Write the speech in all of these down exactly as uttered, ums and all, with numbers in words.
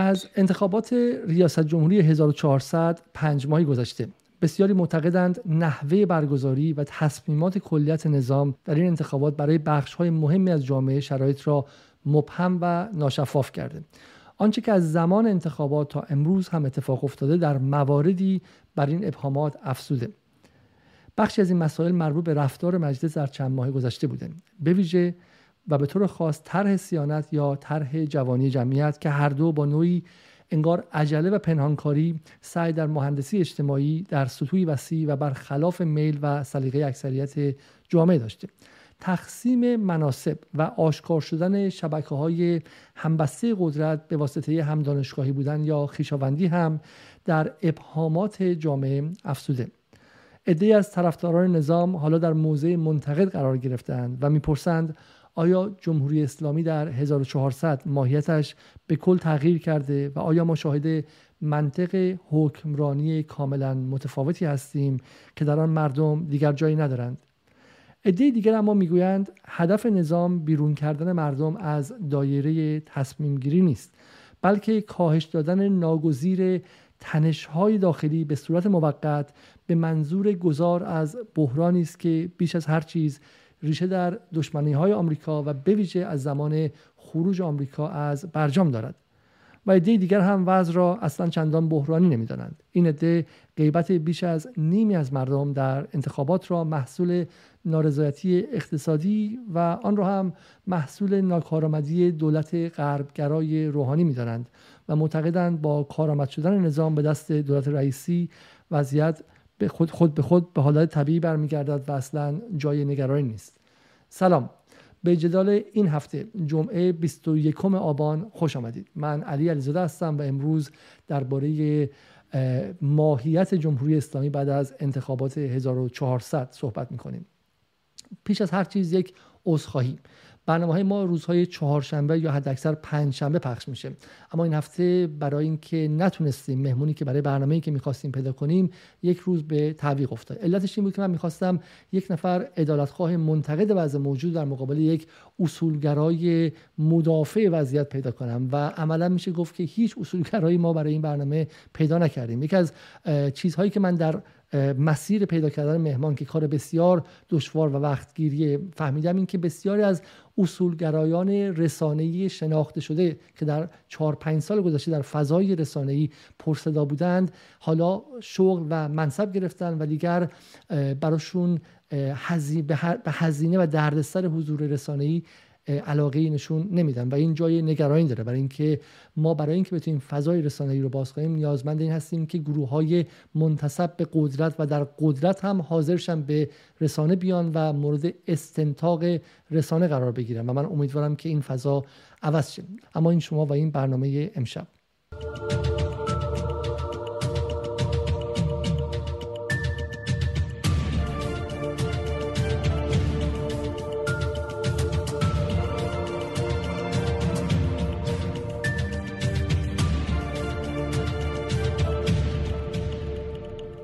از انتخابات ریاست جمهوری هزار و چهارصد پنج ماهی گذشته. بسیاری معتقدند نحوه برگزاری و تصمیمات کلیت نظام در این انتخابات برای بخش‌های مهمی از جامعه شرایط را مبهم و ناشفاف کرده. آنچه که از زمان انتخابات تا امروز هم اتفاق افتاده در مواردی بر این ابهامات افزوده. بخشی از این مسائل مربوط به رفتار مجلس در چند ماه گذشته بوده، به ویژه و به طور خاص طرح صیانت یا طرح جوانی جمعیت که هر دو با نوعی انگار عجله و پنهانکاری سعی در مهندسی اجتماعی در سطوحی وسیع و برخلاف میل و سلیقه اکثریت جامعه داشته. تقسیم مناصب و آشکار شدن شبکه‌های همبسته قدرت به واسطه هم دانشگاهی بودن یا خویشاوندی هم در ابهامات جامعه افسوده. عده‌ای از طرفداران نظام حالا در موضع منتقد قرار گرفتند و می‌پرسند آیا جمهوری اسلامی در هزار و چهارصد ماهیتش به کل تغییر کرده و آیا ما شاهد منطق حکمرانی کاملا متفاوتی هستیم که در آن مردم دیگر جایی ندارند؟ عده دیگر اما میگویند هدف نظام بیرون کردن مردم از دایره تصمیم گیری نیست، بلکه کاهش دادن ناگزیر تنش‌های داخلی به صورت موقت به منظور گذار از بحرانی است که بیش از هر چیز ریشه در دشمنی‌های آمریکا و به ویژه از زمان خروج آمریکا از برجام دارد. و عده دیگر هم وضع را اصلا چندان بحرانی نمی‌دانند. این عده غیبت بیش از نیمی از مردم در انتخابات را محصول نارضایتی اقتصادی و آن را هم محصول ناکارآمدی دولت غربگرای روحانی می‌دانند و معتقدند با کارآمد شدن نظام به دست دولت رئیسی وضعیت به خود خود به خود به حالت طبیعی برمیگردد و اصلا جای نگرانی نیست. سلام، به جدال این هفته جمعه بیست و یکم آبان خوش آمدید. من علی علیزاده هستم و امروز درباره ماهیت جمهوری اسلامی بعد از انتخابات هزار و چهارصد صحبت می‌کنیم. پیش از هر چیز یک عذرخواهی. برنامه‌های ما روزهای چهارشنبه یا حداکثر پنجشنبه پخش میشه، اما این هفته برای اینکه نتونستیم مهمونی که برای برنامه‌ای که می‌خواستیم پیدا کنیم یک روز به تعویق افتاد. علتش این بود که من می‌خواستم یک نفر عدالتخواه منتقد وضع موجود در مقابل یک اصولگرای مدافع وضعیت پیدا کنم و عملاً میشه گفت که هیچ اصولگرایی ما برای این برنامه پیدا نکردیم. یکی از چیزهایی که من در مسیر پیدا کردن مهمان که کار بسیار دشوار و وقتگیری فهمیدم این که بسیاری از اصولگرایان رسانه‌ای شناخته شده که در چهار پنج سال گذشته در فضای رسانه‌ای پرصدا بودند حالا شغل و منصب گرفتن و دیگر براشون به هزینه و دردسر حضور رسانه‌ای علاقه‌ای نشون نمیدن و این جای نگرانی داره، برای اینکه ما برای اینکه بتونیم فضای رسانه‌ای رو باز کنیم نیازمند این هستیم که گروه‌های منتسب به قدرت و در قدرت هم حاضرشن به رسانه بیان و مورد استنطاق رسانه قرار بگیرن و من امیدوارم که این فضا عوض شه. اما این شما و این برنامه امشب.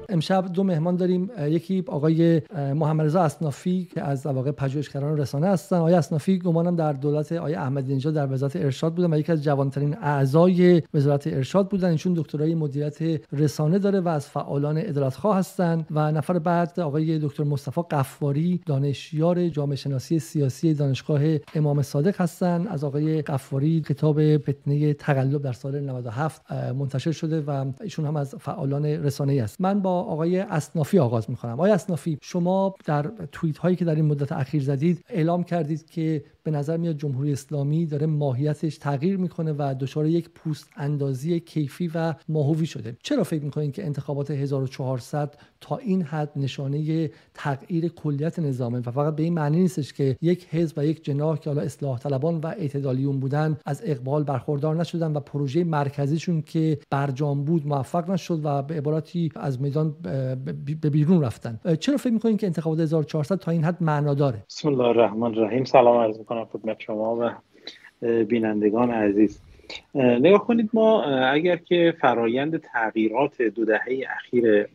امشب دو مهمان داریم، یکی آقای محمد رضا اصنافی که از واقع پژوهشگران رسانه هستن. آقای اصنافی گمانم در دولت آقای احمدی نژاد در وزارت ارشاد بودن و یکی از جوانترین اعضای وزارت ارشاد بودن. ایشون دکترای مدیریت رسانه داره و از فعالان عدالتخواه هستند. و نفر بعد آقای دکتر مصطفی غفاری دانشیار جامعه شناسی سیاسی دانشگاه امام صادق هستند. از آقای غفاری کتاب فتنه تقلب در سال نود و هفت منتشر شده و ایشون هم از فعالان رسانه‌ای است. من با آقای اصنافی آغاز می‌کنم. آقای اصنافی، شما در توییت هایی که در این مدت اخیر زدید اعلام کردید که به نظر میاد جمهوری اسلامی داره ماهیتش تغییر میکنه و دچار یک پوست اندازی کیفی و ماهوی شده. چرا فکر میکنید که انتخابات هزار و چهارصد تا این حد نشانه تغییر کلیت نظامه و فقط به این معنی نیستش که یک حزب و یک جناح که حالا اصلاح طلبان و اعتدالیون بودن از اقبال برخوردار نشدن و پروژه مرکزیشون که برجام بود موفق نشد و به عبارتی از میدان به بیرون رفتن؟ چرا فکر میکنید که انتخابات هزار و چهارصد تا این حد معنا داره؟ بسم الله الرحمن الرحیم. سلام عرض میکنم خدمت شما و بینندگان عزیز. نگاه کنید، ما اگر که فرایند تغییرات دو دهه اخیر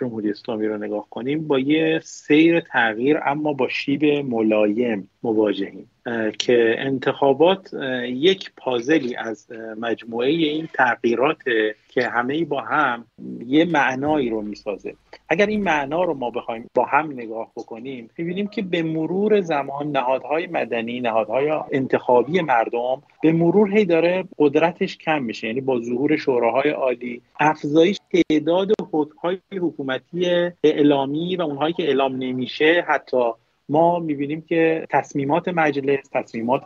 جمهوری اسلامی رو نگاه کنیم، با یه سیر تغییر اما با شیب ملایم مواجهیم که انتخابات یک پازلی از مجموعه این تغییراته که همه با هم یه معنایی رو میسازه. اگر این معنا رو ما بخوایم با هم نگاه بکنیم، می‌بینیم که به مرور زمان نهادهای مدنی، نهادهای انتخابی مردم به مرور هی داره قدرتش کم میشه. یعنی با ظهور شوراهای عالی، افزایش تعداد حوزه‌های حکومتی اعلامی و اونهایی که اعلام نمیشه، حتی ما می‌بینیم که تصمیمات مجلس، تصمیمات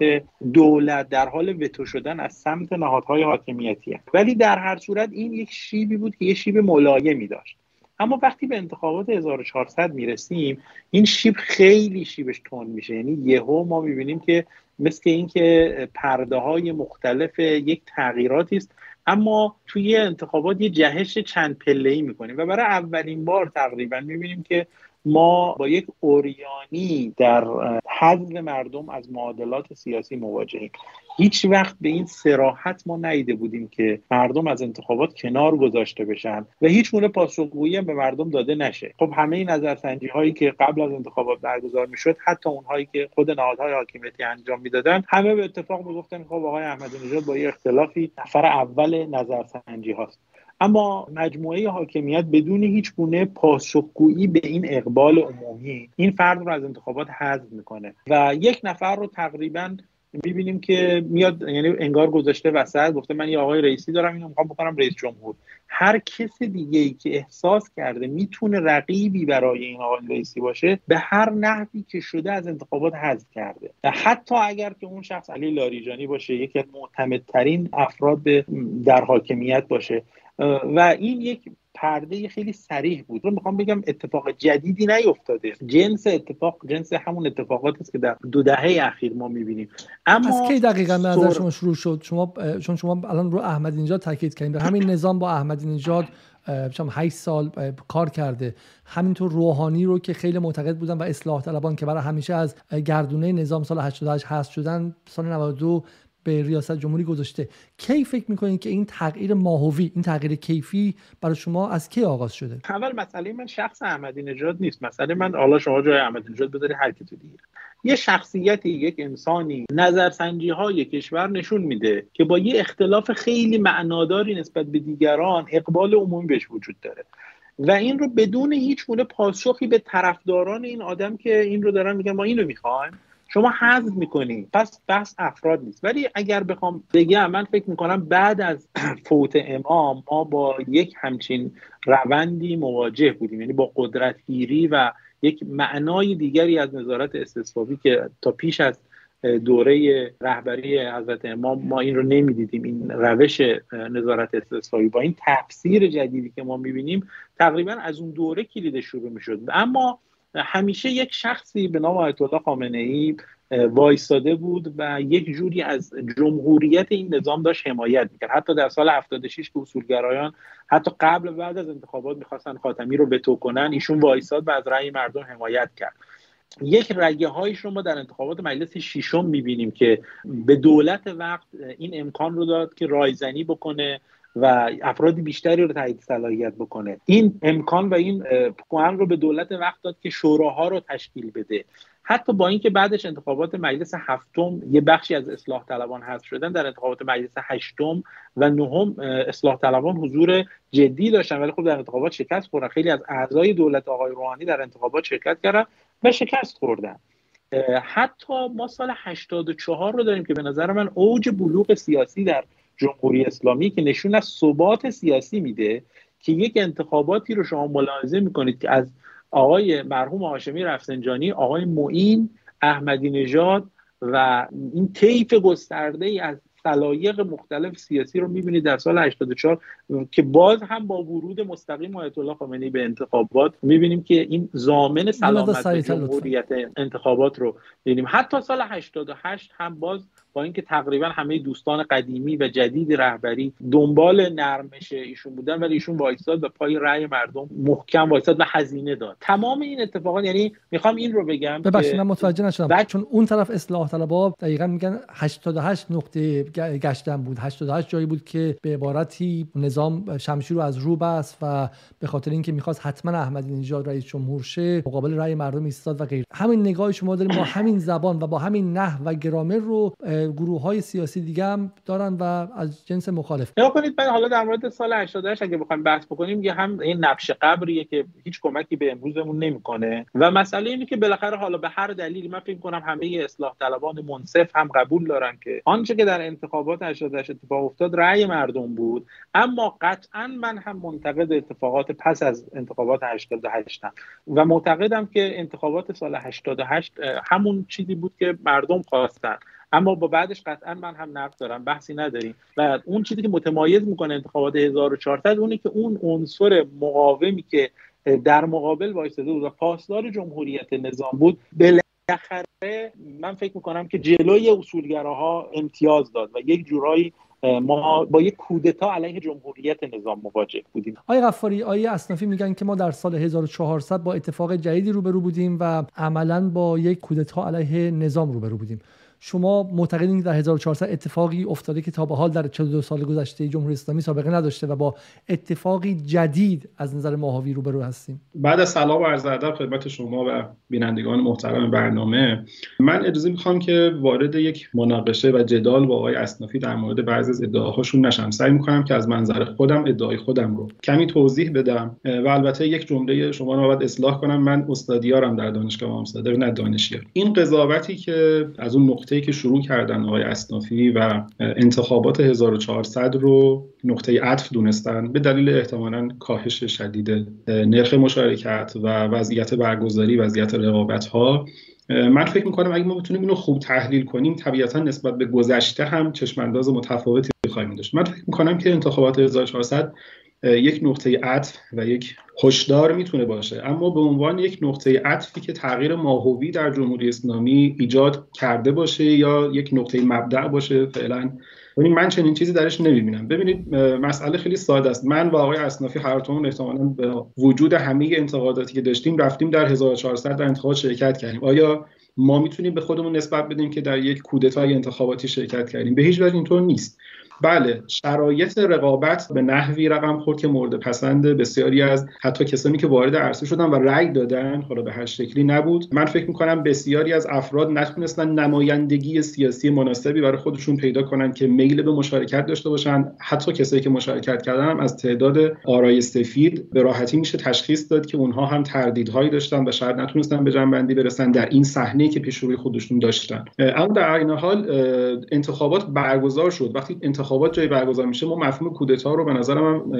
دولت در حال وتو شدن از سمت نهادهای حاکمیتیه. ولی در هر صورت این یک شیبی بود که یه شیب ملایمی داشت. اما وقتی به انتخابات هزار و چهارصد میرسیم، این شیب خیلی شیبش تند میشه. یعنی یهو ما می‌بینیم که مثل اینکه پرده‌های مختلف یک تغییراتی است، اما توی انتخابات یه جهش چند پله‌ای می‌کنیم و برای اولین بار تقریبا می‌بینیم که ما با یک اوریانی در حضن مردم از معادلات سیاسی مواجهیم. هیچ وقت به این صراحت ما ندیده بودیم که مردم از انتخابات کنار گذاشته بشن و هیچ گونه پاسخگویی هم به مردم داده نشه. خب همه این نظرسنجی هایی که قبل از انتخابات برگزار میشد، حتی اونهایی که خود نهادهای حاکمیتی انجام میدادن، همه به اتفاق میگفتن خب آقای احمدی نژاد با یه اختلافی نفر اول نظرسنجی هاست. اما مجموعه حاکمیت بدون هیچ گونه پاسخگویی به این اقبال عمومی، این فرد رو از انتخابات حذف میکنه و یک نفر رو تقریبا میبینیم که میاد، یعنی انگار گذاشته وسط، گفته من یه آقای رئیسی دارم، اینو میخوام بکنم رئیس جمهور. هر کس دیگه ای که احساس کرده میتونه رقیبی برای این آقای رئیسی باشه، به هر نحوی که شده از انتخابات حذف کرده. و حتی اگر که اون شخص علی لاریجانی باشه، یکی از معتمدترین افراد در حاکمیت باشه. و این یک پرده خیلی صریح بود. من میخوام بگم اتفاق جدیدی نیفتاده، جنس اتفاق جنس همون اتفاقاتی است که در دو دهه اخیر ما میبینیم. اما از کی دقیقاً نظر شما شروع شد؟ شما چون شما الان رو احمدی نژاد تاکید کردید، همین نظام با احمدی نژاد چون هشت سال کار کرده، همینطور روحانی رو که خیلی معتقد بودن و اصلاح طلبان که برای همیشه از گردونه نظام سال هشتاد و هشت حذف شدن، سال نود و دو به ریاست جمهوری گذاشته. کی فکر می‌کنین که این تغییر ماهوی، این تغییر کیفی برای شما از کی آغاز شده؟ اول مسئله من شخص احمدی نژاد نیست. مسئله من، حالا شما جای احمدی نژاد بذاری هر کی تو دیگه، یه شخصیتی، یک انسانی، نظرسنجی‌های کشور نشون میده که با یه اختلاف خیلی معناداری نسبت به دیگران اقبال عمومی بهش وجود داره و این رو بدون هیچ گونه پاسخی به طرفداران این آدم که این رو دارن میگن ما اینو می‌خوایم، شما حذف میکنید. پس بحث افراد نیست. ولی اگر بخوام بگم، من فکر میکنم بعد از فوت امام ما با یک همچین روندی مواجه بودیم، یعنی با قدرتگیری و یک معنای دیگری از نظارت استصوابی که تا پیش از دوره رهبری حضرت امام ما این رو نمیدیدیم. این روش نظارت استصوابی با این تفسیر جدیدی که ما میبینیم تقریبا از اون دوره کلید شروع میشد. اما همیشه یک شخصی به نام آیت الله خامنه ای وایستاده بود و یک جوری از جمهوریت این نظام داشت حمایت میکرد. حتی در سال هفتاد و شش که اصولگرایان حتی قبل و بعد از انتخابات میخواستن خاتمی رو وتو کنن، ایشون وایستاد و از رأی مردم حمایت کرد. یک رگه هایش رو ما در انتخابات مجلس ششم میبینیم که به دولت وقت این امکان رو داد که رایزنی بکنه و افراد بیشتری رو تایید صلاحیت بکنه. این امکان و این پوان رو به دولت وقت داد که شوراها رو تشکیل بده. حتی با اینکه بعدش انتخابات مجلس هفتم یه بخشی از اصلاح طلبان حذف شدن، در انتخابات مجلس هشتم و نهم اصلاح طلبان حضور جدی داشتن ولی خب در انتخابات شکست خوردن. خیلی از اعضای دولت آقای روحانی در انتخابات شرکت کردن و شکست خوردن. حتی ما سال هشتاد و چهار رو داریم که به نظر من اوج بلوغ سیاسی در جمهوری اسلامی که نشون از ثبات سیاسی میده که یک انتخاباتی رو شما ملاحظه میکنید که از آقای مرحوم هاشمی رفسنجانی، آقای معین، احمدی نژاد و این طیف گسترده ای از سلایق مختلف سیاسی رو میبینید در سال هشتاد و چهار که باز هم با ورود مستقیم آیت الله خامنه ای به انتخابات میبینیم که این ضامن سلامت جمهوریت انتخابات رو میبینیم. حتی سال هشتاد و هشت هم باز با اینکه تقریبا همه دوستان قدیمی و جدید رهبری دنبال نرمش ایشون بودن، ولی ایشون وایساد و پای رأی مردم محکم وایساد و هزینه داد. تمام این اتفاقات، یعنی میخوام این رو بگم ببخشید من متوجه نشدم بعد... چون اون طرف اصلاح طلبها دقیقاً میگن هشتاد و هشت نقطه گشتن بود، هشتاد و هشت جایی بود که به عبارتی نظام شمشیر رو از رو بست و به خاطر اینکه میخواست حتما احمدی نژاد رئیس جمهور شه مقابل رأی مردم ایستاد و غیره. همین نگاه شما داریم با همین زبان و با همین نحو و گرامر رو گروه‌های سیاسی دیگه هم دارن و از جنس مخالف. نگاه کنید بعد حالا در مورد سال هشتاد و هشت اگه بخوایم بحث بکنیم، یه هم این نبش قبریه که هیچ کمکی به امروزمون نمی‌کنه و مسئله اینه که بالاخره حالا به هر دلیلی من فکر کنم همه اصلاح طلبان منصف هم قبول دارن که آنچه که در انتخابات هشتاد و هشت اتفاق افتاد رأی مردم بود، اما قطعاً من هم منتقد اتفاقات پس از انتخابات هشتاد و هشت هم. و معتقدم که انتخابات سال هشتاد و هشت همون چیزی بود که مردم خواستن، اما با بعدش قطعا من هم نقد دارم، بحثی نداریم. و اون چیزی که متمایز میکنه انتخابات هزار و چهارصد اونه که اون عنصر مقاومی که در مقابل وایساده بود و پاسدار جمهوریت نظام بود بله بالاخره من فکر میکنم که جلوی اصولگراها امتیاز داد و یک جورایی ما با یک کودتا علیه جمهوریت نظام مواجه بودیم. آقای غفاری، آقای اصنافی میگن که ما در سال هزار و چهارصد با اتفاق جدیدی روبرو بودیم و عملاً با یک کودتا علیه نظام روبرو بودیم. شما معتقدین که در هزار و چهارصد اتفاقی افتاده که تا به حال در چهل و دو سال گذشته جمهوری اسلامی سابقه نداشته و با اتفاقی جدید از نظر ماهاوی روبرو هستیم؟ بعد از سلام و عرض ادب خدمت شما و بینندگان محترم برنامه، من اجازه میخوام که وارد یک مناقشه و جدال با آقای اصنافی در مورد بعضی از ادعاهاشون نشم. سعی میکنم که از منظر خودم ادعای خودم رو کمی توضیح بدم و البته یک جمله شما رو باید اصلاح کنم، من استادیارم در دانشگاه امام صادق نه دانشیار. این قضاوتی که از اون نقطه‌ای که شروع کردن آقای اصنافی و انتخابات هزار و چهارصد رو نقطه عطف دونستن به دلیل احتمالاً کاهش شدید نرخ مشارکت و وضعیت برگزاری، وضعیت رقابت‌ها، من فکر می‌کنم اگه ما بتونیم اینو خوب تحلیل کنیم طبیعتاً نسبت به گذشته هم چشم‌انداز متفاوتی خواهیم داشت. من فکر می‌کنم که انتخابات هزار و چهارصد یک نقطه عطف و یک هشدار میتونه باشه، اما به عنوان یک نقطه عطفی که تغییر ماهوی در جمهوری اسلامی ایجاد کرده باشه یا یک نقطه مبدأ باشه فعلا من چنین چیزی درش نمیبینم. ببینید مسئله خیلی ساده است. من و آقای اصنافی هر دومون احتمالاً به وجود همه انتقاداتی که داشتیم رفتیم در هزار و چهارصد در انتخابات شرکت کردیم. آیا ما میتونیم به خودمون نسبت بدیم که در یک کودتای انتخاباتی شرکت کردیم؟ به هیچ وجه اینطور نیست. بله، شرایط رقابت به نحوی رقم خورد که مورد پسند بسیاری از حتی کسانی که وارد عرصه شدن و رأی دادن حالا به هر شکلی نبود. من فکر می‌کنم بسیاری از افراد نتونستن نمایندگی سیاسی مناسبی برای خودشون پیدا کنن که میل به مشارکت داشته باشن. حتی کسایی که مشارکت کردن هم از تعداد آرای سفید به راحتی میشه تشخیص داد که اونها هم تردیدهایی داشتن و شاید نتونستن به جنبندی برسن در این صحنه‌ای که پیش روی خودشون داشتن. اما در عین حال انتخابات برگزار شد. وقتی انتخابات جای برگزار میشه ما مفهوم کودتا رو به نظرم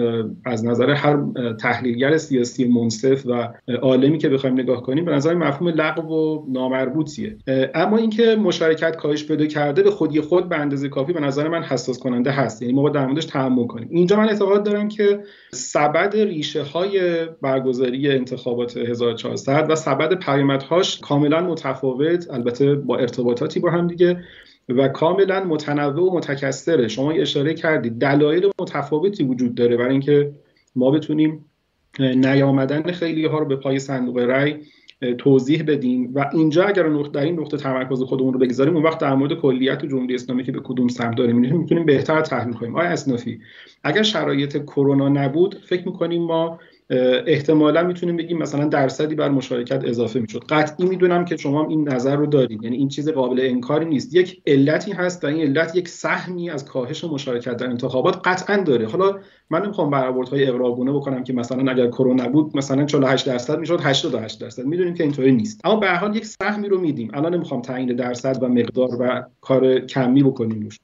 از نظر هر تحلیلگر سیاسی منصف و عالمی که بخوایم نگاه کنیم به نظر مفهوم لغو و نامربوطیه. اما اینکه مشارکت کاهش پیدا کرده به خودی خود به اندازه کافی به نظر من حساس کننده هست، یعنی ما باید در موردش تأمل کنیم. اینجا من اعتقاد دارم که سبد ریشه‌های برگزاری انتخابات هزار و چهارصد و سبد پیامدهاش کاملا متفاوت، البته با ارتباطاتی با هم دیگه و کاملا متنوع و متکثره. شما اشاره کردید دلایل متفاوتی وجود داره برای اینکه ما بتونیم نیامدن خیلی ها رو به پای صندوق رای توضیح بدیم و اینجا اگر در این نقطه تمرکز خودمون رو بگذاریم اون وقت در مورد کلیت جمهوری اسلامی که به کدوم سمت داره میریم میتونیم بهتر تحلیل کنیم. آقای اصنافی، اگر شرایط کرونا نبود فکر می‌کنیم ما احتمالا میتونیم بگیم مثلا درصدی بر مشارکت اضافه میشد. قطعی میدونم که شما این نظر رو دارید، یعنی این چیز قابل انکاری نیست. یک علتی هست و این علت یک سهمی از کاهش مشارکت در انتخابات قطعا داره. حالا من نمیخوام برآوردهای اقراق‌گونه بکنم که مثلا اگر کرونا بود مثلا چهل و هشت درصد میشد هشتاد و هشت درصد، میدونیم که اینطوری نیست، اما به هر حال یک سهمی رو میدیم. الان نمیخوام تعیین درصد و مقدار و کار کمی بکنیم روش.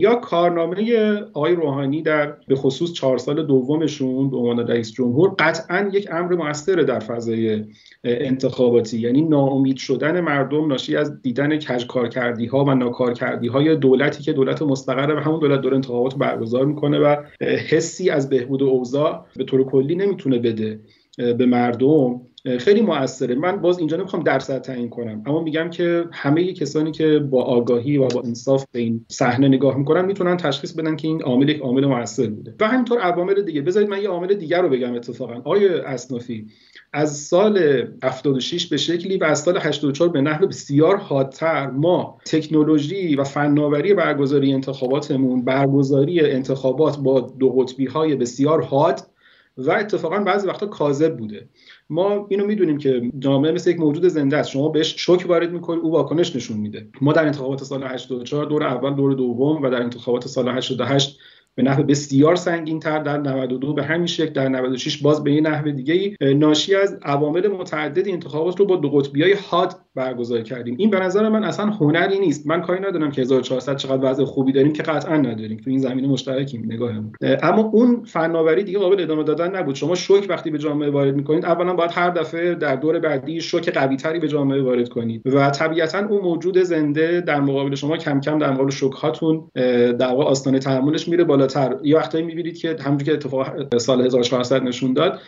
یا کارنامه آقای روحانی در به خصوص چهار سال دومشون به عنوان رئیس جمهور قطعاً یک امر موثر در فضای انتخاباتی، یعنی ناامید شدن مردم ناشی از دیدن کجکارکردی‌ها و ناکارکردی‌های دولتی که دولت مستقره و همون دولت دور انتخابات برگزار میکنه و حسی از بهبود اوضاع به طور کلی نمیتونه بده به مردم. خیلی موثره. من باز اینجا نمیخوام درصد تعیین کنم، اما میگم که همه کسانی که با آگاهی و با انصاف به این صحنه نگاه میکنن میتونن تشخیص بدن که این عامل یک عامل موثر بوده و همینطور عوامل دیگه. بذارید من یه عامل دیگر رو بگم. اتفاقا آیه اصنافی از سال هفتاد و شش به شکلی و از سال هشتاد و چهار به نحو بسیار حادتر ما تکنولوژی و فناوری برگزاری انتخاباتمون، برگزاری انتخابات با دو قطبی‌های بسیار حاد و اتفاقا بعضی وقتا کاذب بوده. ما اینو میدونیم که جامعه مثل یک موجود زنده است، شما بهش شوک وارد میکنید او واکنش نشون میده. ما در انتخابات سال هشتاد و چهار دور اول، دور دوم و در انتخابات سال هشتاد و هشت به نحو بسیار سنگین‌تر، در نود و دو به همین شکل، در نود و شش باز به یه نحو دیگه‌ای ناشی از عوامل متعدد انتخابات رو با دو قطبی‌های حاد برگزار کردیم. این به نظر من اصلا هنری نیست. من کاری ندارم که هزار و چهارصد چقدر وضع خوبی داریم که قطعا نداریم، تو این زمینه مشترکیم نگاهمون، اما اون فناوری دیگه قابل ادامه دادن نبود. شما شوک وقتی به جامعه وارد می‌کنید، اولا باید هر دفعه در دور بعدی شوک قوی‌تری به جامعه وارد کنید و طبیعتاً اون موجود زنده در مقابل شما کم کم در مقابل شوک‌هاتون در واقع آستانه تحملش میره بالاتر. یه وقتایی می‌بینید که همونجوری که اتفاق سال هزار و چهارصد نشون داد،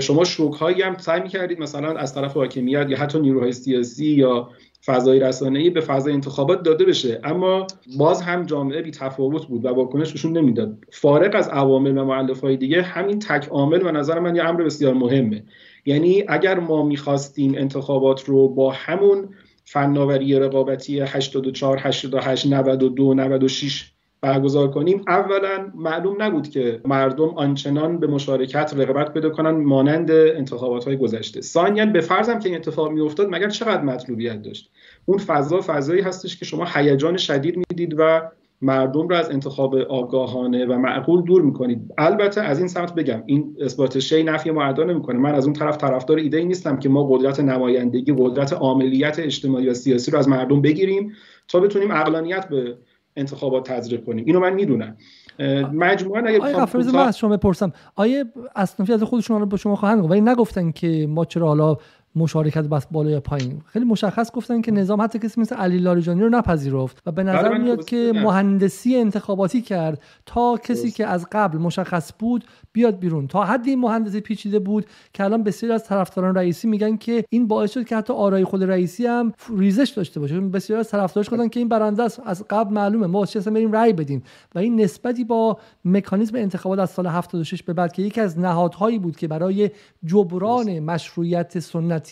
شما شوک‌هایی هم سعی می‌کردید مثلا از طرف حاکمیت یا حتی نیروهای سیاسی یا فضای رسانه‌ای به فضای انتخابات داده بشه، اما باز هم جامعه بی‌تفاوت بود و واکنششون نمیداد. فارغ از عوامل و مؤلفه‌های دیگه، همین تک عامل به نظر من یه امر بسیار مهمه. یعنی اگر ما می‌خواستیم انتخابات رو با همون فناوری رقابتی هشتاد و چهار، هشتاد و هشت، نود و دو، نود و شش برگزار کنیم، اولا معلوم نبود که مردم آنچنان به مشارکت رغبت پیدا کنن مانند انتخابات‌های گذشته. ثانیاً به فرضم که این اتفاق می‌افتاد، مگر چقدر مطلوبیت داشت؟ اون فضا فضایی هستش که شما هیجان شدید میدید و مردم رو از انتخاب آگاهانه و معقول دور میکنید. البته از این سمت بگم، این اثبات شی نفی معدا نمیکنه. من از اون طرف طرفدار ایده ای نیستم که ما قدرت نمایندگی، قدرت عاملیت اجتماعی و سیاسی رو از مردم بگیریم تا بتونیم عقلانیت به انتخابات تزریق کنیم. اینو من میدونم. مجموعاً اگه آیا فرض من از شما بپرسم، آیا اصنافی از خودشون رو به شما خواهند گفت ولی نگفتن که ما چرا حالا مشارکت بس بالا یا پایین؟ خیلی مشخص گفتن که نظام حتی کسی مثل علی لاریجانی رو نپذیرفت و به نظر میاد که مهندسی انتخاباتی کرد تا کسی که از قبل مشخص بود بیاد بیرون. تا حدی مهندسی پیچیده بود که الان بسیاری از طرفداران رئیسی میگن که این باعث شد که حتی آرای خود رئیسی هم ریزش داشته باشه. بسیاری از طرفدارش گفتن که این برنده است، از قبل معلومه، ما چه بریم رأی بدیم. و این نسبتی با مکانیزم انتخابات از سال هفتاد و شش به بعد که یکی از نهادهایی بود که برای جبران مشروعیت سنت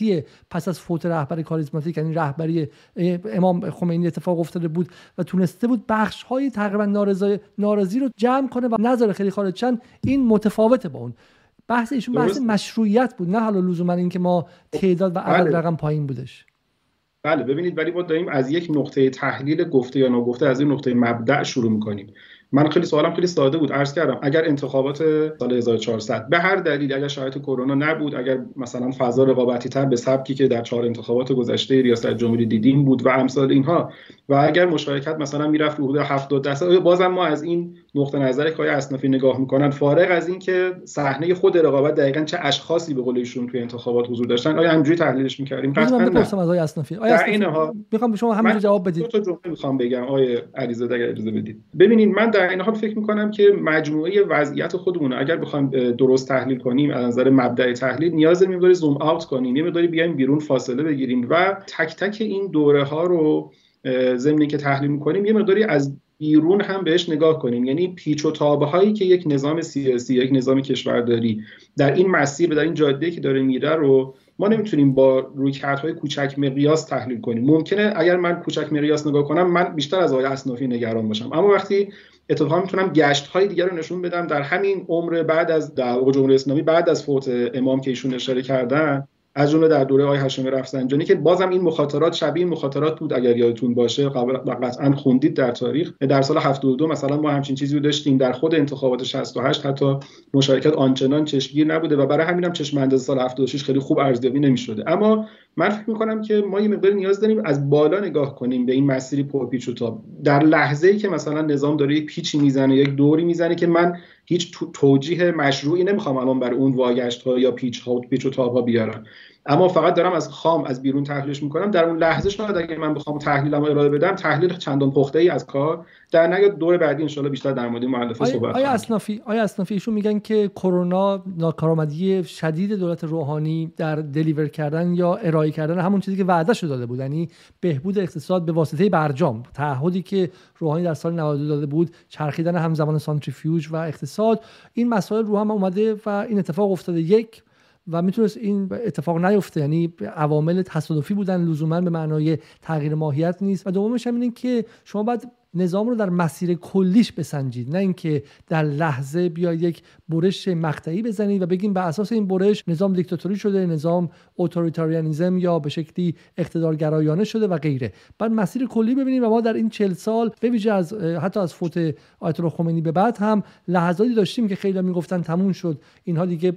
پس از فوت رهبر کاریزماتیک، یعنی رهبری امام خمینی، اتفاق افتاده بود و تونسته بود بخش‌های تقریبا نارضای ناراضی رو جمع کنه و نظر خیلی خارج چند. این متفاوته با اون بحث ایشون، بحث مشروعیت بود، نه حالا لزوما اینکه ما تعداد و عدد رقم پایین بودش. بله ببینید، ولی ما داریم از یک نقطه تحلیل گفته یا ناگفته، از این نقطه مبدأ شروع می‌کنیم. من خیلی سوالم خیلی ساده بود، عرض کردم اگر انتخابات سال هزار و چهارصد به هر دلیل، اگر شرایط کرونا نبود، اگر مثلا فضا رقابتی تر به سبکی که در چهار انتخابات گذشته ریاست جمهوری دیدیم بود و امثال اینها، و اگر مشارکت مثلا میرفت رو حدود هفتاد درصد، بازم ما از این نقطه نظر که آیا اصنافی نگاه میکنن، فارغ از این که صحنه خود رقابت دقیقاً چه اشخاصی به قول ایشون توی انتخابات حضور داشتن، آیا همینجوری تحلیلش میکردیم؟ قطعاً نه. میخوام از آیا اصنافی میخوام شما همینجوری جواب بدید. دو تا جمله میخوام بگم آیا علیزاده اگر اجازه بدید. ببینید، من در این حال فکر میکنم که مجموعه وضعیت خودمون اگر بخوایم درست تحلیل کنیم، از نظر مبدأ تحلیل نیاز می‌داره زوم آوت کنیم، یه مقداری بیایم بیرون فاصله بگیریم و تک تک این دوره‌ها رو ضمن که تحلیل می‌کنیم یه مقداری از بیرون هم بهش نگاه کنیم. یعنی پیچ و تابه‌هایی که یک نظام سیاسی، یک نظام کشورداری در این مسیر، در این جاده‌ای که داره میره رو ما نمیتونیم با رویکردهای کوچک مقیاس تحلیل کنیم. ممکنه اگر من کوچک مقیاس نگاه کنم، من بیشتر از آقای اصنافی نگران باشم، اما وقتی اتفاقا میتونم گشت‌های دیگر رو نشون بدم در همین عمر بعد از جمهوری اسلامی، بعد از فوت امام که ایشون اشاره کردن، از جمله در دوره آقای هاشمی رفسنجانی که بازم این مخاطرات شبیه مخاطرات بود اگر یادتون باشه، قطعاً خوندید در تاریخ. در سال هفتاد و دو مثلا ما همچین چیزی رو داشتیم. در خود انتخابات شصت و هشت حتی مشارکت آنچنان چشمگیر نبوده و برای همین هم چشم‌انداز سال هفتاد و شش خیلی خوب ارزیابی نمی‌شده. اما من فکر می‌کنم که ما یه مقدار نیاز داریم از بالا نگاه کنیم به این مسیری پرپیچ و تاب. در لحظه‌ای که مثلا نظام داره یک پیچی میزنه، یک دوری میزنه که من هیچ توجیه مشروعی نمیخوام الان برای اون واگشت‌ها یا پیچ‌ها و پیچ و تاب‌ها بیارم. اما فقط دارم از خام از بیرون تحلیلش میکنم. در اون لحظه شاید اگه من بخوام تحلیلمو ارائه بدم، تحلیل چندان پخته ای از کار در نیاد. دور بعدی ان شاءالله بیشتر در مورد مؤلفه صحبت کنیم. آیا اصنافی آیا اصنافی ایشون میگن که کرونا ناکارآمدی شدید دولت روحانی در دلیور کردن یا ارائه کردن همون چیزی که وعدهشو داده بود، یعنی بهبود اقتصاد به واسطه برجام، تعهدی که روحانی در سال نود و دو داده بود، چرخیدن همزمان سانتریفیوژ و اقتصاد، این مسائل رو هم اومده و این اتفاق افتاده یک و میتونست این اتفاق نیفته، یعنی عوامل تصادفی بودن، لزوما به معنای تغییر ماهیت نیست. و دومش هم اینه که شما باید نظام رو در مسیر کلیش بسنجید، نه اینکه در لحظه بیا یک برش مقطعی بزنید و بگیم بر اساس این برش نظام دیکتاتوری شده، نظام اتوریتاریانیسم یا به شکلی اقتدارگرایانه شده و غیره. بعد مسیر کلی ببینید. و ما در این چهل سال به ویژه از حتی از فوت آیت الله خمینی به بعد هم لحظاتی داشتیم که خیلی میگفتن تموم شد، اینها دیگه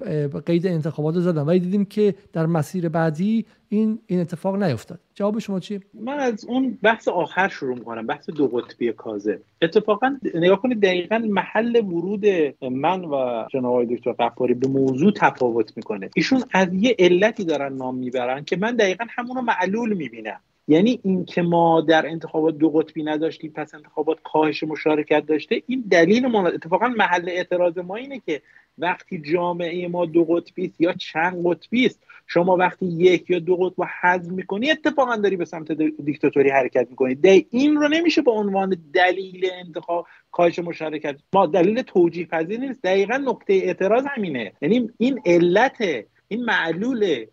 قید انتخابات رو زدن، ولی دیدیم که در مسیر بعدی این این اتفاق نیفتاد. جواب شما چیه؟ من از اون بحث آخر شروع می‌کنم، بحث دو قطبی کاذب. اتفاقا نگاه کنید دقیقاً محل ورود من و جناب آقای دکتر غفاری به موضوع تفاوت میکنه. ایشون از یه علتی دارن نام میبرن که من دقیقاً همون رو معلول میبینم، یعنی این که ما در انتخابات دو قطبی نداشتیم، پس انتخابات کاهش مشارکت داشته. این دلیل ما اتفاقاً محل اعتراض ما اینه که وقتی جامعه ما دو قطبی است یا چند قطبی است، شما وقتی یک یا دو قطب رو حذف می‌کنی اتفاقاً داری به سمت دیکتاتوری حرکت می‌کنی. این رو نمیشه به عنوان دلیل انتخاب کاهش مشارکت، ما دلیل توجیه پذیر نیست. دقیقاً نقطه اعتراض همینه، یعنی این علته، این معلوله.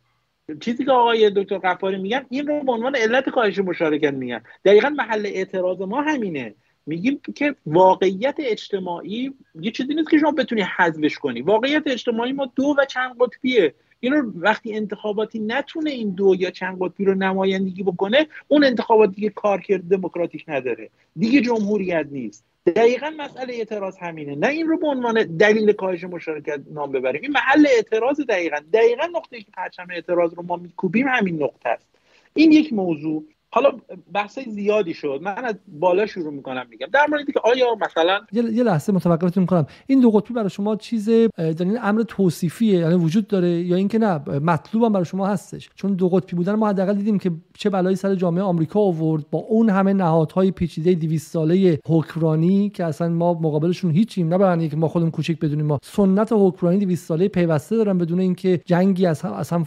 چیزی که آقای دکتر غفاری میگن این رو به عنوان علت کاهش مشارکت میگن. دقیقاً محل اعتراض ما همینه. میگیم که واقعیت اجتماعی یه چیزی نیست که شما بتونی حذفش کنی. واقعیت اجتماعی ما دو و چند قطبیه. این رو وقتی انتخاباتی نتونه این دو یا چند قطبی رو نمایندگی بکنه، اون انتخابات دیگه کارکرد دموکراتیک نداره، دیگه جمهوریت نیست. دقیقاً مسئله اعتراض همینه، نه این رو به عنوان دلیل کاهش مشارکت نام ببریم. این محل اعتراض دقیقاً دقیقاً نقطه‌ای که پرچم اعتراض رو ما میکوبیم همین نقطه است. این یک موضوع. حالا بحثای زیادی شد، من از بالا شروع میکنم میگم در موردی که آیا مثلا یه لحظه متوقفتون میکنم، این دو قطبی برای شما چیز دارین امر توصیفیه، یعنی وجود داره یا اینکه نه مطلوب هم برای شما هستش؟ چون دو قطبی بودن ما حداقل دیدیم که چه بلایی سر جامعه آمریکا آورد با اون همه نهادهای پیچیده دویست ساله حکمرانی که اصلا ما مقابلشون هیچیم، نه برای اینکه ما خودمون کوچیک بدونیم، ما سنت حکمرانی دویست ساله پیوسته دارن بدون اینکه جنگی از هم از, هم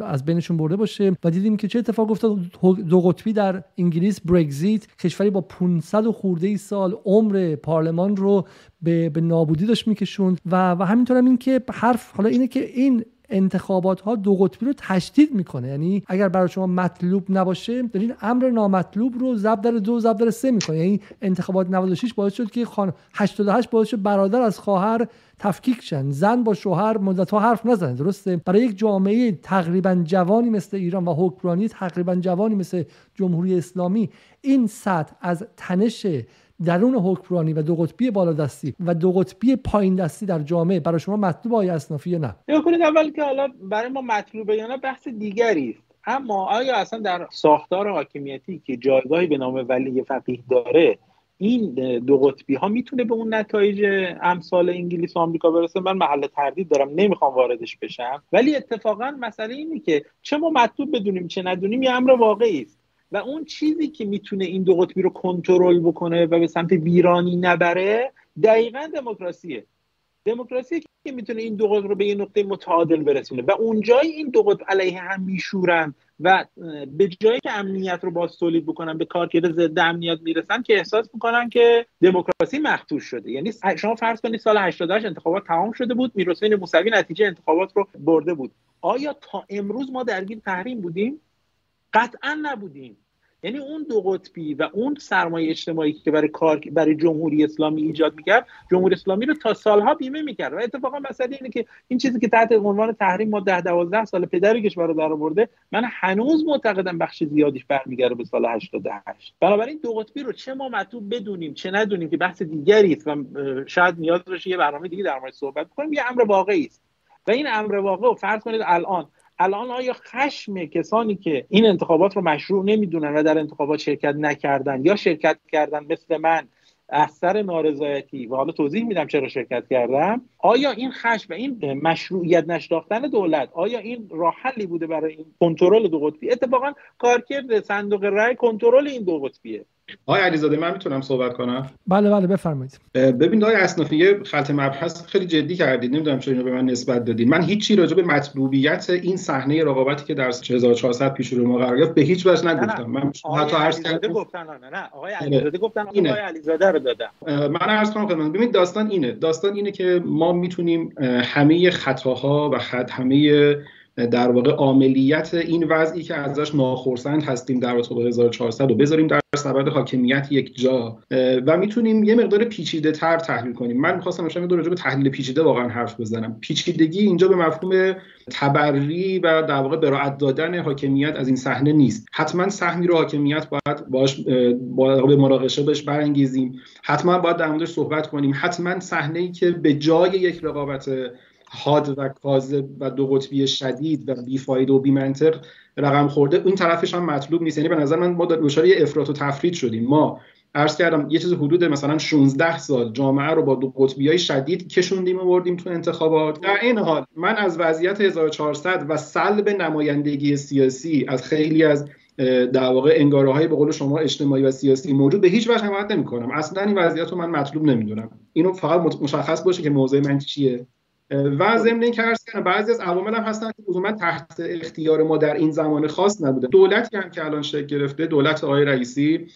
از بینشون برده باشه. و دیدیم که چه اتفاقی افتاد، دو قطبی در انگلیس، برگزیت، کشوری با پانصد و خورده سال عمر پارلمان رو به, به نابودی داشت میکشوند. و و همینطور هم این که حرف حالا اینه که این انتخابات ها دو قطبی رو تشدید میکنه، یعنی اگر برای شما مطلوب نباشه دارین امر نامطلوب رو ضرب در دو ضرب در سه میکنه. یعنی انتخابات نود و شش باعث شد که خان هشتاد و هشت باعث شد برادر از خواهر تفکیک شن، زن با شوهر مدت‌ها حرف نزنه. درسته؟ برای یک جامعه تقریبا جوانی مثل ایران و حکمرانی تقریبا جوانی مثل جمهوری اسلامی، این سطح از تنش درون حکمرانی و دو قطبی بالادستی و دو قطبی پایین دستی در جامعه برای شما مطلوب آیا اصنافی یا نه؟ نگاه کنید، اول که حالا برای ما مطلوبه یا نه بحث دیگری است، اما آیا اصلا در ساختار حاکمیتی که جایگاهی به نام ولی فقیه داره این دو قطبی ها میتونه به اون نتایج امثال انگلیس و آمریکا برسه؟ من محل تردید دارم، نمیخوام واردش بشم. ولی اتفاقا مسئله اینه که چه ما مطلوب بدونیم چه ندونیم یه امر واقعی است و اون چیزی که میتونه این دو قطبی رو کنترل بکنه و به سمت ویرانی نبره دقیقاً دموکراسیه. دموکراسی که میتونه این دو قطب رو به یه نقطه متعادل برسونه و اونجایی این دو قطب علیه هم میشورن و به جایی که امنیت رو باز تولید بکنن به کارکرد ضد امنیت میرسن که احساس میکنن که دموکراسی مختوش شده. یعنی شما فرض کنید سال هشتاد و هشت انتخابات تمام شده بود، میرحسین موسوی نتیجه انتخابات رو برده بود. آیا تا امروز ما درگیر تحریم بودیم؟ قطعا نبودیم. یعنی اون دو قطبی و اون سرمایه اجتماعی که برای کار برای جمهوری اسلامی ایجاد میکرد، جمهوری اسلامی رو تا سالها بیمه میکرد. و اتفاقا مسئله اینه که این چیزی که تحت عنوان تحریم ما ده دوازده سال پدر کشور رو درآورده، من هنوز معتقدم بخش زیادیش برمیگرده به سال هشتاد و هشت. بنابراین دو قطبی رو چه ما مطلوب بدونیم چه ندونیم که بحث دیگری است و شاید نیاز باشه یه برنامه دیگه در موردش صحبت کنیم، یه امر واقعی است. و این امر واقعه فرض کنید الان الان آیا خشم کسانی که این انتخابات رو مشروع نمیدونن و در انتخابات شرکت نکردن یا شرکت کردن مثل من اثر نارضایتی و حالا توضیح میدم چرا شرکت کردم. آیا این خشم و این مشروعیت نشناختن دولت آیا این راه حلی بوده برای این کنترل دو قطبی؟ اتفاقا کارکرد صندوق رای کنترل این دو قطبیه. آقای علیزاده من میتونم صحبت کنم؟ بله بله بفرمایید. ببین آقای اصنافی خلط مبحث خیلی جدی کردید، نمیدونم چرا اینو به من نسبت دادید. من هیچی راجع به مطلوبیت این صحنه رقابتی که در چهار هزار و چهارصد پیش رو ما قرار گرفت به هیچ وجه نگفتم. من حتی عرض کردم گفتن نه نه آقای علیزاده گفتن آقای علیزاده رو دادم. من عرض کنم خدمت. ببین داستان اینه، داستان اینه که ما میتونیم همه خطاها و خط همه در واقع عاملیت این وضعی که ازش ناخرسند هستیم در رابطه با هزار و چهارصد رو بذاریم در سبد حاکمیت یک جا و میتونیم یه مقدار پیچیده تر تحلیل کنیم. من می‌خواستم مثلا یه راجع به تحلیل پیچیده واقعا حرف بزنم. پیچیدگی اینجا به مفهوم تبری و در واقع براعت دادن حاکمیت از این صحنه نیست. حتما سهمی رو حاکمیت باید باش به مناقشه بهش برانگیزیم، حتما باید در موردش صحبت کنیم، حتما صحنه‌ای که به جای یک رقابت حاد و کاذب و دو قطبی شدید و بیفاید و بی‌منطق رقم خورده این طرفش هم مطلوب نیست. یعنی به نظر من ما دچار یه افراط و تفرید شدیم. ما عرض کردم یه چیز حدود مثلا شانزده سال جامعه رو با دو قطبی‌های شدید کشوندیم و بردیم تو انتخابات. در این حال من از وضعیت هزار و چهارصد و سلب نمایندگی سیاسی از خیلی از در واقع انگاره‌های به قول شما اجتماعی و سیاسی موجود به هیچ وجه حمایت نمی‌کنم. اصلا این وضعیت رو من مطلوب نمی‌دونم. اینو فقط مشخص باشه که موضع من چیه. و ضمن این که عرض کردم بعضی از عوامل هم هستن که لزوما تحت اختیار ما در این زمان خاص نبوده. دولتی هم که الان شکل گرفته، دولت آقای رئیسی،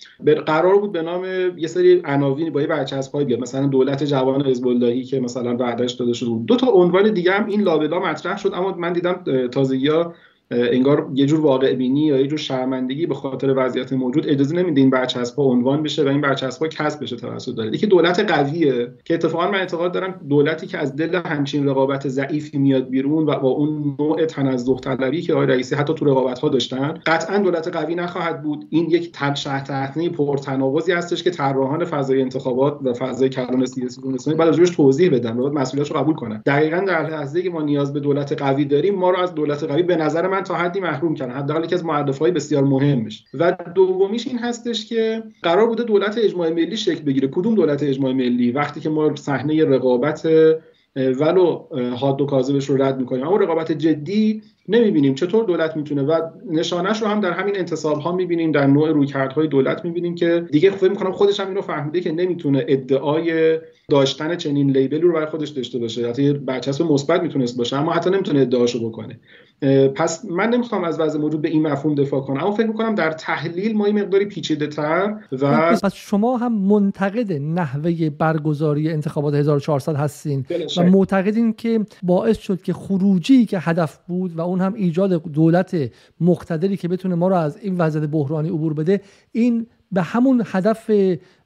قرار بود به نام یه سری عناوین با یه بچه از پای بیاد، مثلا دولت جوان حزب اللهی که مثلا وعدهش داده شده بود. دو تا عنوان دیگه هم این لابلا مطرح شد، اما من دیدم تازگی‌ها انگار یه جور واقع بینی یا یه جور شرمندگی به خاطر وضعیت موجود اجازه نمیده این برچسب‌ها عنوان بشه و این برچسب‌ها کسب بشه توسط دولت. یکی دولت قویه که اتفاقا من اعتقاد دارم دولتی که از دل همچین رقابت ضعیفی میاد بیرون و با اون نوع تنزه طلبی که آقای رئیسی حتی تو رقابت‌ها داشتن، قطعا دولت قوی نخواهد بود. این یک تنشه تحتنی پرتناوزی هستش که طراحان فضای انتخابات و فضای کلان سیاسی اون بعد ازش توضیح بدن و مسئولیتشو قبول کنن. دقیقاً در لحظه‌ای که ما نیاز به دولت قوی داریم، ما رو از دولت قوی به نظر من تا حدی محروم کردن، حداقل یکی از معرفه‌های بسیار مهمش. و دومیش این هستش که قرار بوده دولت اجماع ملی شکل بگیره. کدوم دولت اجماع ملی؟ وقتی که ما صحنه رقابت ولو حاد و کاذبش رو رد می‌کنیم اما رقابت جدی نمی‌بینیم، چطور دولت می‌تونه؟ و نشانش رو هم در همین انتصاب‌ها می‌بینیم، در نوع رویکردهای دولت می‌بینیم که دیگه فکر می‌کنم خودش هم اینو فهمیده که نمی‌تونه ادعای داشتن چنین لیبلی رو برای خودش داشته باشه. حتی برچسب مثبت می‌تونست باشه اما حتی نمی‌تونه ادعاشو بکنه. پس من نمی‌خوام از وضع موجود به این مفهوم دفاع کنم، اما فکر می‌کنم در تحلیل ما این مقداری پیچیده‌تر و پس شما هم منتقد نحوه برگزاری انتخابات هزار و چهارصد هستین و معتقدین که باعث شد که خروجی که هدف بود و اون هم ایجاد دولت مقتدری که بتونه ما رو از این وضعیت بحرانی عبور بده، این به همون هدف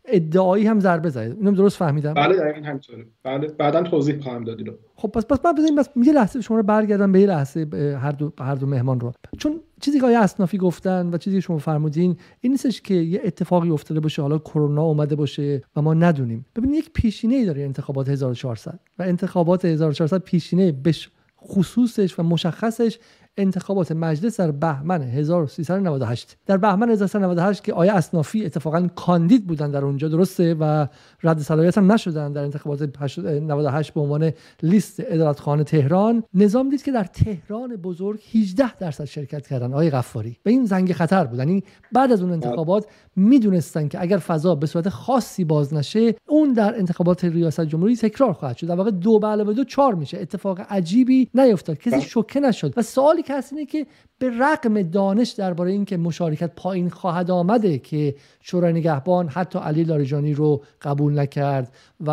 ادعایی هم ضربه زد. اینم درست فهمیدم؟ بله دقیقاً همینطوره. بله بعداً توضیح خواهم داد اینو. خب پس پس من بزنیم بس یه لحظه شما رو برگردم به یه لحظه هر دو هر دو مهمان رو، چون چیزی که آقای اصنافی گفتن و چیزی که شما فرمودین این نیستش که یه اتفاقی افتاده باشه، حالا کرونا اومده باشه و ما ندونیم. ببینید یک پیشینه‌ای داره انتخابات هزار و چهارصد و انتخابات هزار و چهارصد پیشینه بش خصوصش و مشخصش انتخابات مجلس در بهمن هزار و سیصد و نود و هشت. در بهمن هزار و سیصد و نود و هشت که آیه اصنافی اتفاقا کاندید بودن در اونجا، درسته، و رد صلاحیت هم نشدن در انتخابات نود و هشت به عنوان لیست عدالتخانه تهران، نظام دید که در تهران بزرگ هجده درصد شرکت کردن آیه غفاری و این زنگ خطر بود. یعنی بعد از اون انتخابات میدونستن که اگر فضا به صورت خاصی باز نشه اون در انتخابات ریاست جمهوری تکرار خواهد شد. در واقع دو به علاوه دو چهار میشه. اتفاق عجیبی نیفتاد، کسی شوکه نشد. و سوالی کسی نه که به رغم دانش درباره این که مشارکت پایین خواهد آمده که شورای نگهبان حتی علی لاریجانی رو قبول نکرد و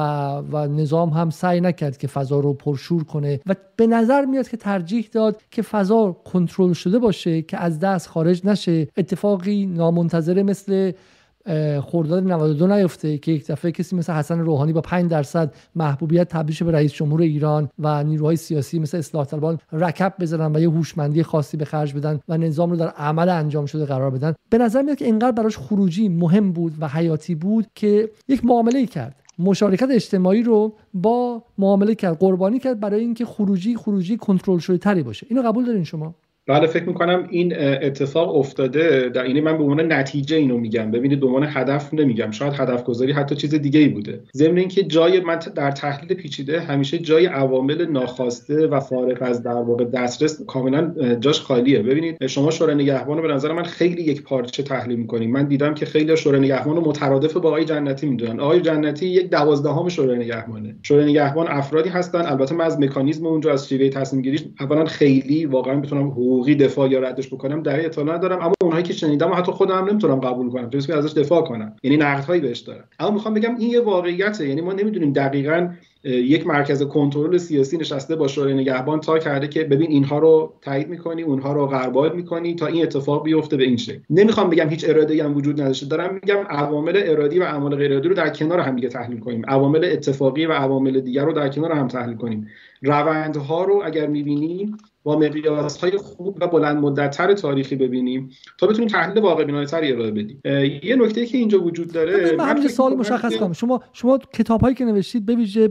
و نظام هم سعی نکرد که فضا رو پرشور کنه و به نظر میاد که ترجیح داد که فضا کنترل شده باشه، که از دست خارج نشه، اتفاقی نامنتظره مثل خرداد نود و دو نیفته که یک دفعه کسی مثل حسن روحانی با پنج درصد محبوبیت تبدیل شه به رئیس جمهور ایران و نیروهای سیاسی مثل اصلاح طلبان رکب بزنن و یه هوشمندی خاصی به خرج بدن و نظام رو در عمل انجام شده قرار بدن. به نظر میاد که اینقدر براش خروجی مهم بود و حیاتی بود که یک معامله کرد، مشارکت اجتماعی رو با معامله کرد، قربانی کرد برای اینکه خروجی خروجی کنترل شده تری باشه. اینو قبول دارین شما؟ بله فکر میکنم این اتفاق افتاده. در اینی من به عنوان نتیجه اینو میگم، ببینید به عنوان هدف نمیگم، شاید هدف گذاری حتی چیز دیگه ای بوده. ضمن اینکه جای من در تحلیل پیچیده همیشه جای عوامل ناخواسته و فارغ از در واقع دسترس کاملا جاش خالیه. ببینید شما شورای نگهبان رو به نظر من خیلی یک پارچه تحلیل میکنید. من دیدم که خیلی شورای نگهبان رو مترادف با آقای جنتی میدونن. آقای جنتی یک دوازدهم شورای نگهبانه. شورای نگهبان افرادی هستن، البته من از مکانیزم اونجا از شیوه تصمیم گیریش اولا خیلی واقعا بتونم حقوقی دفاع یا ردش بکنم در اطلاع ندارم، اما اونهایی که شنیدم و حتی خودم هم نمیتونم قبول کنم، چون که ازش دفاع کنم، یعنی نقدهایی بهش دارم. اما میخوام بگم این یه واقعیته، یعنی ما نمیدونیم دقیقاً یک مرکز کنترل سیاسی نشسته با شورای نگهبان تا کرده که ببین اینها رو تایید میکنی، اونها رو قربال میکنی تا این اتفاق بیفته به این شکل. نمیخوام بگم هیچ اراده‌ای هم وجود نداشته، دارم میگم عوامل ارادی و عوامل غیر ارادی رو در کنار هم دیگه تحلیل کنیم، عوامل اتفاقی و عوامل دیگر رو در کنار هم تحلیل کنیم. روندها رو اگر میبینیم با مقیاس‌های خوب و بلند مدت‌تر تاریخی ببینیم تا بتونیم تحلیل واقع بینانه‌تری ارائه بدیم. یه نکته‌ای که اینجا وجود داره، من همین سوال مشخص کنم، شما شما کتاب‌هایی که نوشتید به ویژه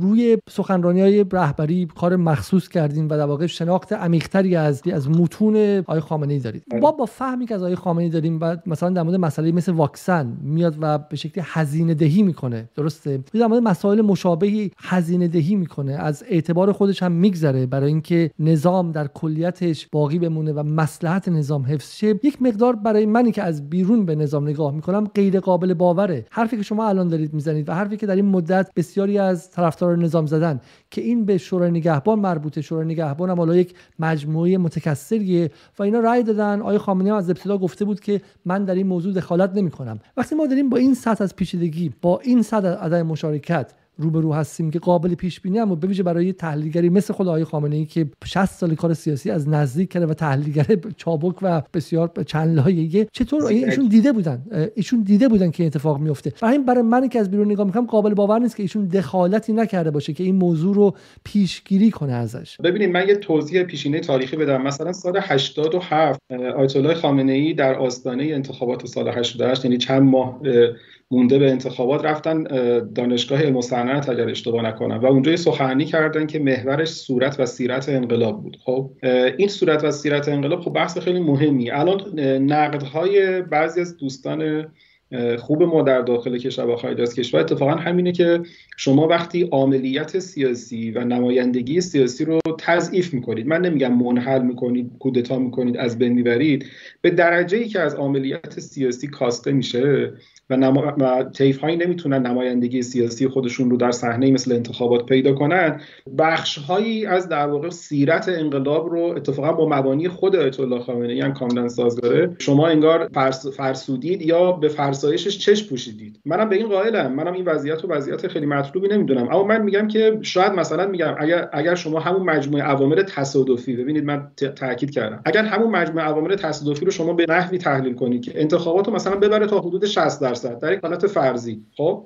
روی سخنرانی‌های رهبری کار مخصوص کردین و در واقع شناخت عمیق‌تری از از متون آقای خامنه‌ای دارید. ما با فهمی که از آقای خامنه‌ای داریم و مثلا در مورد مسئله مثل واکسن میاد و به شکلی هزینه‌دهی می‌کنه، درسته؟ در مورد مسائل مشابهی هزینه‌دهی می‌کنه، از اعتبار خودش هم می‌گذره برای اینکه که نظام در کلیتش باقی بمونه و مصلحت نظام حفظ شه. یک مقدار برای منی که از بیرون به نظام نگاه میکنم غیر قابل باوره. حرفی که شما الان دارید میزنید و حرفی که در این مدت بسیاری از طرفدار نظام زدن که این به شورای نگهبان مربوطه، شورای نگهبان هم حالا یک مجموعه متکثریه و اینا رأی دادن. آقای خامنه‌ای هم از ابتدا گفته بود که من در این موضوع دخالت نمیکنم. وقتی ما داریم با این سطح از پیچیدگی، با این سطح عدم مشارکت روبرو هستیم که قابل پیش بینی اما ببینید برای تحلیلگری مثل خود آقای خامنه ای که شصت سال کار سیاسی از نزدیک کرده و تحلیلگر چابک و بسیار چند لایه‌ای، چطور ایشون دیده بودن ایشون دیده بودن که اتفاق میفته. برای این برای من که از بیرون نگاه میکنم قابل باور نیست که ایشون دخالتی نکرده باشه که این موضوع رو پیشگیری کنه ازش. ببینید من یه توضیح پیشینه تاریخی بدم. مثلا سال هشتاد و هفت آیت الله خامنه ای در آستانه انتخابات سال هشتاد و هشت، یعنی چند ماه مونده به انتخابات، رفتن دانشگاه علم صنعت اگر اشتباه نکنم و اونجا یه سخنرانی کردن که محورش صورت و سیرت انقلاب بود. خب این صورت و سیرت انقلاب خب بحث خیلی مهمی. الان نقدهای بعضی از دوستان خوب ما در داخل کشور و خارج از کشور اتفاقا همینه که شما وقتی عاملیت سیاسی و نمایندگی سیاسی رو تضعیف میکنید، من نمیگم منحل میکنید، کودتا میکنید، از بین میبرید، به درجه‌ای که از عاملیت سیاسی کاسته میشه و, نما... و طیف‌هایی نمیتونن نمایندگی سیاسی خودشون رو در صحنه مثل انتخابات پیدا کنن، بخش‌هایی از در واقع سیرت انقلاب رو اتفاقا با مبانی خود آیت الله خامنه‌ای هم کاملا سازگاره، شما انگار فرس... فرسودید یا به فرسایشش چشم پوشیدید. منم به این قائلم، منم این وضعیت رو وضعیت خیلی مطلوبی نمیدونم، اما من میگم که شاید مثلا میگم اگر اگر شما همون مجموعه عوامل تصادفی، ببینید من ت... تاکید کردم، اگر همون مجموعه عوامل تصادفی رو شما به نحوی تحلیل کنید که انتخابات رو مثلا ببره تا حدود شصت درصد در یک حالت فرضی، خب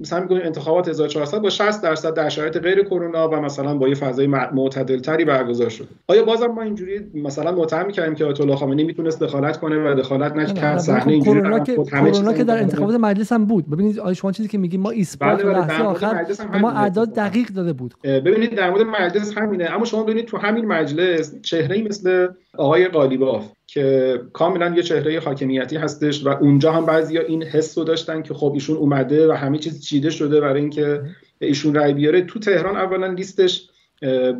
مثلا میگن انتخابات هزار و چهارصد با شصت درصد در شرایط غیر کرونا و مثلا با یه فضای معتدل‌تری برگزار شد، آیا بازم ما اینجوری مثلا متهم می‌کردیم که آیت الله خامنه‌ای میتونست دخالت کنه و دخالت نکرد؟ صحنه اینجوری در کرونا که در انتخابات مجلس هم بود. ببینید آیا شما چیزی که میگیم ما اثبات لحظه آخر ما اعداد دقیق داده بود. ببینید در مورد مجلس همینه، اما شما ببینید تو همین مجلس چهره‌ای مثل آقای قالیباف که کاملا یه چهره حاکمیتی هستش و اونجا هم بعضیا این حس رو داشتن که خب ایشون اومده و همه چیز چیده شده برای اینکه ایشون رای بیاره. تو تهران اولا لیستش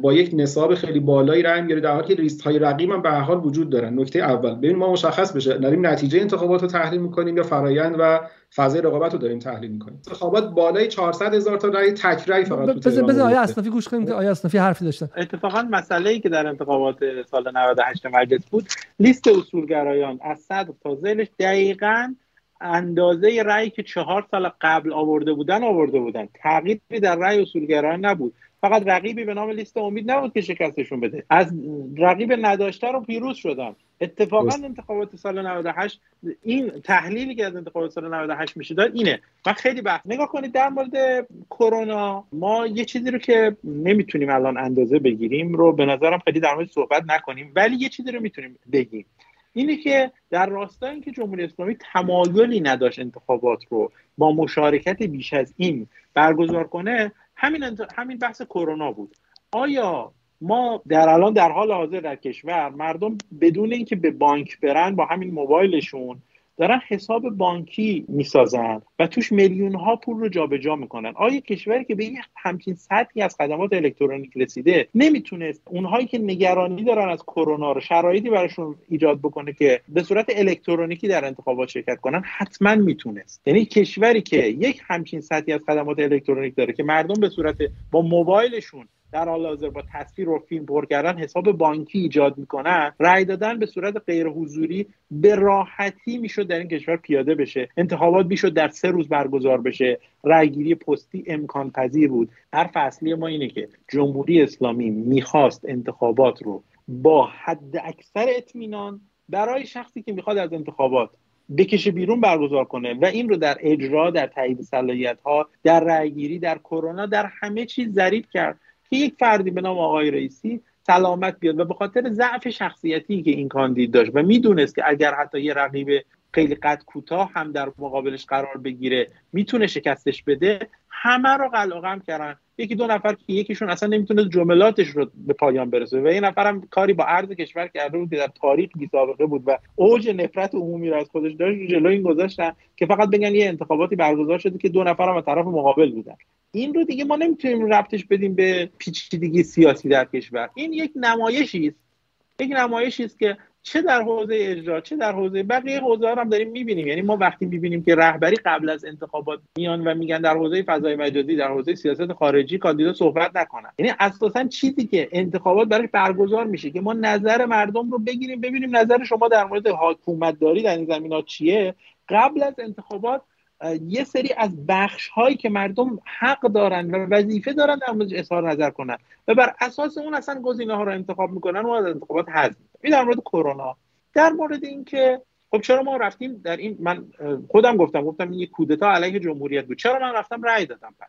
با یک نصاب خیلی بالایی رای میاره، در حالی که لیست های رقیب هم به هر حال وجود دارن. نکته اول ببین ما مشخص بشه داریم نتیجه انتخابات رو تحلیل میکنیم یا فرآیند و فضای رقابت رو داریم تحلیل میکنیم. انتخابات بالای چهارصد هزار تا رای تک رای فقط بود. بذار بذار آیه اصنافی گوش کنیم که آیه اصنافی حرفی داشتن. اتفاقا مسئله‌ای که در انتخابات سال نود و هشت مجلس بود، لیست اصولگرایان از صدر تا ذیلش دقیقاً اندازه رأیی که چهار سال قبل آورده بودن آورده بودن. تغییری در رأی اصولگرایان نبود. فقط رقیبی به نام لیست امید نبود که شکستشون بده. از رقیب نداشته رو پیروز شدن. اتفاقا انتخابات سال نود و هشت، این تحلیلی که از انتخابات سال نود و هشت میشه داد اینه. من خیلی بحث نگاه کنید در مورد کرونا، ما یه چیزی رو که نمیتونیم الان اندازه بگیریم رو به نظرم خیلی در مورد صحبت نکنیم، ولی یه چیزی رو میتونیم بگیم، اینه که در راستای اینکه جمهوری اسلامی تمایلی نداشت انتخابات رو با مشارکت بیش از این برگزار کنه، همین همین بحث کرونا بود. آیا ما در الان در حال حاضر در کشور مردم بدون اینکه به بانک برن با همین موبایلشون دارن حساب بانکی میسازن و توش میلیون ها پول رو جابجا میکنن. آیا کشوری که به این همچین سطحی از خدمات الکترونیک رسیده نمیتونه اونهایی که نگرانی دارن از کرونا رو شرایطی براشون ایجاد بکنه که به صورت الکترونیکی در انتخابات شرکت کنن؟ حتما میتونه. یعنی کشوری که یک همچین سطحی از خدمات الکترونیک داره که مردم به صورت با موبایلشون در حال حاضر با تصویر و فیلم پر کردن حساب بانکی ایجاد میکنن، رأی دادن به صورت غیر حضوری به راحتی میشد در این کشور پیاده بشه، انتخابات میشد در سه روز برگزار بشه، رأیگیری پستی امکان پذیر بود. حرف اصلی ما اینه که جمهوری اسلامی میخواست انتخابات رو با حد اکثر اطمینان برای شخصی که میخواد از انتخابات بکشه بیرون برگزار کنه و این رو در اجرا، در تایید صلاحیت‌ها، در رأیگیری، در کرونا، در همه چیز ضریب کرد که یک فردی به نام آقای رئیسی سلامت بیاد و به خاطر ضعف شخصیتی که این کاندید داشت و میدونست که اگر حتی یه رقیب خیلی قد کوتاه هم در مقابلش قرار بگیره میتونه شکستش بده، همه رو قلقم کردن. یکی دو نفر که یکیشون اصلا نمیتونه جملاتش رو به پایان برسونه و این نفرم کاری با ارز کشور کرده بود که در تاریخ بی‌سابقه بود و اوج نفرت عمومی رو از خودش داشت، جلوی این گذاشتن که فقط بگن یه انتخاباتی برگزار شده که دو نفر هم از طرف مقابل بودن. این رو دیگه ما نمیتونیم ربطش بدیم به پیچیدگی سیاسی در کشور. این یک نمایشی است، یک نمایشی است که چه در حوزه اجرا چه در حوزه بقیه حوزه‌ها هم داریم می‌بینیم. یعنی ما وقتی می‌بینیم که رهبری قبل از انتخابات میان و میگن در حوزه فضای مجازی، در حوزه سیاست خارجی کاندیدا صحبت نکنن، یعنی اساساً چیزی که انتخابات برای برگزار میشه که ما نظر مردم رو بگیریم، ببینیم نظر شما در مورد حکومتداری در این زمینه‌ها چیه، قبل از انتخابات یه سری از بخش‌هایی که مردم حق دارن و وظیفه دارن در موردش اظهار نظر کنن و بر اساس اون اصلا گزینه‌ها رو انتخاب می‌کنن و از انتخابات حذف. این در مورد کرونا، در مورد اینکه خب چرا ما رفتیم در این، من خودم گفتم گفتم این یک کودتا علیه جمهوریت بود، چرا من رفتم رأی دادم؟ پس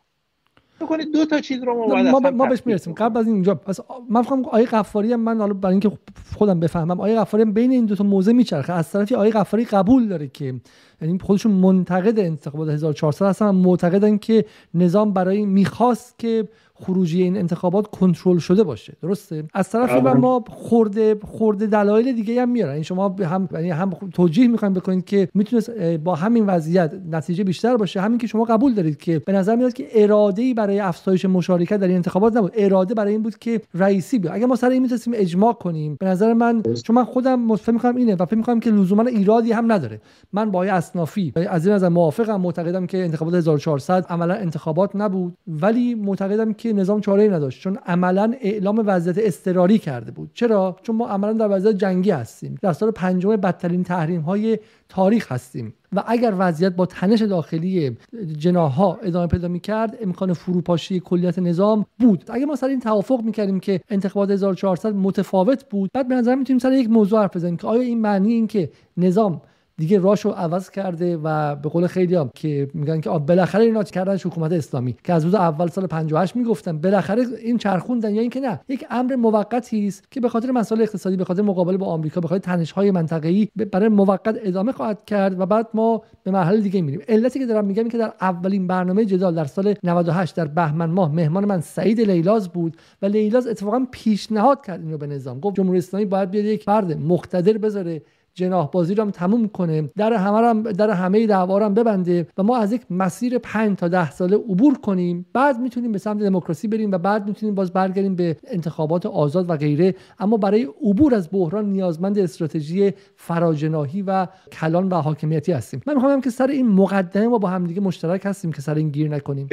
بکنید دو تا چیز رو ما ما, ما بهش میرسیم. قبل از اینجا پس من فهمم آقای غفاری هم، من حالا برای اینکه خودم بفهمم، آقای غفاری بین این دو تا موزه میچرخه. از طرفی آقای غفاری قبول داره که، یعنی خودشون منتقد انتخابات هزار و چهارصد هستن، معتقدن که نظام برای میخواست که خروجی این انتخابات کنترل شده باشه، درسته؟ از طرفی ما خورده خورده دلایل دیگه هم میارن. این شما هم یعنی هم توجیه میخواین بکنید که میتونه با همین وضعیت نتیجه بیشتر باشه، همین که شما قبول دارید که به نظر میاد که اراده‌ای برای افزایش مشارکت در این انتخابات نبود، اراده برای این بود که رئیسی بیاد. اگه ما سر این میتونیم اجماع کنیم، به نظر من، چون من خودم مصفه میخوام اینه و فکر میکنم که لزوما ایرادی هم نداره، من با آقای اصنافی از این نظر موافقم، معتقدم که انتخابات هزار و چهارصد عملا انتخابات نبود، ولی معتقدم که نظام چاره‌ای نداشت چون عملا اعلام وضعیت اضطراری کرده بود. چرا؟ چون ما عملا در وضعیت جنگی هستیم، در سال پنجم بدترین تحریم‌های تاریخ هستیم و اگر وضعیت با تنش داخلی جناح‌ها ادامه پیدا می‌کرد امکان فروپاشی کلیت نظام بود. اگه ما سر این توافق می‌کردیم که انتخابات هزار و چهارصد متفاوت بود، بعد به نظر می‌تونیم سر یک موضوع حرف بزنیم که آیا این معنی این که نظام دیگه راشو عوض کرده و به قول خیلیام که میگن که بالاخره اینا کردن حکومت اسلامی که از روز اول سال پنجاه و هشت میگفتن بالاخره این چرخوندن، یا این که نه، یک امر موقتی است که به خاطر مسائل اقتصادی، به خاطر مقابله با آمریکا، به خاطر تنش‌های منطقه‌ای برای موقت ادامه خواهد کرد و بعد ما به مرحله دیگه میریم. علتی که دارم میگم این که در اولین برنامه جدال در سال نود و هشت در بهمن ماه مهمان من سعید لیلاز بود و لیلاز اتفاقا پیشنهاد کرد اینو به نظام، گفت جمهوری اسلامی باید بیاد یک فرد مقتدر بذاره، جناح بازی رو هم تموم کنه، در همه هم در همه دعوا رو هم ببنده و ما از یک مسیر پنج تا ده ساله عبور کنیم، بعد میتونیم به سمت دموکراسی بریم و بعد میتونیم باز برگردیم به انتخابات آزاد و غیره. اما برای عبور از بحران نیازمند استراتژی فراجناحی و کلان و حاکمیتی هستیم. من می‌خوام که سر این مقدمه ما با هم دیگه مشترک هستیم که سر این گیر نکنیم.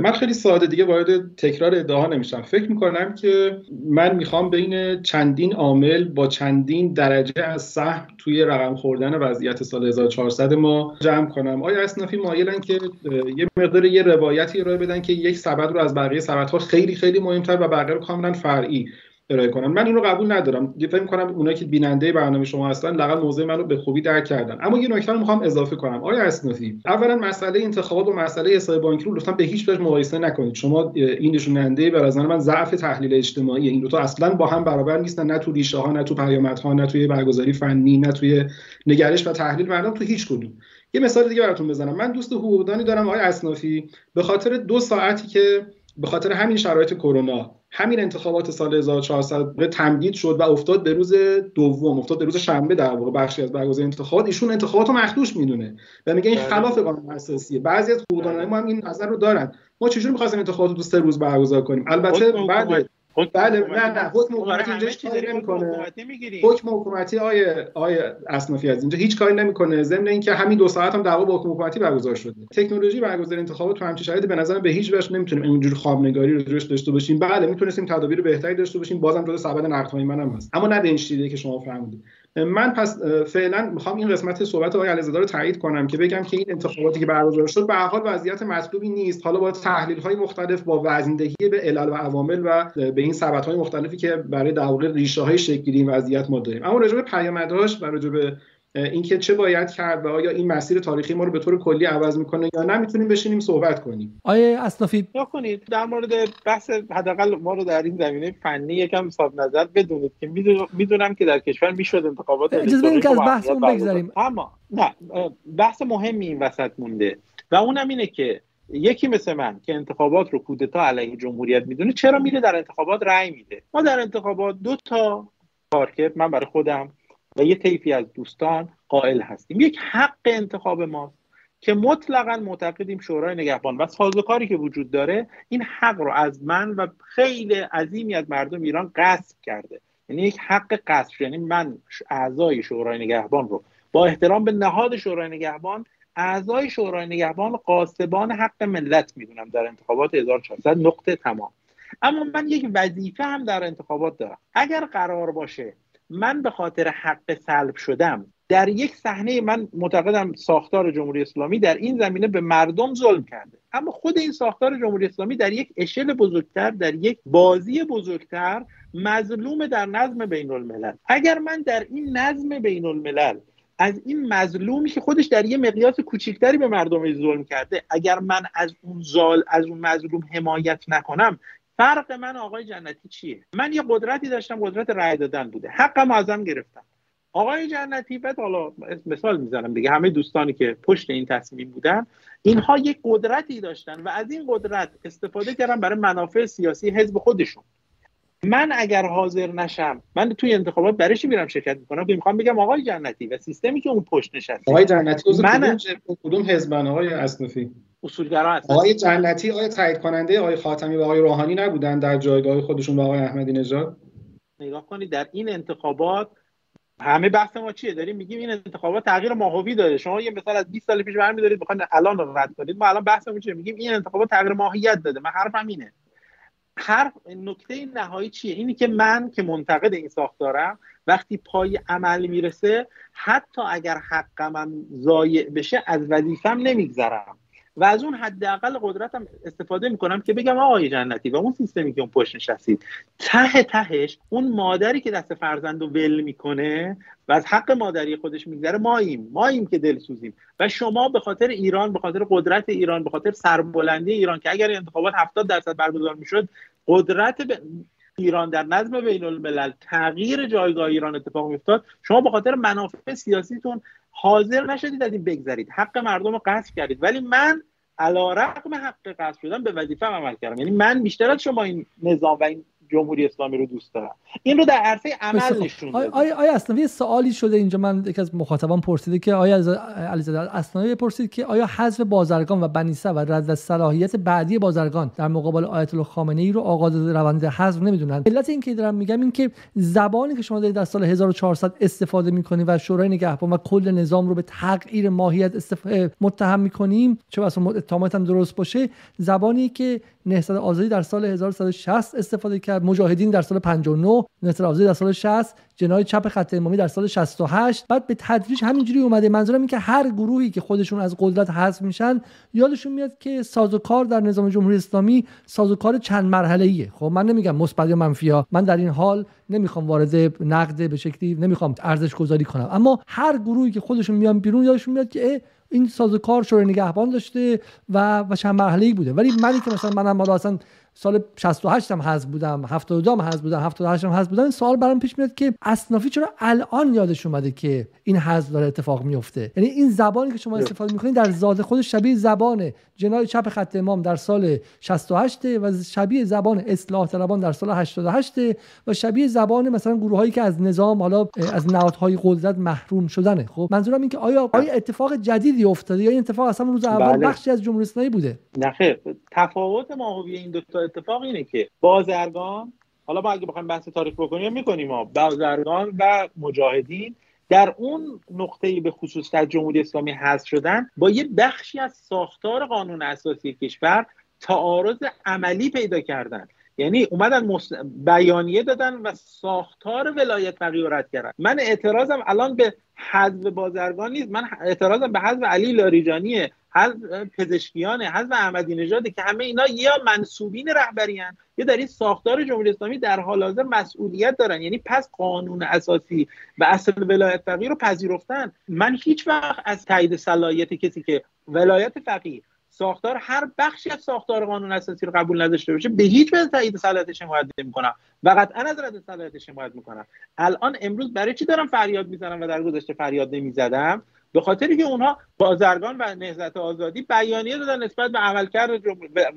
من خیلی ساده دیگه وارد تکرار ادعاها نمیشم. فکر می‌کنم که من می‌خوام بین چندین عامل با چندین درجه از توی رقم خوردن وضعیت سال هزار و چهارصد ما جمع کنم. آیا اصنافی مایلن که یه مقدار یه روایتی ارائه بدن که یک سبد رو از بقیه سبدها خیلی خیلی مهمتر و بقیه رو کاملا فرعی ارائه کنن؟ من این رو قبول ندارم. فکر می‌کنم اونایی که بیننده برنامه شما هستن لااقل موضوع منو به خوبی درک کردن. اما یه نکته رو می‌خوام اضافه کنم. آیا اصنافی، اولا مسئله انتخابات و مسئله حساب بانکی رو لطفاً به هیچ وجه مقایسه نکنید. شما این نشوننده به نظر من ضعف تحلیل اجتماعی این دو تا اصلاً با هم برابر نیستن، نه تو ریشه‌ها، نه تو پیامدها، نه توی برگزاری فنی، نه توی نگرش و تحلیل مردم، تو هیچ کدوم. یه مثال دیگه براتون بزنم. من دوست حقوقدانی دارم آقای اصنافی، به خاطر دو ساعتی که به خاطر همین شرایط کرونا همین انتخابات سال هزار و چهارصد تمدید شد و افتاد به روز دوم، افتاد به روز شنبه در واقع بخشی از برگزاری انتخابات. ایشون انتخاباتو مخدوش میدونه و میگه این خلاف قانون اساسی. بعضی از حقوقدانای ما هم این نظر رو دارن. ما چجوری می‌خواستیم انتخابات رو سه روز برگزار کنیم؟ البته بعد بله نه نه حکم حکومتی اینجا چیزی نمی‌کنه. حکم حکومتی آیه آیه اصنافی از اینجا هیچ کاری نمی‌کنه، ضمن اینکه همین دو ساعت هم دعوا با حکم حکومتی برگزار شده. تکنولوژی برگزاری انتخابات تو همچین شرایطی به نظر به هیچ وجه نمی‌تونیم اینجور خوابنگاری رو روش داشته باشیم. بله می‌تونستیم تدابیر بهتری داشته باشیم، بازم جدا سبد نقدهای منم هست، اما نه به این شیوهی که شما فرمودید. من پس فعلا می‌خوام این قسمت صحبت آقای علیزاده رو تایید کنم که بگم که این انتخاباتی که برگزار شد به هر حال وضعیت مطلوبی نیست. حالا با تحلیل‌های مختلف، با وزندگی به علل و عوامل و به این سبدهای مختلفی که برای در واقع ریشه‌های شکل این وضعیت ما داریم، اما راجع به پیامدهاش و راجع به اینکه چه باید کرد و آیا این مسیر تاریخی ما رو به طور کلی عوض می‌کنه یا نه، می‌تونیم بشینیم صحبت کنیم. آیا اصنافی نکنید در مورد بحث حداقل ما رو در این زمینه فنی یکم صاحب نظر بدونید که میدونم که در کشور میشد انتخابات اجازه بدید که از بحثمون بگذریم، اما نه بحث مهمی این وسط مونده و اونم اینه که یکی مثل من که انتخابات رو کودتا علیه جمهوریت میدونه چرا میره در انتخابات رأی میده. ما در انتخابات دو تا کارکرد، من برای خودم و یه طیفی از دوستان، قائل هستیم. یک حق انتخاب ماست که مطلقاً معتقدیم شورای نگهبان و سازوکاری که وجود داره این حق رو از من و خیلی عظیمی از مردم ایران غصب کرده. یعنی یک حق غصب، یعنی من اعضای شورای نگهبان رو با احترام به نهاد شورای نگهبان، اعضای شورای نگهبان قاسبان حق ملت میدونم در انتخابات هزار و چهارصد، نقطه تمام. اما من یک وظیفه هم در انتخابات دارم. اگر قرار باشه من به خاطر حق سلب شدم در یک صحنه، من معتقدم ساختار جمهوری اسلامی در این زمینه به مردم ظلم کرده، اما خود این ساختار جمهوری اسلامی در یک اشل بزرگتر، در یک بازی بزرگتر، مظلوم در نظم بین الملل. اگر من در این نظم بین الملل از این مظلومی که خودش در یه مقیاس کوچکتری به مردم ظلم کرده، اگر من از اون زال از اون مظلوم حمایت نکنم، فرق من آقای جنتی چیه؟ من یه قدرتی داشتم، قدرت رأی دادن بوده، حقم ازم گرفتم. آقای جنتی بعد، حالا مثال میزنم دیگه، همه دوستانی که پشت این تصمیم بودن اینها یک قدرتی داشتن و از این قدرت استفاده کردن برای منافع سیاسی حزب خودشون. من اگر حاضر نشم، من توی انتخابات برای چی میرم شرکت میکنم که میخوام بگم آقای جنتی و سیستمی که اون پشت نشسته؟ آقای جنتی من کدوم حزبن آقای اصنافی؟ اصولگرا هستن. آقای جنتی آقای تایید کننده آقای خاتمی و آقای روحانی نبودن در جایگاه خودشون و آقای احمدی نژاد؟ نگاه کنید در این انتخابات همه بحث ما چیه؟ داریم میگیم این انتخابات تغییر ماهوی داره. شما یه مثال از بیست سال پیش برمی‌دارید میخواین الان رو رد کنید. ما الان بحثمون چیه؟ میگیم این انتخابات تغییر ماهیت داده. من حرفم اینه. حرف نکته نهایی چیه؟ اینی که من که منتقد این ساختارم وقتی پای عمل میرسه، حتی اگر حقم ضایع بشه، از وظیفم نمیگذرم و از اون حداقل قدرتم استفاده میکنم که بگم آقای جنتی و اون سیستمی که اون پشت نشستید، ته تهش اون مادری که دست فرزندو ول میکنه و از حق مادری خودش میگذره ماییم ماییم که دلسوزیم و شما به خاطر ایران، به خاطر قدرت ایران، به خاطر سربلندی ایران که اگر انتخابات هفتاد درصد برگزار میشد، قدرت ب... ایران در نظم بین الملل، تغییر جایگاه ایران اتفاق میفتاد، شما به خاطر منافع سیاسیتون حاضر نشدید از این بگذرید، حق مردم رو غصب کردید. ولی من علی رغم حق غصب شدن به وظیفه‌ام عمل کردم. یعنی من بیشتر از شما این نظام و این جمهوری اسلامی رو دوست دارم. این رو در عرصه عمل نشون دادم. آیا آیا اصنافی سوالی شده اینجا؟ من یکی از مخاطبان پرسیده که آیا علیزاده اصنافی پرسید که آیا حذف بازرگان و بنیسه و رد صلاحیت بعدی بازرگان در مقابل آیت الله خامنه ای رو آغاز روند حذف نمیدونن؟ علت این که دارم میگم این که زبانی که شما دارید در سال هزار و چهارصد استفاده میکنید و شورای نگهبان و کل نظام رو به تغییر ماهیت استف... متهم میکنیم، چه واسه اتهامات هم درست باشه، زبانی که نهضت آزادی در سال هزار و صد و شصت استفاده کرد، مجاهدین در سال پنجاه و نه، نهضت آزادی در سال شصت، جناح چپ خط امامی در سال شصت و هشت، بعد به تدریج همینجوری اومده. منظورم این که هر گروهی که خودشون از قدرت حذف میشن یادشون میاد که سازوکار در نظام جمهوری اسلامی سازوکار چند مرحله‌ایه. خب من نمیگم مثبت یا منفی‌ها، من در این حال نمیخوام وارد نقد به شکلی، نمیخوام ارزش گذاری کنم، اما هر گروهی که خودشون میان بیرون یادشون میاد که این سازوکار شورای نگهبان داشته و و چند مرحله‌ای بوده. ولی منی که مثلا منم مثلا سال شصت و هشت هم حذف بودم، هفتاد و دو هم حذف بودم، هفتاد و هشت هم حذف بودم. این سوال برام پیش میاد که اصنافی چرا الان یادش اومده که این حذف داره اتفاق میفته؟ یعنی این زبانی که شما استفاده میکنید در ذات خودش شبیه زبان جناح چپ خط امام در سال شصت و هشت و شبیه زبان اصلاح طلبان در سال هشتاد و هشت و شبیه زبان مثلا گروهایی که از نظام، حالا از نهادهای قدرت محروم شدنه. خب منظورم این که آیا آیا اتفاق جدیدی افتاده یا این اتفاق اصلا روز اول بله. بخشی از جمهوری اسلامی بوده؟ نه خیر، تفاوت ماهوی این دو تا اتفاق اینه که بازرگان، حالا ما اگه بخوایم بحث تاریخ بکنیم می‌کنیم، ما بازرگان و مجاهدین در اون نقطه‌ای به خصوص در جمهوری اسلامی حذف شدن، با یه بخشی از ساختار قانون اساسی کشور تعارض عملی پیدا کردن. یعنی اومدن مص... بیانیه دادن و ساختار ولایت فقیه رد کردن. من اعتراضم الان به حذف بازرگان نیست، من اعتراضم به حذف علی لاریجانیه، حذف پزشکیانه، حذف احمدی نژاده که همه اینا یا منسوبین رهبری ان یا در این ساختار جمهوری اسلامی در حال حاضر مسئولیت دارن. یعنی پس قانون اساسی و اصل ولایت فقیه رو پذیرفتن. من هیچ وقت از تایید صلاحیت کسی که ولایت فقیه ساختار هر بخشی از ساختار قانون اساسی رو قبول نداشته باشه به هیچ وجه تایید صلاحیتش حمایت نمی‌کنم و قطعا از رد صلاحیتش حمایت می‌کنم. الان امروز برای چی دارم فریاد می‌زنم و در گذشته فریاد نمی‌زدم؟ به خاطری که اونها بازرگان و نهضت آزادی بیانیه دادن نسبت به عملکرد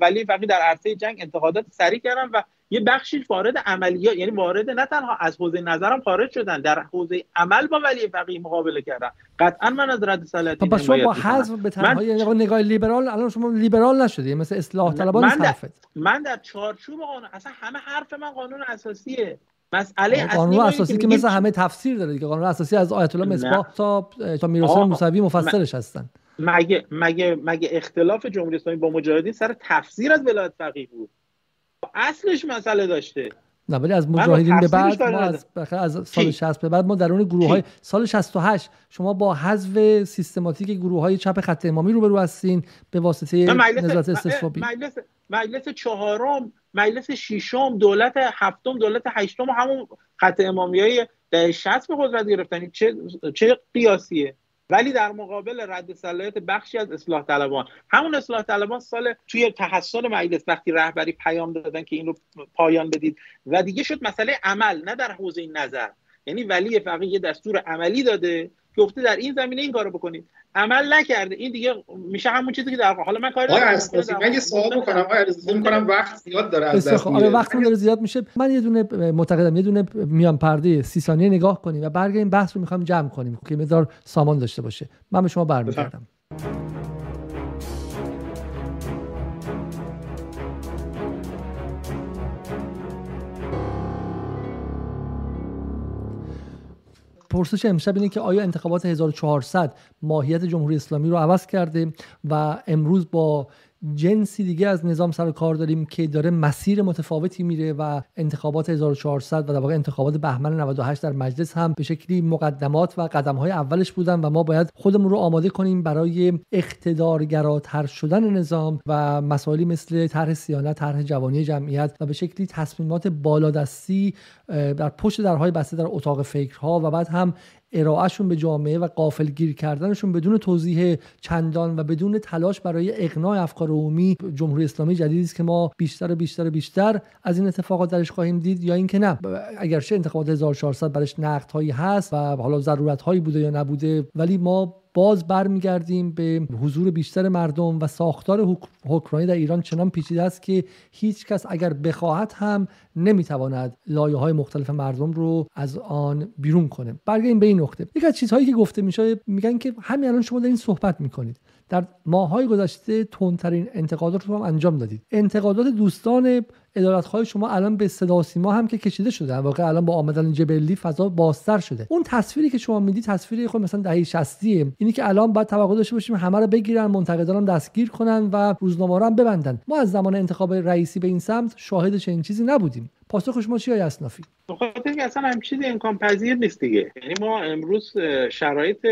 ولی فقیه در عرصه جنگ، انتقادات سریع کردن و یه بخشی وارد عملیات، یعنی وارد نه تنها از حوزه نظرم خارج شدن، در حوزه عمل با ولی فقیه مقابله کردن. قطعا من از رد صلاحیت نمی‌کنم. پس شما با حذف به تنهایی من... نگاه لیبرال، الان شما لیبرال نشدید، مثل اصلاح طلبان حرفت. من در چارچوب قانون، اصلا همه حرف من قانون اساسیه. مسئله قانون اساسی که مثل همه تفسیر داره دیگه. قانون اساسی از آیت الله مصباح تا تا میرحسین موسوی مفسرش هستن. مگه مگه مگه اختلاف جمهوری اسلامی با مجاهدین سر تفسیر از ولایت فقیه بود؟ اصلش مسئله داشته. نه ولی از مجاهدین به بعد ما از از سال شصت به بعد ما در اون گروه‌های سال شصت و هشت شما با حذف سیستماتیک گروه‌های چپ خط امامی روبرو هستین به واسطه نظارت استصوابی. مجلس مجلس چهارم، مجلس ششم، دولت هفتم، دولت هشتم، همون خط امامیای دهه شصت به قدرت گرفتن. چه چه قیاسیه؟ ولی در مقابل رد صلاحیت بخشی از اصلاح طلبان، همون اصلاح طلبان سال توی تحسن مجلس وقتی رهبری پیام دادن که این رو پایان بدید و دیگه شد مسئله عمل نه در حوزه نظر. یعنی ولی فقیه یه دستور عملی داده، گفته در این زمینه این کارو بکنید، عمل نکرده، این دیگه میشه همون چیزی که در حالا من کاری ندارم. من یه سوال می‌کنم، آقا علیزاده، می‌کنم وقت زیاد داره از دست میره. آره وقت من داره زیاد میشه. من یه دونه معتقدم یه دونه میان پرده سی ثانیه نگاه کنیم و برگ این بحث رو می‌خوام جمع کنیم که مقدار سامان داشته باشه. من به شما برمیگردم. پرسش امشب اینه که آیا انتخابات هزار و چهارصد ماهیت جمهوری اسلامی رو عوض کرده و امروز با جنسی دیگه از نظام سر کار داریم که داره مسیر متفاوتی میره و انتخابات هزار و چهارصد و در واقع انتخابات بهمن نود و هشت در مجلس هم به شکلی مقدمات و قدم‌های اولش بودن و ما باید خودمون رو آماده کنیم برای اقتدارگراتر شدن نظام و مسائلی مثل طرح صیانت، طرح جوانی جمعیت و به شکلی تصمیمات بالادستی در پشت درهای بسته در اتاق فکرها و بعد هم ارائهشون به جامعه و غافلگیر کردنشون بدون توضیح چندان و بدون تلاش برای اقناع افکار عمومی. جمهوری اسلامی جدیدی است که ما بیشتر بیشتر بیشتر از این اتفاقات درش خواهیم دید یا اینکه نه؟ اگرچه انتخابات هزار و چهارصد برش نقدهایی هست و حالا ضرورت‌هایی بوده یا نبوده، ولی ما باز برمیگردیم به حضور بیشتر مردم و ساختار حکمرانی در ایران چنان پیچیده است که هیچ کس اگر بخواهد هم نمیتواند لایه‌های مختلف مردم رو از آن بیرون کنه. برگردیم به این نقطه. یک از چیزهایی که گفته میشه، میگن که همین الان شما دارین صحبت میکنید، در ماه‌های گذشته تندترین انتقادات رو هم انجام دادید. انتقادات دوستان عدالت‌خواه شما الان به صدا و سیما هم که کشیده شده. واقعا الان با آمدن جبلی فضا بازتر شده. اون تصویری که شما میدید تصویری خود مثلا دهه شصتیه. اینی که الان باید توقع داشته باشیم همه رو بگیرن، منتقدان هم دستگیر کنن و روزنامه‌ها رو هم ببندن. ما از زمان انتخاب رئیسی به این سمت شاهد چنین چیزی نبودیم. پاسخ شما چیه اصنافی؟ بخاطر اینکه اصلا همین چیزی امکان پذیر نیست دیگه. یعنی ما امروز شرایط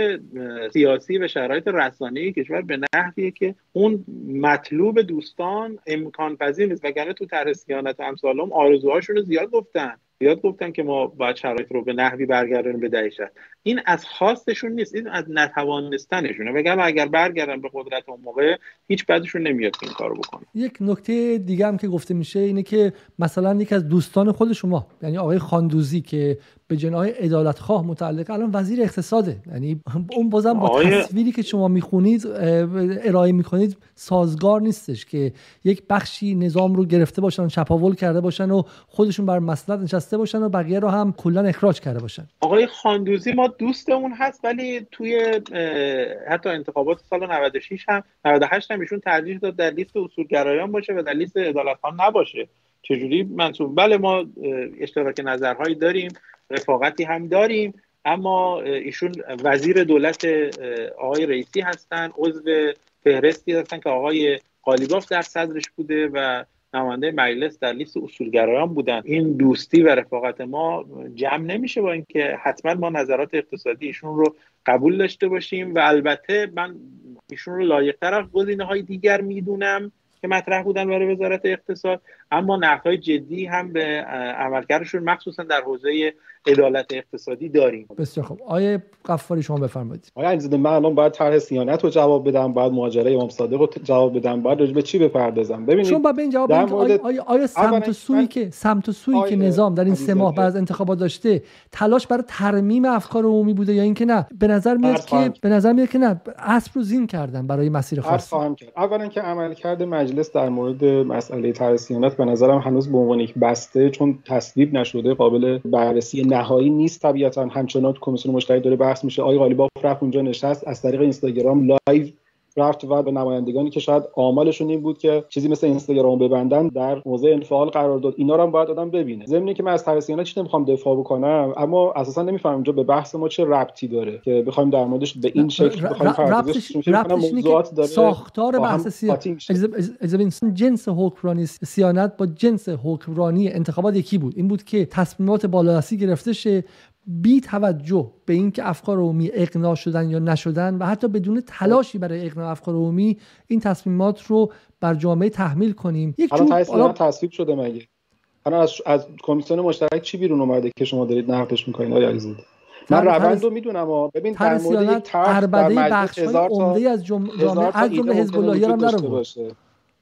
سیاسی و شرایط رسانه‌ای کشور به نحویه که اون مطلوب دوستان امکان پذیر نیست. وگرنه تو طرح صیانت و امثالهم آرزوهاشون رو زیاد گفتن. زیاد گفتن که ما باید شرایط رو به نحوی برگردونیم به دهه شصت. این از خواستشون نیست، این از نتوانستنشونه. وگرنه اگر برگردن به قدرت اون موقع هیچ بعدشون نمیاد این کارو بکنه. یک نکته دیگه هم که گفته میشه اینه که مثلا یک از دوستان خود شما، یعنی آقای خاندوزی که به جناح عدالتخواه متعلق، الان وزیر اقتصاده، یعنی اون بازم با آقای... تصویری که شما میخونید ارائه میکنید سازگار نیستش که یک بخشی نظام رو گرفته باشن، چپاول کرده باشن و خودشون بر مسند نشسته باشن و بقیه رو هم کلا اخراج کرده باشن. آقای خاندوزی ما دوستمون هست، ولی توی حتی انتخابات سال نود و شش هم نود و هشت هم ایشون ترجیح داد در لیست اصولگرایان باشه و در لیست عدالتخواه نباشه. چجوری منصوب؟ بله ما اشتراک نظرهایی داریم، رفاقتی هم داریم، اما ایشون وزیر دولت آقای رئیسی هستن، عضو فهرستی هستن که آقای قالیباف در صدرش بوده و نماینده مجلس در لیست اصولگرایان بودن. این دوستی و رفاقت ما جمع نمیشه با اینکه حتما ما نظرات اقتصادی ایشون رو قبول داشته باشیم. و البته من ایشون رو لایق‌تر از گزینه‌های دیگر میدونم که مطرح بودن برای وزارت اقتصاد، اما نقدهای جدی هم به عملکردشون مخصوصا در حوزه عدالت اقتصادی داریم. بسیار خب، آقای غفاری شما بفرمایید. آقای علیزاده، من الان باید طرح صیانت رو جواب بدم، باید ماجرای امام صادق رو جواب بدم، باید راجع به چی بپردازم؟ ببینید چون باید به این جواب بدم مورد... آیا آیا سمت و سویی من... که سمت و سویی آیا... که نظام در این سه ماه بعد از انتخابات داشته تلاش برای ترمیم افکار عمومی بوده یا اینکه نه به نظر میاد که به نظر میاد که نه اسب رو زین کردن برای مسیر خاص؟ اولا که عملکرد مجلس در مورد مسئله طرح صیانت به نظرم هنوز به عنوان یک بسته چون تصویب نشده قابل بررسی نهایی نیست. طبیعتا همچنان کمیسیون مشترک داره بحث میشه. آقای قالیباف رفت اونجا نشست، از طریق اینستاگرام لایو رفت و به نمایندگانی که شاید آمالشون این بود که چیزی مثل اینستاگرام ببندن در حوزه انفعال قرار داد. اینا رو هم باید آدم ببینه. ضمن که من از طرح صیانت چی نمیخوام دفاع بکنم، اما اساسا نمیفهمم اینجا به بحث ما چه ربطی داره که بخوایم در موردش به این شکل بخوایم پردازش کنیم. موضوعات داره ساختار بحث سیاسی. اجازه جنس حکمرانی صیانت با جنس حکمرانی انتخابات یکی بود. این بود که تصمیمات بالادستی گرفته شه بی توجه به اینکه افکار عمومی اقناع شدن یا نشدن و حتی بدون تلاشی برای اقناع افکار عمومی این تصمیمات رو بر جامعه تحمیل کنیم. یک جور الان تصویب شده مگه؟ الان از, از کمیسیون مشترک چی بیرون اومده که شما دارید نقدش می‌کنید؟ آقای علیزاده من روند رو میدونم، اما ببین در مورد یک طرح در مجلس هزار تا عمده از جامعه از جمله حزب اللهی هم نرو.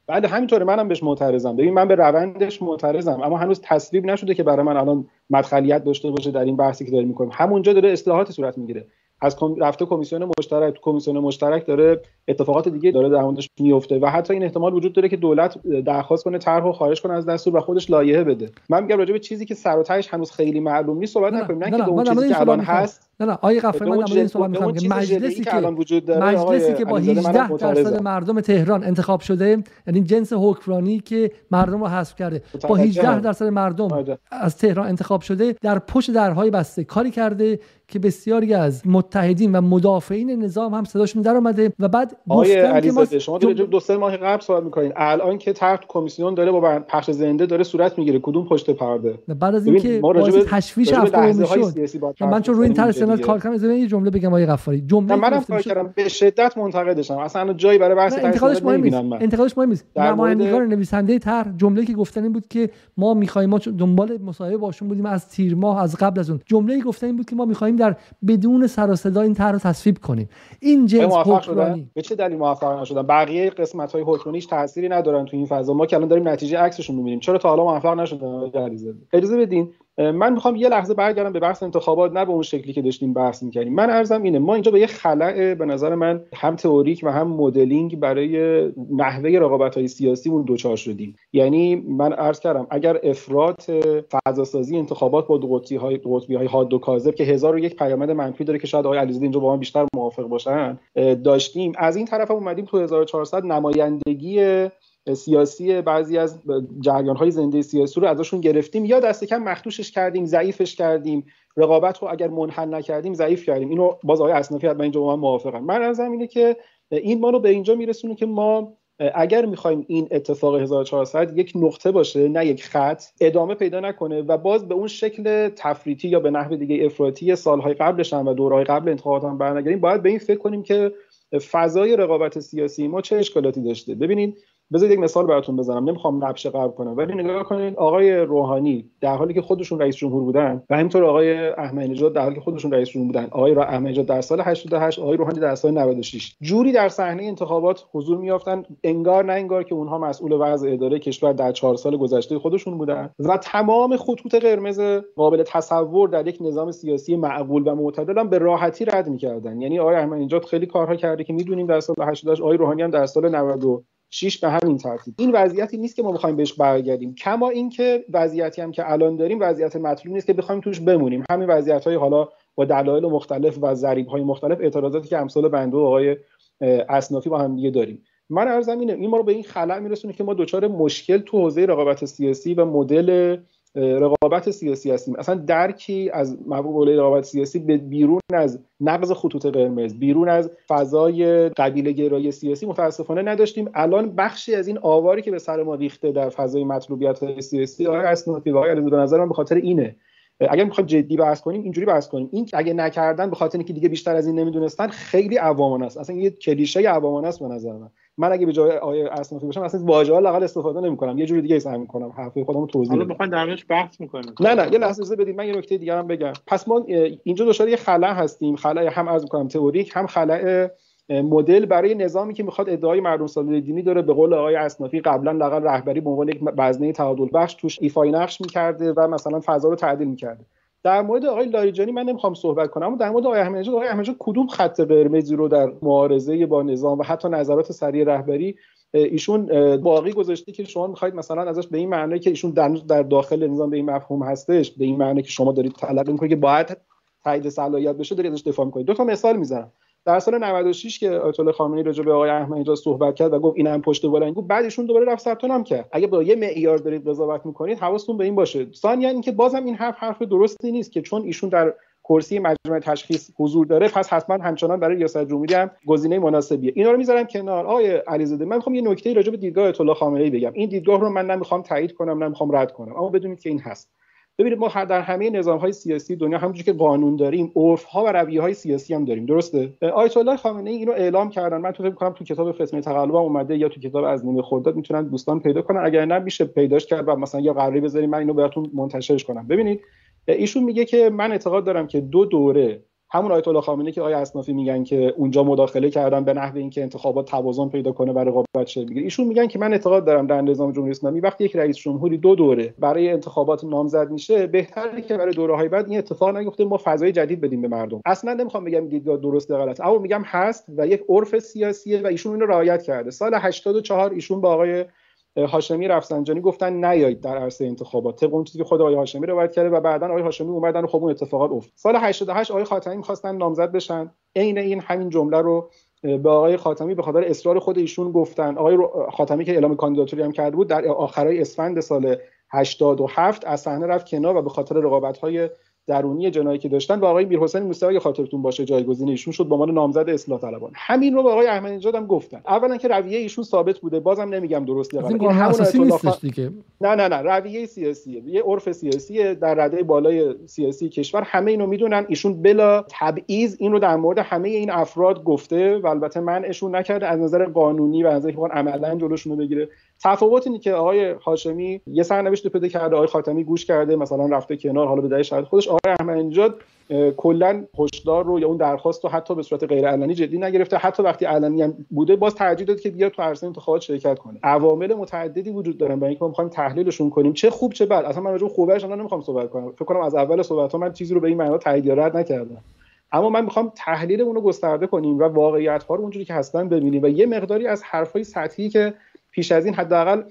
بعد همینطوره، منم هم بهش معترضم. ببین من به روندش معترضم، اما هنوز تصویب نشده که برای من الان مدخلیت داشته باشه در این بحثی که داریم می‌کنیم. همونجا داره اصلاحات صورت میگیره. از رفته کمیسیون مشترک، کمیسیون مشترک داره اتفاقات دیگه داره در موردش میفته و حتی این احتمال وجود داره که دولت درخواست کنه طرحو خارج کنه از دستور و خودش لایحه بده. من میگم راجع به چیزی که سر و تهش هنوز خیلی معلوم نیست صحبت نکنیم، نه که اون چیزی که الان هست. نه نه آقای غفاری، من در مورد این صحبت می‌کنم که مجلسی که الان وجود داره، مجلسی که با هجده درصد مردم تهران انتخاب شده، یعنی جنس حکمرانی که مردم رو حذف کرده، با هجده درصد مردم از تهران انتخاب شده، در پشت درهای بسته کاری کرده که بسیاری از متحدین و مدافعین نظام هم صداشون در اومده. و بعد آقای علیزاده شما دو سه ماه قبل صحبت می‌کنین، الان که طرح کمیسیون داره با پخش زنده داره صورت میگیره، کدوم پشت پرده؟ بعد از اینکه باعث تشویش افکار میشد من چون روی این طرح صیانت کار کردم، یه جمله بگم آقای غفاری، جمله من فکر کردم به شدت منتقدشم، اصلا جایی برای بحث انتقادش مهم نیست. انتقادش مهم نیست. نمایندگان نویسنده طرح جمله‌ای که گفتن این بود که ما می‌خوایم، ما دنبال مصاحبه باشون بودیم از تیر ماه، از قبل از اون جمله‌ای گفتن این بود که ما می‌خوایم در بدون سر و صدا این طرح رو تصویب کنیم. این جنس حکمرانی به چه دلیل موفق نشدن؟ بقیه قسمت‌های حکمرانیش تأثیری ندارن تو این فضا، ما که الان داریم نتیجه عکسشون رو می‌بینیم. چرا تا حالا موفق نشدن؟ اجازه بدین من میخوام یه لحظه برگردم به بحث انتخابات، نه به اون شکلی که داشتیم بحث می‌کردیم. من عرضم اینه ما اینجا به یه خلأ به نظر من هم تئوریک و هم مدلینگ برای نحوه رقابت‌های سیاسیمون دوچار شدیم. یعنی من عرض کردم اگر افراط فضاسازی انتخابات با دو قطبی‌های دو قطبی‌های حاد و کاذب که هزار و یک پیامد منفی داره که شاید آقای علیزاده اینجا با من بیشتر موافق باشن داشتیم، از این طرف هم اومدیم تو هزار و چهارصد نمایندگی سیاسی بعضی از جریان‌های زنده سیاسی رو ازشون گرفتیم یا دست کم مخدوشش کردیم، ضعیفش کردیم. رقابت رو اگر منحل نکردیم ضعیف کردیم. اینو باز آقای اصنافی حتما اینجا با من موافقن. من از اینه که این ما رو به اینجا میرسونه که ما اگر می‌خوایم این اتفاق هزار و چهارصد یک نقطه باشه نه یک خط ادامه پیدا نکنه و باز به اون شکل تفریطی یا به نحو دیگه افراطی سال‌های قبلش هم و دوره‌های قبل انتخابات هم برنگردیم، باید به این فکر کنیم که فضای رقابت سیاسی ما چه اشکالاتی داشته. ببینید بذارید یک مثال براتون بزنم، نمیخوام نبش قرب کنم، ولی نگاه کنید آقای روحانی در حالی که خودشون رئیس جمهور بودن و همینطور آقای احمدی نژاد در حالی که خودشون رئیس جمهور بودن، آقای را احمدی نژاد در سال هشتاد و هشت، آقای روحانی در سال نود و شش، جوری در صحنه انتخابات حضور می‌یافتن انگار نه انگار که اونها مسئول وضع اداره کشور در چهار سال گذشته خودشون بودن و تمام خطوط قرمز قابل تصور در یک نظام سیاسی معقول و معتدل هم به راحتی رد می‌کردن. یعنی آقای احمدی نژاد خیلی کارها کرده که می‌دونیم در سال هشتاد و هشت، آقای روحانی هم در سال نود و دو شش به همین ترتیب. این وضعیتی نیست که ما بخوایم بهش برگردیم، کما اینکه وضعیتی هم که الان داریم وضعیت مطلوب نیست که بخوایم توش بمونیم. همین وضعیت‌های حالا با دلایل مختلف و ضریب‌های مختلف، اعتراضاتی که امثال بنده و آقای اصنافی با هم دیگه داریم، من عرضم اینه این ما رو به این خلأ میرسونه که ما دچار مشکل تو حوزه رقابت سیاسی و مدل رقابت سیاسی هستیم. اصلا درکی از مبحث رقابت سیاسی به بیرون از نقض خطوط قرمز، بیرون از فضای قبیله گرایی سیاسی متاسفانه نداشتیم. الان بخشی از این آواری که به سر ما ریخته در فضای مطلوبیت سیاسی آقای اصنافی و آقای علیزاده به نظر من به خاطر اینه. اگر میخوایم جدی بحث کنیم اینجوری بحث کنیم، این اگه نکردن به خاطر اینکه دیگه بیشتر از این نمیدونستن خیلی عوامانه است، اصلا یه کلیشه عوامانه است به نظر من. من اگه به جای آیه اصنافی باشم اصلا واژه‌ها لاقل استفاده نمی‌کنم، یه جوری دیگه اسم می‌کنم، حرفای خودمو توضیح میدم. حالا می‌خوام درمش بحث می‌کنیم. نه نه یه لحظه اجازه بدید من یه نکته دیگه هم بگم. پس ما اینجا دچار یه خلأ هستیم، خلأ هم عرض می‌کنم تئوریک، هم خلأ مدل برای نظامی که میخواد ادعای مردم سالاری دینی داره. به قول آقای اصنافی قبلا لقب رهبری به عنوان یک وزنه تعادل بخش توش ایفای نقش میکرده و مثلا فضا رو تعدیل میکرده. در مورد آقای لاریجانی من نمیخوام صحبت کنم، اما در مورد آقای احمدی نژاد، آقای احمدی نژاد کدوم خط قرمزی رو در معارضه با نظام و حتی نظرات سریع رهبری ایشون باقی گذاشته که شما میخواید مثلا ازش به این معنی که ایشون در داخل نظام به این مفهوم هستش، به این معنی که شما دارید تعلق میکنید که باید تایید صلاحیت بشه دارید ازش دفاع میکنید. دو تا مثال میزنم. در سال نود و شش که آیت الله خامنه ای راجع به آقای احمدی نژاد صحبت کرد و گفت اینم پشت بلنگو، بعدشون دوباره رفت ثبت‌نام هم کرد. اگه با یه معیار دارید قضاوت می‌کنید حواستون به این باشه. ثانیاً اینکه بازم این حرف حرف درستی نیست که چون ایشون در کرسی مجمع تشخیص حضور داره پس حتما همچنان برای ریاست جمهوری هم گزینه مناسبیه. اینا رو می‌ذارم کنار. آقای علیزاده، من می‌خوام یه نکته راجع به دیدگاه آیت الله خامنه ای بگم. این دیدگاه رو من نمی‌خوام تایید کنم، نمی‌خوام رد کنم، اما بدونید که این هست. ببینید ما در همه نظام‌های سیاسی دنیا همونجوری که قانون داریم، عرف‌ها و رویه‌های سیاسی هم داریم، درسته؟ آیت الله خامنه‌ای اینو اعلام کردن. من تو فکر می‌کنم تو کتاب فتنه تقلب هم اومده یا تو کتاب از نیمه خرداد، میتونن دوستان پیدا کنن، اگر نه میشه پیداش کرد و مثلا یا قراری بذاریم من اینو براتون منتشرش کنم. ببینید ایشون میگه که من اعتقاد دارم که دو دوره، همون آیت الله خامنه‌ای که آقای اصنافی میگن که اونجا مداخله کردن به نحو اینکه انتخابات توازن پیدا کنه و رقابت شکل بگیره، ایشون میگن که من اعتقاد دارم در نظام جمهوری اسلامی وقتی یک رئیس جمهوری دو دوره برای انتخابات نامزد میشه، بهتره که برای دوره‌های بعد این اتفاق نیفته، ما فضای جدید بدیم به مردم. اصلا نمیخوام بگم دیدگاه درسته غلط، اما میگم هست و یک عرف سیاسیه و ایشون اینو رعایت کرده. سال هشتاد و چهار ایشون با آقای هاشمی رفسنجانی گفتن نیایید در عرصه انتخابات، طبق اون چیزی که خود آقای هاشمی روایت کرده و بعداً آقای هاشمی اومدن و خب اون اتفاقات افتاد. سال هشتاد و هشت آقای خاتمی می‌خواستن نامزد بشن، عین این همین جمله رو به آقای خاتمی به خاطر اصرار خود ایشون گفتن. آقای خاتمی که اعلام کاندیداتوری هم کرده بود در آخرای اسفند سال هشتاد و هفت از صحنه رفت کنار و به خاطر رقابت‌های درونی جنایی که داشتن با آقای میرحسین موسوی اگه خاطرتون باشه جایگزین ایشون شد به عنوان نامزد اصلاح طلبان. همین رو به آقای احمدی نژاد هم گفتن. اولا که رویه ایشون ثابت بوده، بازم نمیگم درست یا غلط، این همون اصطلاح دیگه، نه نه نه رویه سیاسیه، یه عرف سیاسیه در رده بالای سیاسی کشور، همه اینو میدونن. ایشون بلا تبعیض این رو در مورد همه این افراد گفته و البته منعشون نکرده از نظر قانونی و از اینکه بخوان عملاً جلوشون رو بگیره. تفاوت اینه که آقای هاشمی یه سرنوشت پیدا کرده، آقای خاتمی گوش کرده، مثلا رفته کنار، حالا به دلیل شرایط خودش. آقای احمدی نژاد کلا هشدار رو یا اون درخواست رو حتی به صورت غیر علنی جدی نگرفته، حتی وقتی علنی هم بوده باز ترجیح داد که بیاد تو عرصه انتخابات شرکت کنه. عوامل متعددی وجود داره برای اینکه ما می‌خوایم تحلیلشون کنیم، چه خوب چه بد. اصلا من راجع به خوبش الان نمی‌خوام صحبت کنم، فکر کنم از اول صحبت‌ها من چیزی رو به این معنا تایید یا رد نکردم، اما من می‌خوام تحلیلمون رو گسترده کنیم و واقعیت‌ها رو اونجوری که هستن ببینیم و یه مقداری از حرفای سطحی که پیش از این حداقل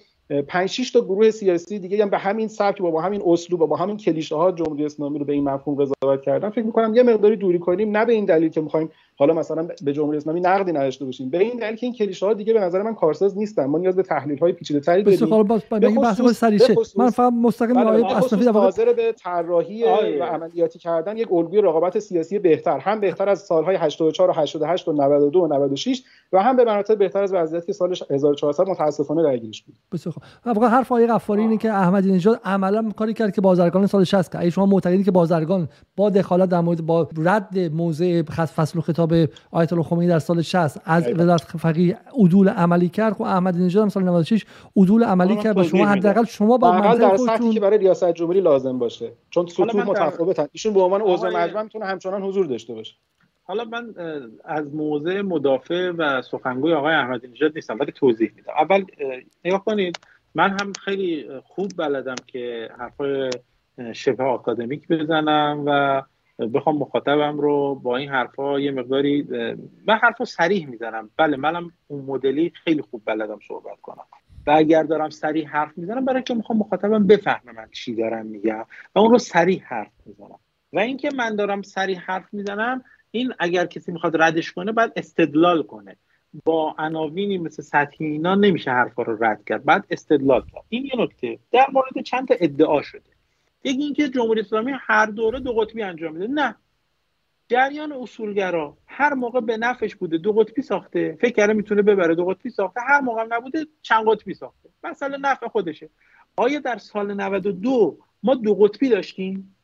پنج شش تا گروه سیاسی دیگه هم به همین سبک و با همین اسلوب و با همین کلیشه ها جمهوری اسلامی رو به این مفهوم قضاوت کردن، فکر می‌کنم یه مقداری دوری کنیم. نه به این دلیل که می‌خوایم حالا مثلا به جمهوری اسلامی نقدی نداشته باشیم، به این دلیل که این کلیشه ها دیگه به نظر من کارساز نیستن، ما نیاز به تحلیل‌های پیچیده‌تری داریم. بسیار باز بحث سریشه، من فقط مستقیم آیه اصنافی در واقع به طراحی و عملیاتی کردن یک الگوی رقابت سیاسی بهتر، هم بهتر از سال‌های هشتاد و چهار و هشتاد و هشت و نود و دو و نود و شش و هم به مراتب بهتر از وضعیتی که سال هزار و چهارصد متأسفانه درگیرش بود. واقعا حرف آقای غفاری اینه که احمدی نژاد عملا کاری کرد که بازرگان سال شصت کرد. اگه شما معتقدید که بازرگان با دخالت در مورد با رد موضع فصل و خطاب آیت الله خمینی در سال شصت از وزارت فقیه عدول عملی کرد، خب احمدی نژاد هم سال نود و شش عدول عملی کرد و شما حداقل شما با منظر در سطحی که برای ریاست جمهوری لازم باشه، چون سطوح متفاوتن، ایشون به عنوان عضو مجمع میتونه همچنان حضور داشته باشه. حالا من از موضع مدافع و سخنگوی آقای احمدی نژاد نیستم ولی توضیح میدم. اول نگاه کنید، من هم خیلی خوب بلدم که حرفای شبه آکادمیک بزنم و بخوام مخاطبم رو با این حرفا یه مقداری، من حرفو صریح میزنم. بله منم اون مدلی خیلی خوب بلدم صحبت کنم و اگر دارم صریح حرف میزنم برای که میخوام مخاطبم بفهمه من چی دارم میگم و اون رو صریح حرف میزنم. و اینکه من دارم صریح حرف میزنم، این اگر کسی میخواد ردش کنه باید استدلال کنه. با عناوینی مثل سطحی اینا نمیشه حرفا رو رد کرد، باید استدلال کرد. این یه نکته در مورد چند تا ادعا شده. یکی اینکه جمهوری اسلامی هر دوره دو قطبی انجام میده، نه. جریان اصولگرا هر موقع به نفعش بوده دو قطبی ساخته، فکر کرده میتونه ببره دو قطبی ساخته، هر موقع هم نبوده چند قطبی ساخته، مثلا نفع خودشه. آیا در سال نود و دو ما دو قطبی داشتیم؟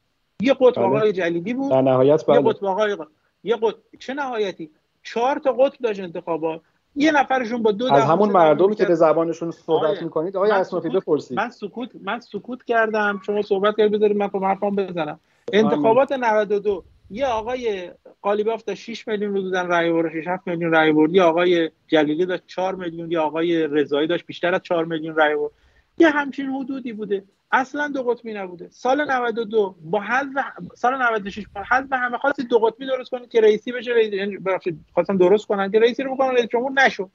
یه قطب آقای جلیلی بود، در نهایت یه قطب آقای یه قطب، چه نهایتی چهار تا قطب داشت انتخابات، یه نفرشون با دو از همون مردمی که به زبانشون صحبت می‌کنید. آقای اصنافی بپرسید. من سکوت من سکوت کردم، شما صحبت کردید، بذارید من با حرفام بزنم. انتخابات نود و دو یه آقای قالیباف داشت شش میلیون بودن رای برد، شش هفت میلیون رای برد. یه آقای جلیلی داشت چهار میلیون، یه آقای رضایی داشت بیشتر از چهار میلیون رای برد. یه همچین حدودی بوده، اصلا دو قطبی نبوده. سال نود و دو با حذف سال نود و شش با حذف همه خاصی دو قطبی درست کنید که رئیسی بشه، ببخشید خواستم درست کنن که رئیسی رو بکنن رئیس جمهور نشد،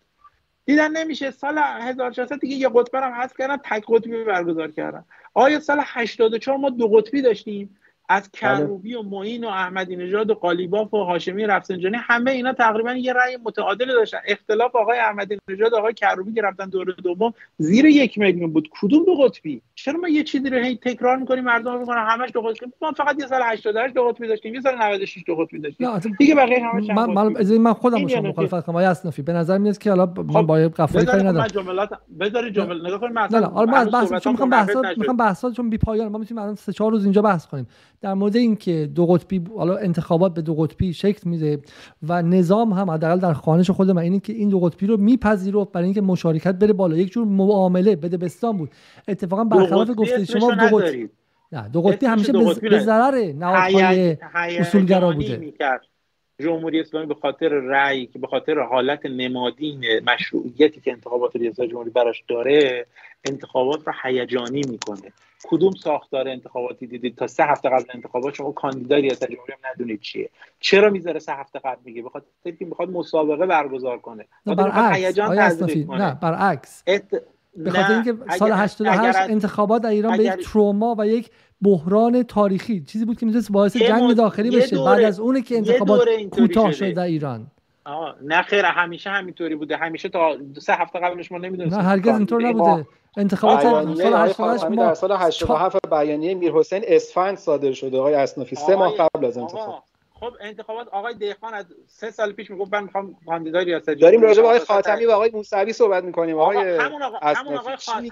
دیدن نمیشه. سال هزار و چهارصد دیگه یه قطبی رو حذف کردن، تک قطبی برگزار کردن. آیا سال هشتاد و چهار ما دو قطبی داشتیم؟ از کروبی و معین و احمدی نژاد و قالیباف و هاشمی رفسنجانی همه اینا تقریبا یه رأی متعادل داشتن. اختلاف آقای احمدی نژاد و آقای کروبی که رفتن دوره دوم زیر یک میلیون بود. کدوم دو قطبی؟ چرا ما یه چیزی رو هی تکرار می‌کنیم، مردم می‌گن همش دو قطبی؟ ما فقط یه سال هشتاد و هشت دو قطبی داشتیم، یه سال نود و شش دو قطبی داشتیم. دیگه بقیه همش چند قطبی. من من من خودم مشخص مخالفت کنم. آقای اصنافی به نظر میاد که حالا با قفاری کاری نداره. جملات بذارید جمله نگاه کنید. نه حالا من بحث می‌خوام بحثات می‌خوام بحثات چون بی‌پایان ما می‌تونیم الان سه چهار روز اینجا بحث کنیم. در مورد اینکه دو قطبی حالا انتخابات به دو قطبی شکل میده و نظام هم حداقل در خانش خود من اینه که این دو قطبی رو میپذیرفت برای اینکه مشارکت بره بالا، یک جور معامله بدبستان بود. اتفاقا برخلاف گفته شما دو قطبی، نه دو قطبی همیشه به ضرر نهادهای اصولگرا بوده. جمهوری اسلامی به خاطر رأی که به خاطر حالت نمادین مشروعیتی که انتخابات ریاست جمهوری براش داره انتخابات رو هیجانی میکنه. کدوم ساختار انتخاباتی دیدید تا سه هفته قبل انتخابات شما کاندیدای ریاست جمهوری هم ندونید چیه؟ چرا میذاره سه هفته قبل میگه؟ بخاطر اینکه میخواد مسابقه برگزار کنه، بخاطر هیجان تزریق کنه. نه برعکس، به خاطر اینکه سال هشتاد و هشت انتخابات در ایران به یک تروما و یک بحران تاریخی چیزی بود که میتونست باعث جنگ داخلی بشه. بعد از اونه که انتخابات کوتاه شد در ایران. آه نه خیر، همیشه همینطوری بوده، همیشه تا سه هفته قبلش ما نمیدونستیم. نه هرگز اینطور نبوده. انتخابات سال هشتاد و هشت ما در سال هشتاد و هفت بیانیه میرحسین اسفند صادر شد آقای اصنافی، سه ماه قبل از انتخابات. خب انتخابات آقای دهقان از سه سال پیش میگفت من میخوام کاندیدای ریاست جمهوری. داریم راجع به آقای خاتمی و آقای موسوی صحبت میکنیم. آقای همون آقای همون آقای خاتمی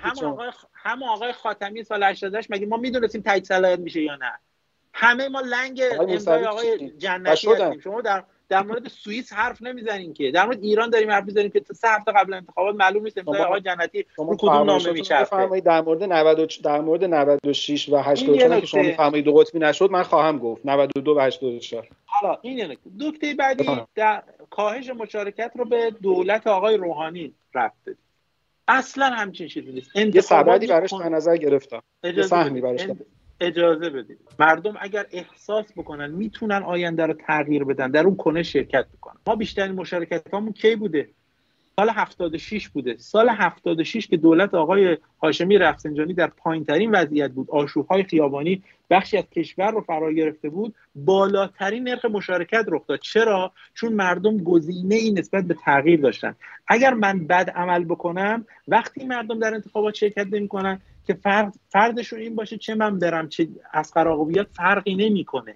همون آقای خاتمی سال هشتاد و هشت مگه ما میدونستیم تایید صلاحیت میشه یا نه؟ همه ما لنگ امضای آقای جنتی هستیم. شما در در مورد سوئیس حرف نمیزنین که، در مورد ایران داریم حرف میزنیم که سه هفته قبل انتخابات معلوم نیست امضای آقای جنتی رو کدوم نامه میچرخه. در مورد نود و شش در مورد نود و شش و هشتاد و چهار که شما میفهمید دو قطبی نشد، من خواهم گفت نود و دو و هشتاد و چهار. حالا این یه نکته. نکته بعدی در کاهش مشارکت رو به دولت آقای روحانی رفت. اصلا همچین چیزی نیست. یه سبدی براش در نظر گرفتم. یه سهمی براش دادم. اجازه بدید مردم اگر احساس بکنن میتونن آینده رو تغییر بدن در اون کنش شرکت بکنن. ما بیشترین مشارکتامون کی بوده؟ سال هفتاد و شش بوده. سال هفتاد و شش که دولت آقای هاشمی رفسنجانی در پایین‌ترین وضعیت بود، آشوب‌های خیابانی بخشی از کشور رو فرا گرفته بود، بالاترین نرخ مشارکت رخ داد. چرا؟ چون مردم گزینه‌ای نسبت به تغییر داشتن. اگر من بد عمل بکنم، وقتی مردم در انتخابات شرکت نمی‌کنن که فرد فردشون این باشه چه من برم چه اصغر آقا بیاد فرقی نمی‌کنه.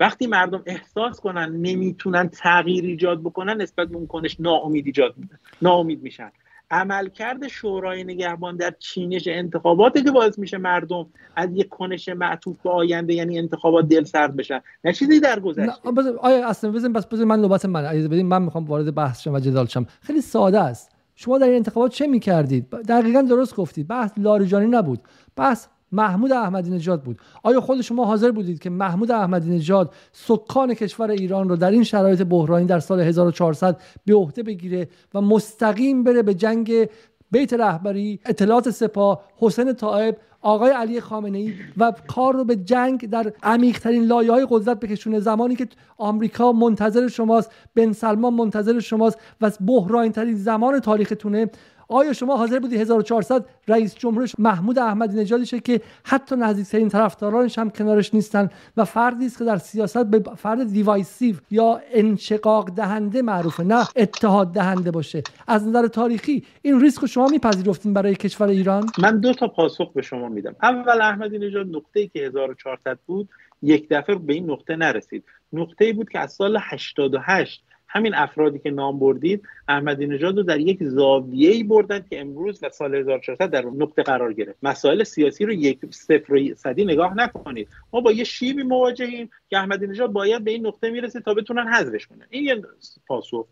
وقتی مردم احساس کنن نمیتونن تغییر ایجاد بکنن، نسبت به اون کنش ناامید ایجاد ناامید میشن. عملکرد شورای نگهبان در چینش انتخاباتی که باعث میشه مردم از یک کنش معطوف به آینده یعنی انتخابات دل سرد بشن، نه چیزی در گذشته. آیا اصلا بزن بس بزن من نوبت من عزیز بدین، من میخوام وارد بحث شم و جدال شم. خیلی ساده است. شما در این انتخابات چه میکردید؟ دقیقاً درست گفتید. بحث لاریجانی نبود، بحث محمود احمدی نژاد بود. آیا خود شما حاضر بودید که محمود احمدی نژاد سکان کشور ایران رو در این شرایط بحرانی در سال هزار و چهارصد به عهده بگیره و مستقیم بره به جنگ بیت رهبری، اطلاعات سپاه، حسین طائب، آقای علی خامنه ای و کار رو به جنگ در عمیق‌ترین لایه‌های قدرت بکشونه، زمانی که آمریکا منتظر شماست، بن سلمان منتظر شماست و بحرانی‌ترین زمان تاریختونه؟ آیا شما حاضر بودی هزار و چهارصد رئیس جمهورش محمود احمدی نژادی شه که حتی نزدیکترین طرفدارانش هم کنارش نیستن و فردی است که در سیاست به فرد دیوایسیو یا انشقاق دهنده معروفه، نه اتحاد دهنده باشه؟ از نظر تاریخی این ریسک رو شما میپذیرفتین برای کشور ایران؟ من دو تا پاسخ به شما میدم. اول، احمدی نژاد نقطه‌ای که هزار و چهارصد بود یک دفعه به این نقطه نرسید. نقطه‌ای بود که از سال هشتاد و هشت همین افرادی که نام بردید احمدی نژاد رو در یک زاویه‌ای بردند که امروز و سال هزار و چهارصد در نقطه قرار گرفت. مسائل سیاسی رو یک صفر صدی نگاه نکنید. ما با یه شیبی مواجهیم که احمدی نژاد باید به این نقطه میرسه تا بتونن حذفش کنن. این یه پاسخ.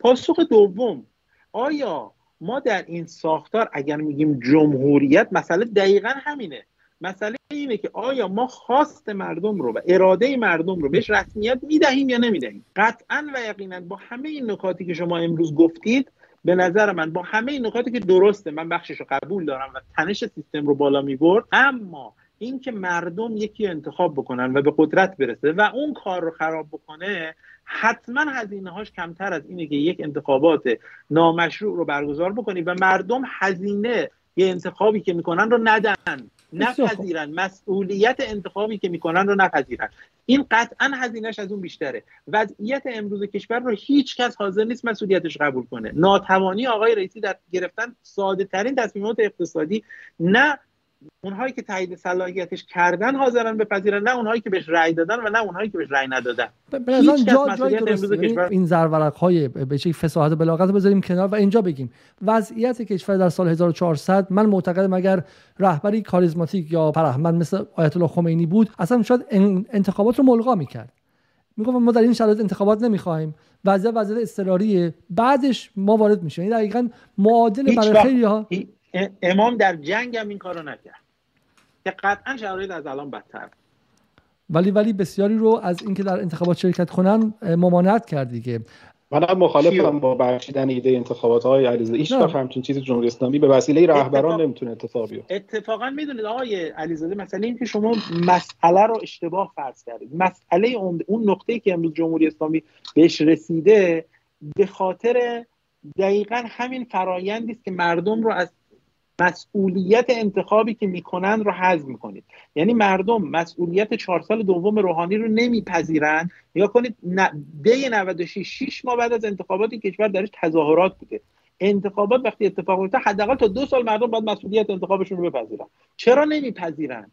پاسخ دوم، آیا ما در این ساختار اگر میگیم جمهوریت، مسئله دقیقاً همینه. مسئله اینه که آیا ما خواست مردم رو و اراده مردم رو بهش رسمیت میدهیم یا نمیدهیم؟ قطعا و یقینا با همه این نکاتی که شما امروز گفتید، به نظر من با همه این نکاتی که درسته، من بخشش رو قبول دارم و تنش سیستم رو بالا میبرد، اما اینکه مردم یکی انتخاب بکنن و به قدرت برسه و اون کار رو خراب بکنه، حتما هزینه هاش کمتر از اینه که یک انتخابات نامشروع رو برگزار بکنی و مردم هزینه یه انتخابی که میکنن رو ندن، نپذیرن، مسئولیت انتخابی که میکنن رو نپذیرن. این قطعا هزینهش از اون بیشتره. وضعیت امروز کشور رو هیچ کس حاضر نیست مسئولیتش قبول کنه. ناتوانی آقای رئیسی در گرفتن ساده ترین تصمیمات اقتصادی، نه اونهایی که تایید صلاحیتش کردن حاضرن بپذیرن، نه اونهایی که بهش رأی دادن و نه اونهایی که بهش رأی ندادن. مثلا جا جای درست کشور... این زرورق‌های به چه فصاحت و بلاغت بذاریم کنار و اینجا بگیم وضعیت کشور در سال هزار و چهارصد، من معتقدم اگر رهبری کاریزماتیک یا پرهمند مثل آیت الله خمینی بود، اصلا شاید انتخابات رو ملغا می‌کرد. میگم ما در این شرایط انتخابات نمی‌خوایم، وضعیت وضعیت اضطراریه، بعدش ما وارد میشه. این دقیقاً معادل برای خیلی‌ها. امام در جنگ هم این کارو نکرد که قطعا شرایط از الان بدتر، ولی ولی بسیاری رو از اینکه در انتخابات شرکت کنن ممانعت کرد دیگه. من مخالفم با بخشیدن ایده انتخابات آقای علیزاده. هیچ وقت همچین چیزی جمهوری اسلامی به وسیله رهبران اتفاق... نمیتونه اتفاق بیفته. اتفاقا میدونید آقای علیزاده، مثلا اینکه شما مسئله رو اشتباه فرض کردید. مسئله اون اون نقطه‌ای که امروز جمهوری اسلامی بهش رسیده به خاطر دقیقاً همین فرآیندی است که مردم رو از مسئولیت انتخابی که میکنن رو حذف میکنید. یعنی مردم مسئولیت چهار سال دوم روحانی رو نمیپذیرن. یا کنید دی نود و شش، شش ماه بعد از انتخابات کشور درش تظاهرات بوده. انتخابات وقتی اتفاق میفته حداقل تا دو سال مردم باید مسئولیت انتخابشون رو بپذیرن. چرا نمیپذیرن؟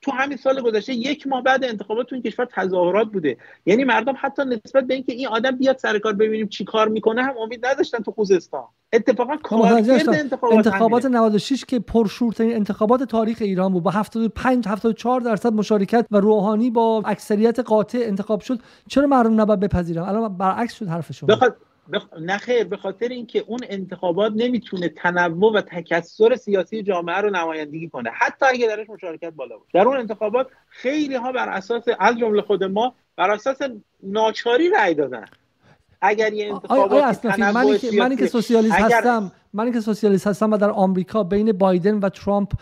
تو همین سال گذشته یک ماه بعد انتخابات تو این کشور تظاهرات بوده. یعنی مردم حتی نسبت به اینکه این آدم بیاد سر کار ببینیم چی کار میکنه هم امید نداشتن تو خوزستان. اتفاقا کارکرد انتخابات انتخابات نود و شش که پرشورترین انتخابات تاریخ ایران بود با هفتاد و پنج هفتاد و چهار درصد مشارکت و روحانی با اکثریت قاطع انتخاب شد، چرا مردم نباید بپذیرن؟ الان برعکس شد حرف شما. بخاطر بخ... نخیر، به خاطر اینکه اون انتخابات نمیتونه تنوع و تکثر سیاسی جامعه رو نمایندگی کنه، حتی اگه درش مشارکت بالا بود. در اون انتخابات خیلی ها بر اساس از جمله خود ما بر اساس ناچاری رأی دادن. اگر یه انتخابات تنوع منی که منی که سوسیالیست اگر... هستم من که سوسیالیست هستم و در آمریکا بین بایدن و ترامپ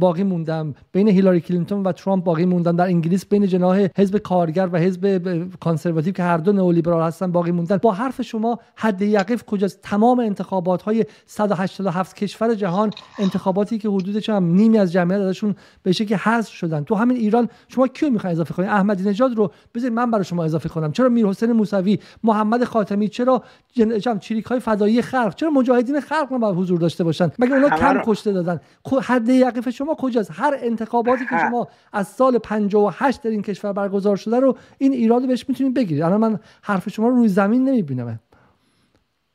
باقی موندم، بین هیلاری کلینتون و ترامپ باقی موندم، در انگلیس بین جناح حزب کارگر و حزب کانسرواتیو که هر دو نئولیبرال هستن باقی موندن. با حرف شما حد یقف کجاست؟ تمام انتخابات های صد و هشتاد و هفت کشور جهان انتخاباتی که حدود چند نیمی از جمعیت ازشون به شکلی حذف شدن. تو همین ایران شما کیو میخواین اضافه کنین؟ احمدی نژاد رو بذارید من برای شما اضافه کنم؟ چرا میرحسین موسوی، محمد خاتمی، چرا جن... چریک‌های فدایی خلق، چرا مجاهدین خلق باید حضور داشته باشن؟ مگه اونا کم رو... کشته دادن؟ حد یقف شما کجاست؟ هر انتخاباتی که شما از سال پنجاه و هشت در این کشور برگزار شده رو این ایراد بهش میتونید بگیرید. الان من حرف شما رو روی زمین نمیبینم.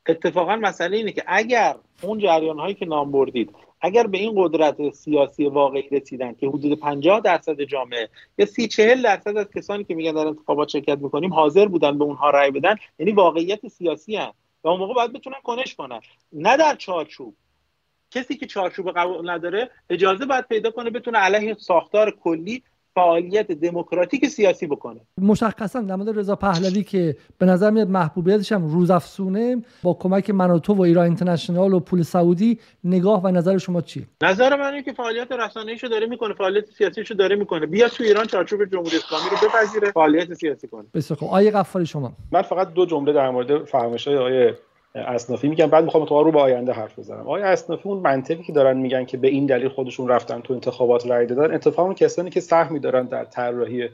اتفاقا مسئله اینه که اگر اون جریان هایی که نام بردید اگر به این قدرت سیاسی واقعی رسیدن که حدود پنجاه درصد جامعه یا سی چهل درصد از کسانی که میگن در انتخابات شرکت میکنیم حاضر بودن به اونها رأی بدن، یعنی واقعیت سیاسی هست و اون موقع باید بتونن کنش کنن، نه در چارچوب. کسی که چارچوب قبول نداره اجازه باید پیدا کنه بتونه علیه ساختار کلی فعالیت دموکراتیک سیاسی بکنه. مشخصا در مورد رضا پهلوی که به نظر میاد محبوبیتش هم روزافزونه با کمک من و تو و ایران اینترنشنال و پول سعودی، نگاه و نظر شما چیه؟ نظر من اینه که فعالیت رسانه‌ایشو داره میکنه، فعالیت سیاسیشو داره میکنه. بیا تو ایران چارچوب جمهوری اسلامی رو بپذیره، فعالیت سیاسی کنه. بسیار خوب. آیه غفاری شما. من فقط دو جمله در مورد فرمایش‌های آیه اصنافی میگم، بعد میخوام تو رو به آینده حرف بزنم. آیا اصنافی اون منطقی که دارن میگن که به این دلیل خودشون رفتن تو انتخابات رای دادن، اتفاقا کسانی که سهمی دارن در طراحی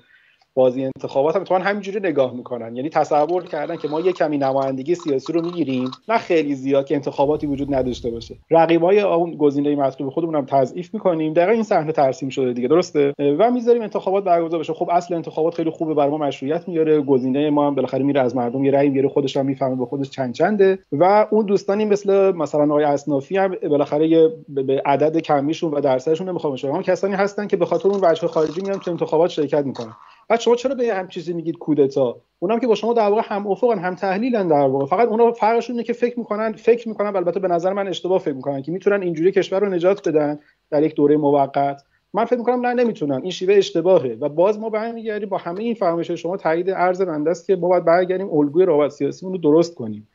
بازی انتخابات هم اتفاقا همینجوری نگاه میکنن، یعنی تصور کردن که ما یه کمی نمایندگی سیاسی رو میگیریم، نه خیلی زیاد که انتخاباتی وجود نداشته باشه، رقیبای اون گزینه مطلوب خودمون هم تضعیف میکنیم، دقیقاً این صحنه ترسیم شده دیگه، درسته، و میذاریم انتخابات برگزار بشه. خب اصل انتخابات خیلی خوبه، برای ما مشروعیت میاره، گزینه ما هم بالاخره میره از مردم یه رأی میاره، خودش هم میفهمه به خودش چند چنده، و اون دوستانی مثل مثلا آقای اصنافی هم بالاخره به عدد کمیشون و درصدشون نمیخوام بشه، کسانی هستن که به خاطر اون وجه خارجی میان تو انتخابات شرکت میکنن. بعد شما چرا به هم چیزی میگید کودتا؟ اونام که با شما در واقع هم افقن، هم تحلیلن در واقع، فقط اونا فرقشون اینه که فکر میکنن فکر میکنن البته به نظر من اشتباه فکر میکنن که میتونن اینجوری کشور رو نجات بدن در یک دوره موقت. من فکر میکنم نه، نمیتونن، این شیوه اشتباهه. و باز ما برمیگردیم با همه این فرمایش‌های شما تایید عرض بنده است که ما باید برگردیم الگوی روابط سیاسیمون رو درست کنیم.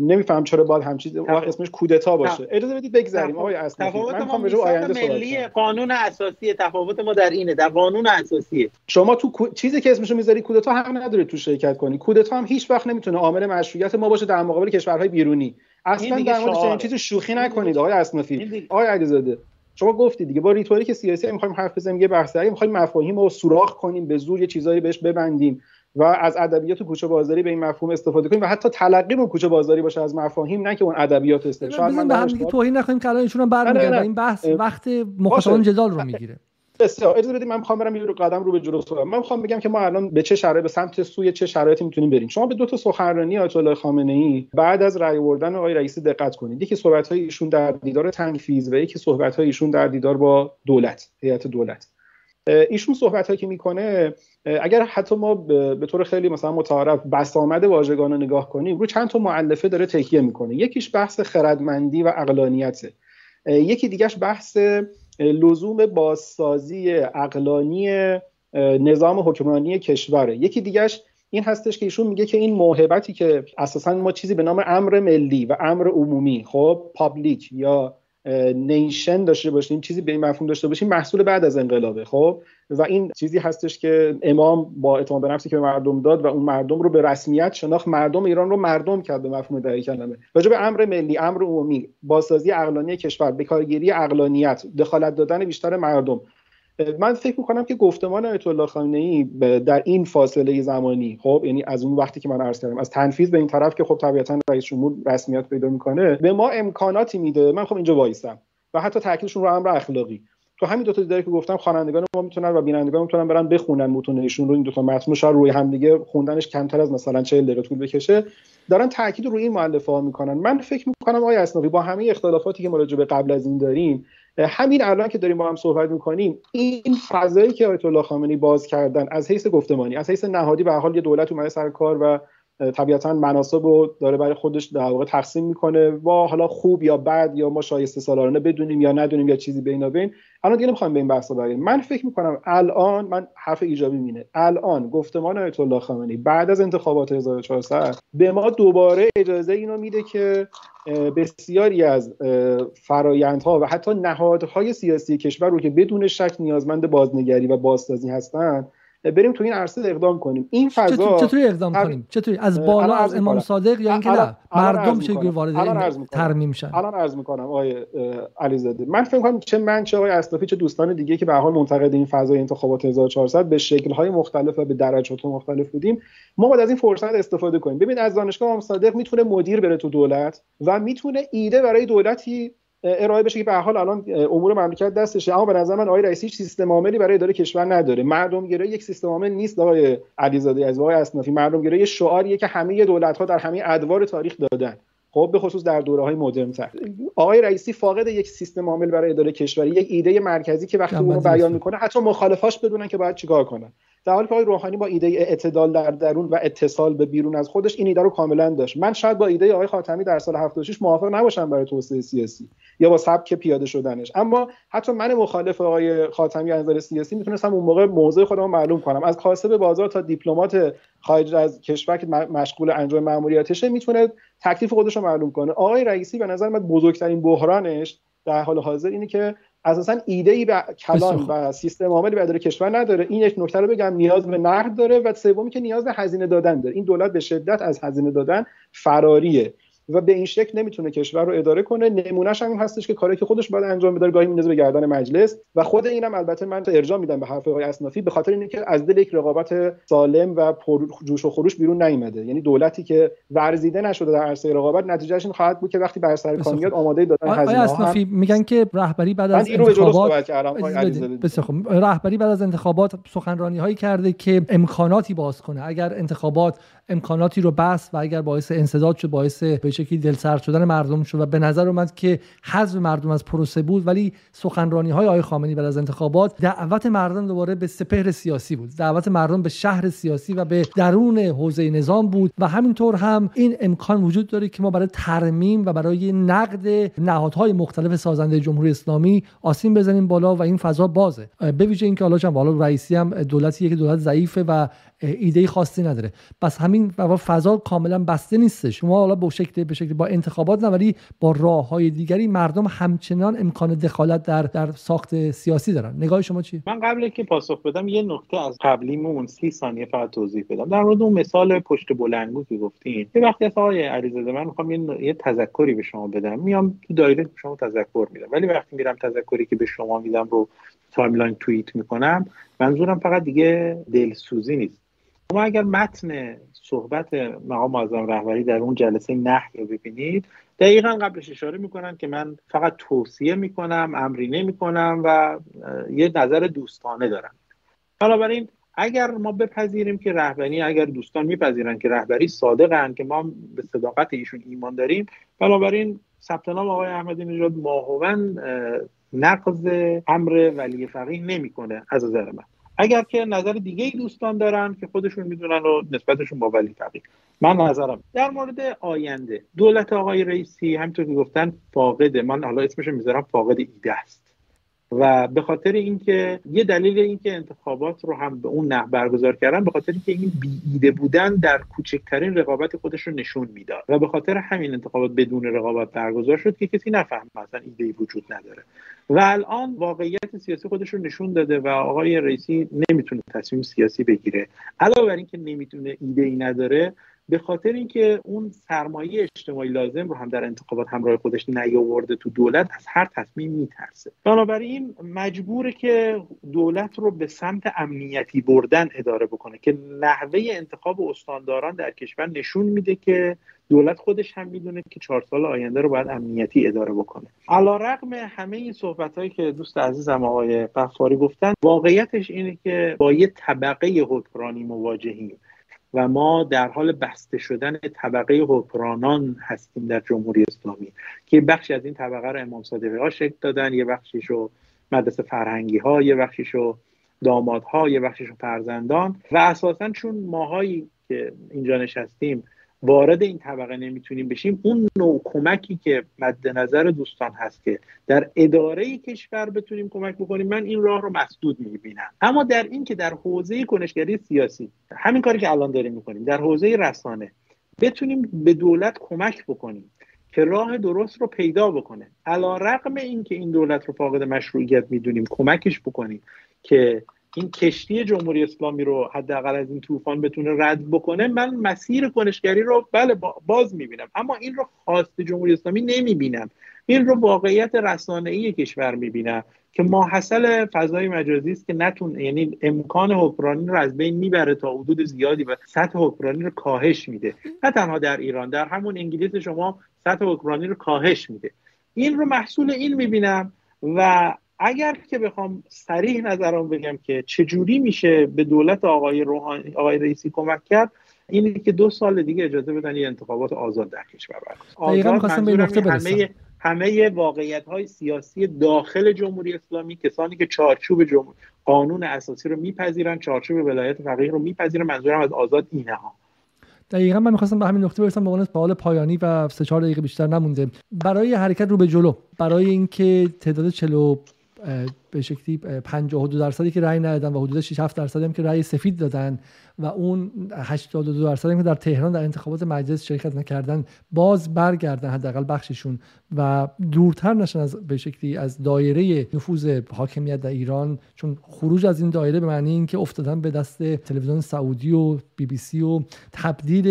نمیفهم چرا باید همچین اسمش کودتا باشه. اجازه بدید بگذریم آقای اصنافی. من میخوام به آینده صحبت کنم. قانون اساسی تفاوت ما در اینه، در قانون اساسی شما تو چیزی که اسمشو میذاری کودتا هم نداره تو شرکت کنی. کودتا هم هیچ وقت نمیتونه عامل مشروعیت ما باشه در مقابل کشورهای بیرونی. اصلا در مورد این چیز شوخی نکنید آقای اصنافی. آقای علیزاده شما گفتید دیگه با ریتوریک سیاسی میخوایم حرف بزنیم، یه بحث دیگه میخوایم مفاهیمو سوراخ کنیم، به زور یه چیزایی بهش ببندیم و از ادبیات کوچه بازاری به این مفهوم استفاده کنیم و حتی تلقیمون کوچه بازاری باشه از مفاهیم، نه که اون ادبیات استفاده شاید من بحث توهین نکنیم که الان ایشون هم برمیگردن این بحث وقت مخاطبان جدال رو میگیره. بسیار اجازه بدید من میخوام برم یه قدم رو به جلو سوام. من میخوام بگم که ما الان به چه شرایطی، به سمت سوی چه شرایطی میتونیم بریم. شما به دو تا سخنرانی آیت الله خامنه ای بعد از رأی آوردن آقای رئیسی دقت کنید. یکی صحبت‌های ایشون در دیدار تنفیذ و یکی صحبت‌های ایشون در دیدار با دولت، هیئت دولت. ایشون صحبت‌هایی که میکنه اگر حتی ما به طور خیلی مثلا متعارف بسامد واژگان رو نگاه کنیم، رو چند تا مؤلفه داره تکیه میکنه. یکیش بحث خردمندی و عقلانیته، یکی دیگهش بحث لزوم بازسازی عقلانی نظام حکمرانی کشوره، یکی دیگهش این هستش که ایشون میگه که این موهبتی که اساساً ما چیزی به نام امر ملی و امر عمومی، خب پابلیک یا نیشن داشته باشیم، چیزی به این مفهوم داشته باشیم، محصول بعد از انقلابه. خب و این چیزی هستش که امام با اعتماد به نفسی که به مردم داد و اون مردم رو به رسمیت شناخت، مردم ایران رو مردم کرد به مفهوم دقیق کلمه. راجع به امر ملی، امر عمومی، بازسازی عقلانی کشور، بکارگیری عقلانیت، دخالت دادن بیشتر مردم. من فکر می‌کنم که گفتمان آیت الله خامنه‌ای در این فاصله زمانی، خب یعنی از اون وقتی که من عرض کردم از تنفیذ به این طرف که خب طبیعتاً رئیس جمهور رسمیت پیدا می‌کنه، به ما امکاناتی میده. من خب اینجا وایسم و حتی تاکیدشون رو امر اخلاقی تو همین دو تا دیداری که گفتم، خوانندگان ما میتونن و بینندگان میتونن برن بخونن متون ایشون رو، این دو تا متن شاید روی هم دیگه خوندنش کمتر از مثلا چهل دقیقه طول بکشه، دارن تاکید روی این مؤلفه ها میکنن. من فکر میکنم آقای اصنافی با همه اختلافاتی که ما راجع به قبل از این داریم، همین الان که داریم با هم صحبت میکنیم، این فضایی که آیت الله خامنه‌ای باز کردن از حیث گفتمانی، از حیث نهادی، به هر حال یه دولت اومده سر کار و طبیعتاً مناصب رو داره برای خودش در واقع تقسیم میکنه و حالا خوب یا بد یا ما شایسته سالارانه بدونیم یا ندونیم یا چیزی بینابین. الان دیگه نمیخوایم به این بحثا بریم. من فکر میکنم الان من حرف ایجابی مینه. الان گفتمان آیت الله خامنه‌ای بعد از انتخابات هزار و چهارصد به ما دوباره اجازه اینو میده که بسیاری از فرایندها و حتی نهادهای سیاسی کشور رو که بدون شک نیازمند بازنگری و بازسازی هستن، بریم تو این عرصه اقدام کنیم. این فضا چطوری اقدام عرض... کنیم؟ چطوری از بالا، از امام صادق، یا اینکه نه مردم چه وارد ترمیم شن؟ الان عرض میکنم آقای علیزاده، من فکر میکنم چه من چه آقای اصنافی چه دوستان دیگه که به هر حال منتقد این فضای انتخابات هزار و چهارصد به شکل‌های مختلف و به درجات مختلف بودیم، ما باید از این فرصت استفاده کنیم. ببین از دانشگاه امام صادق میتونه مدیر بره تو دولت و میتونه ایده برای دولتی ارائه بشه که به هر حال الان امور مملکت دستشه. اما به نظر من آقای رئیسی سیستم عاملی برای اداره کشور نداره. مردم‌گرایی یک سیستم عامل نیست آقای علیزاده. از آقای اصنافی مردم‌گرایی شعاریه که همه دولت‌ها در همه ادوار تاریخ دادن. خب به خصوص در دوره‌های مدرن‌تر. آقای رئیسی فاقد یک سیستم عامل برای اداره کشوری، یک ایده مرکزی که وقتی اون رو بیان میکنه حتی مخالفاش بدونن که باید چیکار کنن، در حالی که آقای روحانی با ایده اعتدال در درون و اتصال به بیرون از خودش این ایده رو کاملا داشت. من شاید با ایده آقای خاتمی در سال هفتاد و شش موافق نباشم برای توسعه سیاسی یا با سبک پیاده شدنش، اما حتی من مخالف آقای خاتمی از نظر سیاسی میتونستم اون موقع موضع خودم رو معلوم کنم. از کاسب بازار تا دیپلمات خارج از کشور که مشغول انجام ماموریتشه میتونه تکلیف خودش رو معلوم کنه. آقای رئیسی به نظر من بزرگترین بحرانش در حال حاضر اینه که اساساً ایده‌ای به کلان و سیستم عامل به اداره کشور نداره. این یک نکته رو بگم، نیاز به نقد داره، و سومی که نیاز به هزینه دادن داره. این دولت به شدت از هزینه دادن فراریه و به این شکل نمیتونه کشور رو اداره کنه. نمونهش هم هستش که کاری که خودش باید انجام بده گاهی میندازه به گردن مجلس، و خود اینم البته من ارجاع میدم به حرف آقای اصنافی به خاطر اینکه از دل یک رقابت سالم و پر جوش و خروش بیرون نیامده، یعنی دولتی که ورزیده نشده در عرصه رقابت نتیجهش این خواهد بود که وقتی بر سر کار میاد آماده دادن هزینه ها. آقای اصنافی میگن که رهبری بعد از انتخابات رهبری بعد از انتخابات سخنرانی هایی کرده که امکاناتی باز کنه، اگر انتخابات امکاناتی رو بس و اگر باعث انسداد شد باعث که دلسرد شدن مردم شد و به نظر اومد که حذف مردم از پروسه بود، ولی سخنرانی‌های آقای خامنه‌ای بعد از انتخابات دعوت مردم دوباره به سپهر سیاسی بود، دعوت مردم به شهر سیاسی و به درون حوزه نظام بود. و همینطور هم این امکان وجود داره که ما برای ترمیم و برای نقد نهادهای مختلف سازنده جمهوری اسلامی آسین بزنیم بالا و این فضا بازه، به ویژه اینکه حالا چون بالا رئیسی هم دولتیه که دولت ضعیفه و ایده خاصی نداره، پس همین فضا کاملا بسته نیستش. شما حالا به شکل به شکلی با انتخابات نه ولی با راه‌های دیگری مردم همچنان امکان دخالت در در ساخت سیاسی دارن. نگاه شما چیه؟ من قبل اینکه پاسخ بدم یه نکته از قبلیمون سی ثانیه فقط توضیح بدم در مورد اون مثال پشت بلندگو که گفتین. یه وقتی آقای علیزاده من می‌خوام یه, یه تذکری به شما بدم، میام تو دایره به شما تذکر میدم، ولی وقتی میرم تذکری که به شما میدم رو تایملاین توییت میکنم، منظورم فقط دیگه دلسوزی نیست. اما اگر متن صحبت مقام معظم رهبری در اون جلسه نحی رو ببینید، دقیقاً قبلش اشاره میکنن که من فقط توصیه میکنم، امری نمیکنم و یه نظر دوستانه دارم. بنابراین اگر ما بپذیریم که رهبری، اگر دوستان میپذیرن که رهبری صادقن، که ما به صداقت ایشون ایمان داریم، بنابراین ثبت نام آقای احمدی نژاد ماهوان نقض امر ولی فقیه نمیکنه از نظر من. اگر که نظر دیگه دوستان دارن که خودشون میدونن و نسبتشون با ولی فقیه، من نظرم در مورد آینده دولت آقای رئیسی همینطور که گفتن فاقده، من حالا اسمشو میذارم فاقد ایده است، و به خاطر اینکه یه دلیل اینکه انتخابات رو هم به اون نحو برگزار کردن به خاطر اینکه این بی ایده بودن در کوچکترین رقابت خودش رو نشون میداد و به خاطر همین انتخابات بدون رقابت برگزار شد که کسی نفهمه اصلا ایده‌ای وجود نداره، و الان واقعیت سیاسی خودش رو نشون داده و آقای رئیسی نمیتونه تصمیم سیاسی بگیره. علاوه بر اینکه نمیتونه، ایده‌ای نداره، به خاطر اینکه اون سرمایه اجتماعی لازم رو هم در انتخابات همراه خودش نیاورده تو دولت، از هر تصمیم میترسه. بنابراین مجبوره که دولت رو به سمت امنیتی بردن اداره بکنه که نحوه انتخاب استانداران در کشور نشون میده که دولت خودش هم میدونه که چهار سال آینده رو باید امنیتی اداره بکنه. علیرغم همه این صحبتایی که دوست عزیزم آقای غفاری گفتن، واقعیتش اینه که با یه طبقه حکمرانی مواجهیم و ما در حال بسته شدن طبقه حکمرانان هستیم در جمهوری اسلامی که بخشی از این طبقه رو امام صادق ها شکل دادن، یه بخشیشو مدرسه فرهنگی ها، یه بخشیشو داماد ها، یه بخشیشو فرزندان، و اساساً چون ماهایی که اینجا نشستیم وارد این طبقه نمیتونیم بشیم، اون نوع کمکی که مد نظر دوستان هست که در اداره کشور بتونیم کمک بکنیم، من این راه رو مسدود میبینم. اما در این که در حوزه کنشگری سیاسی، همین کاری که الان داریم میکنیم، در حوزه رسانه بتونیم به دولت کمک بکنیم که راه درست رو پیدا بکنه، علیرغم این که این دولت رو فاقد مشروعیت میدونیم، کمکش بکنیم که این کشتی جمهوری اسلامی رو حداقل از این طوفان بتونه رد بکنه. من مسیر کنشگری رو بله باز میبینم، اما این رو خواست جمهوری اسلامی نمیبینم، این رو واقعیت رسانه‌ای کشور میبینم که ماحصل فضای مجازی است که نتون، یعنی امکان حکمرانی رو از بین میبره تا حدود زیادی و سطح حکمرانی رو کاهش میده. نه تنها در ایران، در همون انگلیس شما سطح حکمرانی رو کاهش میده. این رو محصول این میبینم. و اگر که بخوام صریح نظرم بگم که چجوری میشه به دولت آقای روحانی، آقای رئیسی کمک کرد، اینه که دو سال دیگه اجازه بدن یه انتخابات آزاد در کشور برگزار بشه. همه واقعیت‌های سیاسی داخل جمهوری اسلامی، کسانی که چارچوب جمهوری قانون اساسی رو میپذیرن، چارچوب ولایت فقیه رو میپذیرن، منظورم از آزاد اینه ها. دقیقاً من می‌خواستم به همین نکته برسم، به عنوان سوال پایانی و سه چهار دقیقه بیشتر نمونده. برای حرکت رو به جلو، برای اینکه تعداد چهل به شکلی پنجاه و دو درصدی که رأی ندادن و حدود شش هفت درصدی هم که رأی سفید دادن و اون هشتاد و دو درصدی که در تهران در انتخابات مجلس شرکت نکردن باز برگردن، حداقل بخششون، و دورتر نشن از به شکلی از دایره نفوذ حاکمیت در ایران، چون خروج از این دایره به معنی این که افتادن به دست تلویزیون سعودی و بی بی سی و تبدیل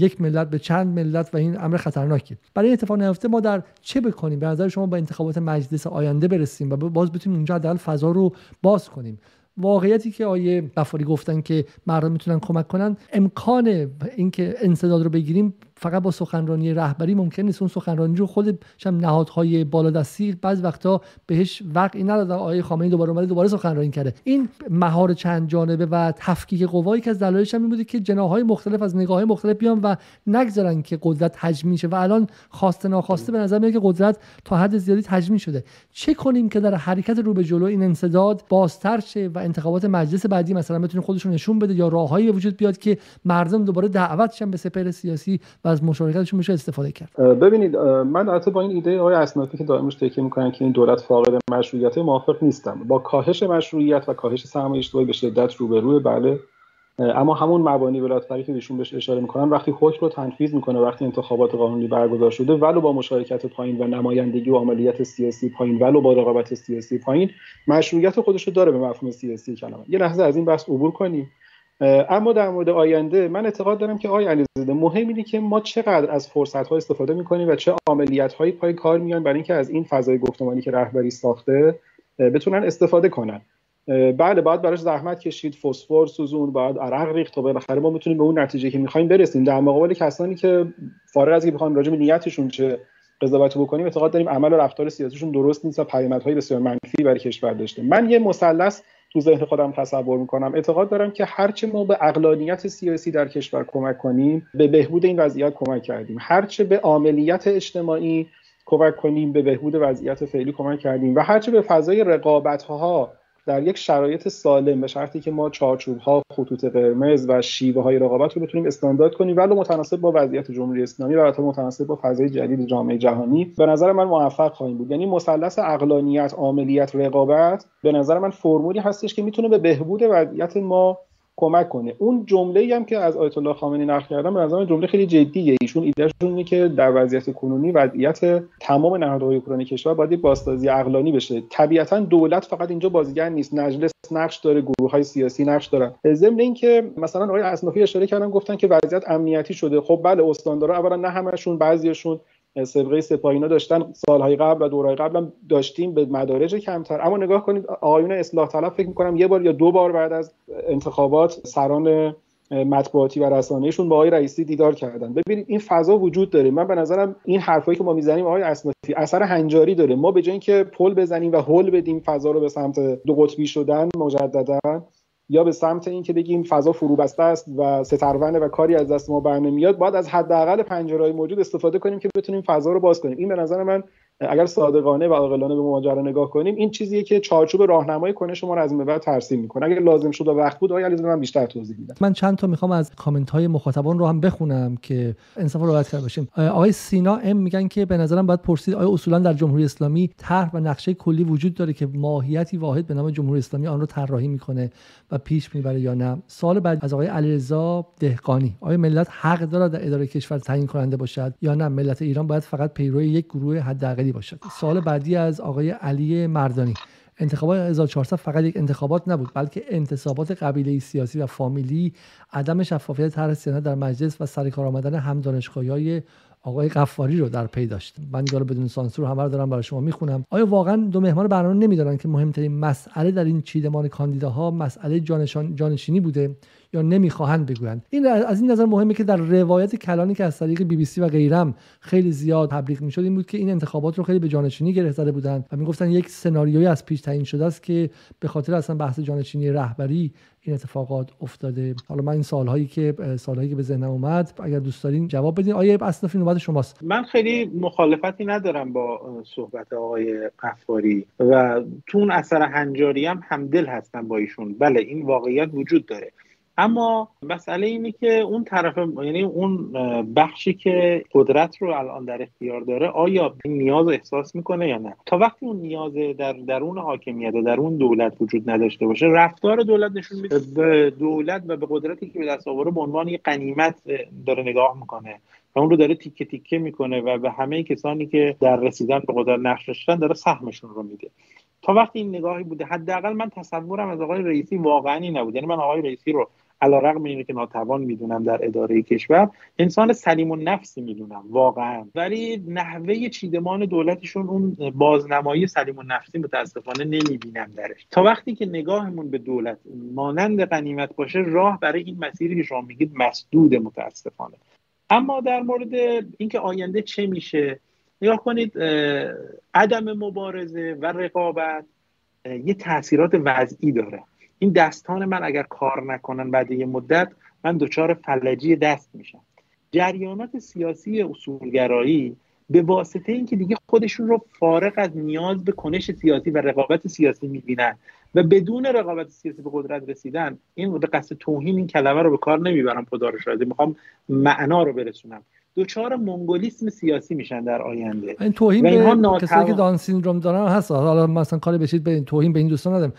یک ملت به چند ملت، و این امر خطرناکه. برای اتفاق نیفته ما در چه بکنیم؟ به نظر شما با انتخابات مجلس آینده برسیم و باز بتونیم اونجا حداقل فضا رو باز کنیم؟ واقعیتی که آیه غفاری گفتن که مردم میتونن کمک کنن، امکان اینکه انسداد رو بگیریم فقط با سخنرانی رهبری ممکن نیست. اون سخنرانی رو خود هم نهادهای بالادستی بعض وقتا بهش وقعی ندادن. آیه خامنه‌ای دوباره اومده دوباره سخنرانی کرده. این مهار چند جانبه و تفکیک قوایی که از دلایلش هم میبوده که جناح‌های مختلف از نگاه‌های مختلف بیان و نگذارن که قدرت هجمی شه، و الان خواسته ناخواسته به نظر میاد که قدرت تا حد زیادی هجمی شده. چه کنیم که در حرکت رو به جلو این انسداد بازتر شه و انتخابات مجلس بعدی مثلا بتونه خودشون نشون بده، یا راههایی به وجود بیاد که مردم دوباره دعوتشن به سپهر سیاسی از مشارکتشون میشه استفاده کرد؟ ببینید، من البته با این ایده آقای اصنافی که دائمش تکیه میکنن که این دولت فاقد مشروعیت، موافق نیستم. با کاهش مشروعیت و کاهش سهم اجتماعی به شدت روبروه، بله، اما همون مبانی ولایت فقیه که ایشون بهش اشاره میکنن وقتی حکم رو تنفیذ میکنه، وقتی انتخابات قانونی برگزار شده ولو با مشارکت پایین و نمایندگی و عملیات سیاسی پایین، ولو با رقابت سیاسی پایین، مشروعیت خودش رو داره به مفهوم سیاسی کلمه. یه لحظه از این بحث عبور کنیم. اما در مورد آینده، من اعتقاد دارم که آقای علیزاده، مهم اینه که ما چقدر از فرصت‌ها استفاده می‌کنیم و چه عملیات‌هایی پای کار میان برای اینکه از این فضای گفتمانی که رهبری ساخته بتونن استفاده کنن. بله، باید براش زحمت کشید، فسفر سوزون، باید عرق ریخت تا بالاخره ما بتونیم به اون نتیجه که می‌خوایم برسیم. در مقابل کسانی که فارغ از اینکه بخوایم راجع به نیتشون چه قضاوت بکنیم، اعتقاد داریم عمل و رفتار سیاسیشون درست نیست و پیامدهای بسیار منفی برای کشور داشته. من یه مثلث تو ذهن خودم تصور میکنم. اعتقاد دارم که هرچه ما به عقلانیت سیاسی در کشور کمک کنیم، به بهبود این وضعیت کمک کردیم. هرچه به عاملیت اجتماعی کمک کنیم، به بهبود وضعیت فعلی کمک کردیم. و هرچه به فضای رقابت‌ها در یک شرایط سالم، به شرطی که ما چارچوب‌ها، خطوط قرمز و شیوه‌های رقابت رو بتونیم استاندارد کنیم، ولی متناسب با وضعیت جمهوری اسلامی و البته متناسب با فضای جدید جامعه جهانی، به نظر من موفق خواهیم بود. یعنی مثلث عقلانیت، عاملیت، رقابت، به نظر من فرمولی هستش که میتونه به بهبود وضعیت ما کمک کنه. اون جمله‌ای هم که از آیت الله خامنه ای نقل کردم، به نظر من جمله خیلی جدیه. ایشون ایدهشون اینه که در وضعیت کنونی، وضعیت تمام نهادهای حکمرانی کشور باید بازسازی عقلانی بشه. طبیعتاً دولت فقط اینجا بازیگر نیست، مجلس نقش داره، گروه‌های سیاسی نقش دارن. ضمن اینکه مثلا آقای اصنافی اشاره کردن، گفتن که وضعیت امنیتی شده. خب بله، استاندارا اولا نه همشون، بعضیشون سابقه سپاهینا داشتن، سالهای قبل و دورهای قبل هم داشتیم به مدارج کمتر. اما نگاه کنید، آقایون اصلاح طلب فکر می‌کنم یه بار یا دو بار بعد از انتخابات سران مطبوعاتی و رسانه‌ایشون با آقای رئیسی دیدار کردن. ببینید این فضا وجود داره. من به نظرم این حرفایی که ما میزنیم آقای اصنافی اثر هنجاری داره. ما به جای اینکه پل بزنیم و هول بدیم فضا رو به سمت دو قطبی شدن مجددا، یا به سمت این که بگیم فضا فروبسته است و سترونه و کاری از دست ما برنمیاد، باید از حداقل پنجره‌های موجود استفاده کنیم که بتونیم فضا رو باز کنیم. این به نظر من اگر صادقانه و عاقلانه به ماجرا نگاه کنیم، این چیزیه که چارچوب راهنمایی کنه شما رو از این به بعد ترسیم می‌کنه. اگر لازم شد و وقت بود آقای علیزاده من بیشتر توضیح میدم. من چند تا می‌خوام از کامنت‌های مخاطبان رو هم بخونم که انصافا راحت تر باشیم. آقای سینا ام میگن که به نظرم باید پرسید آیا اصولا در جمهوری اسلامی طرح و نقشه کلی وجود داره که ماهیتی واحد به نام جمهوری اسلامی آن رو طراحی می‌کنه و پیش می‌بره یا نه؟ سوال بعد از آقای علیرضا دهقانی، آیا ملت حق داره در اداره کشور تعیین کننده باشد یا نه ملت ایران باید فقط پیروی یک گروه حداقل باشد؟ سوال بعدی از آقای علی مردانی، انتخابات هزار و چهارصد فقط یک انتخابات نبود بلکه انتصابات قبیله‌ای، سیاسی و فامیلی، عدم شفافیت طرح صیانت در مجلس و سرکار آمدن هم دانشگاهی‌های آقای غفاری رو در پی داشت. من دیگه بدون سانسور همه رو دارم برای شما میخونم. آیا واقعا دو مهمان برنامه نمیدارن که مهمترین مسئله در این چیدمان کاندیداها مسئله جانشان جانشینی بوده؟ یا نمیخواهند بگویند. این از این نظر مهمه که در روایت کلانی که از طریق بی بی سی و غیرم خیلی زیاد تبلیغ میشد این بود که این انتخابات رو خیلی به جانشینی گره زده بودند و میگفتن یک سناریویی از پیش تعیین شده است که به خاطر اصلا بحث جانشینی رهبری این اتفاقات افتاده. حالا من این سوالهایی که سوالهایی که به ذهنم اومد اگر دوست دارین جواب بدین. آیه اصنافی نوبت شماست. من خیلی مخالفتی ندارم با صحبت آقای غفاری و تو اون اثر هنجاری هم همدل هستم با ایشون. بله این واقعیت وجود داره، اما مسئله اینه که اون طرف، یعنی اون بخشی که قدرت رو الان در اختیار داره آیا نیاز احساس میکنه یا نه؟ تا وقتی اون نیاز در درون حاکمیت و درون دولت وجود نداشته باشه، رفتار دولت نشون میده به دولت و به قدرتی که به دست آوره به عنوان یه غنیمت داره نگاه میکنه و اون رو داره تیکه تیکه میکنه و به همه کسانی که در رسیدن به قدرت نقش داشتن داره سهمشون رو میده. تا وقتی این نگاهی بوده، حداقل من تصورم از آقای رئیسی واقعی نبود. یعنی من آقای رئیسی رو علیرغم اینه که ناتوان میدونم در اداره کشور، انسان سلیم النفسی میدونم واقعا، ولی نحوه چیدمان دولتشون اون بازنمایی سلیم النفسی متاسفانه نمیبینم درش. تا وقتی که نگاهمون به دولت مانند غنیمت باشه، راه برای این مسیری که شما میگید مسدود متاسفانه. اما در مورد اینکه آینده چه میشه، نگاه کنید عدم مبارزه و رقابت یه تاثیرات وضعی داره. این دستان من اگر کار نکنن بعد یه مدت، من دچار فلجی دست میشم. جریانات سیاسی اصولگرایی به واسطه اینکه دیگه خودشون رو فارغ از نیاز به کنش سیاسی و رقابت سیاسی میبینن و بدون رقابت سیاسی به قدرت رسیدن، این به قصد توهین این کلمه رو به کار نمیبرم، خدا رو شاهده، میخوام معنا رو برسونم، دوچار مونگولیسم سیاسی میشن در آینده. این توهین به ناتوان... کسایی که دان سیندروم دارن هست. حالا مثلا کاری بشید به این توهین به این دوستان ندارم.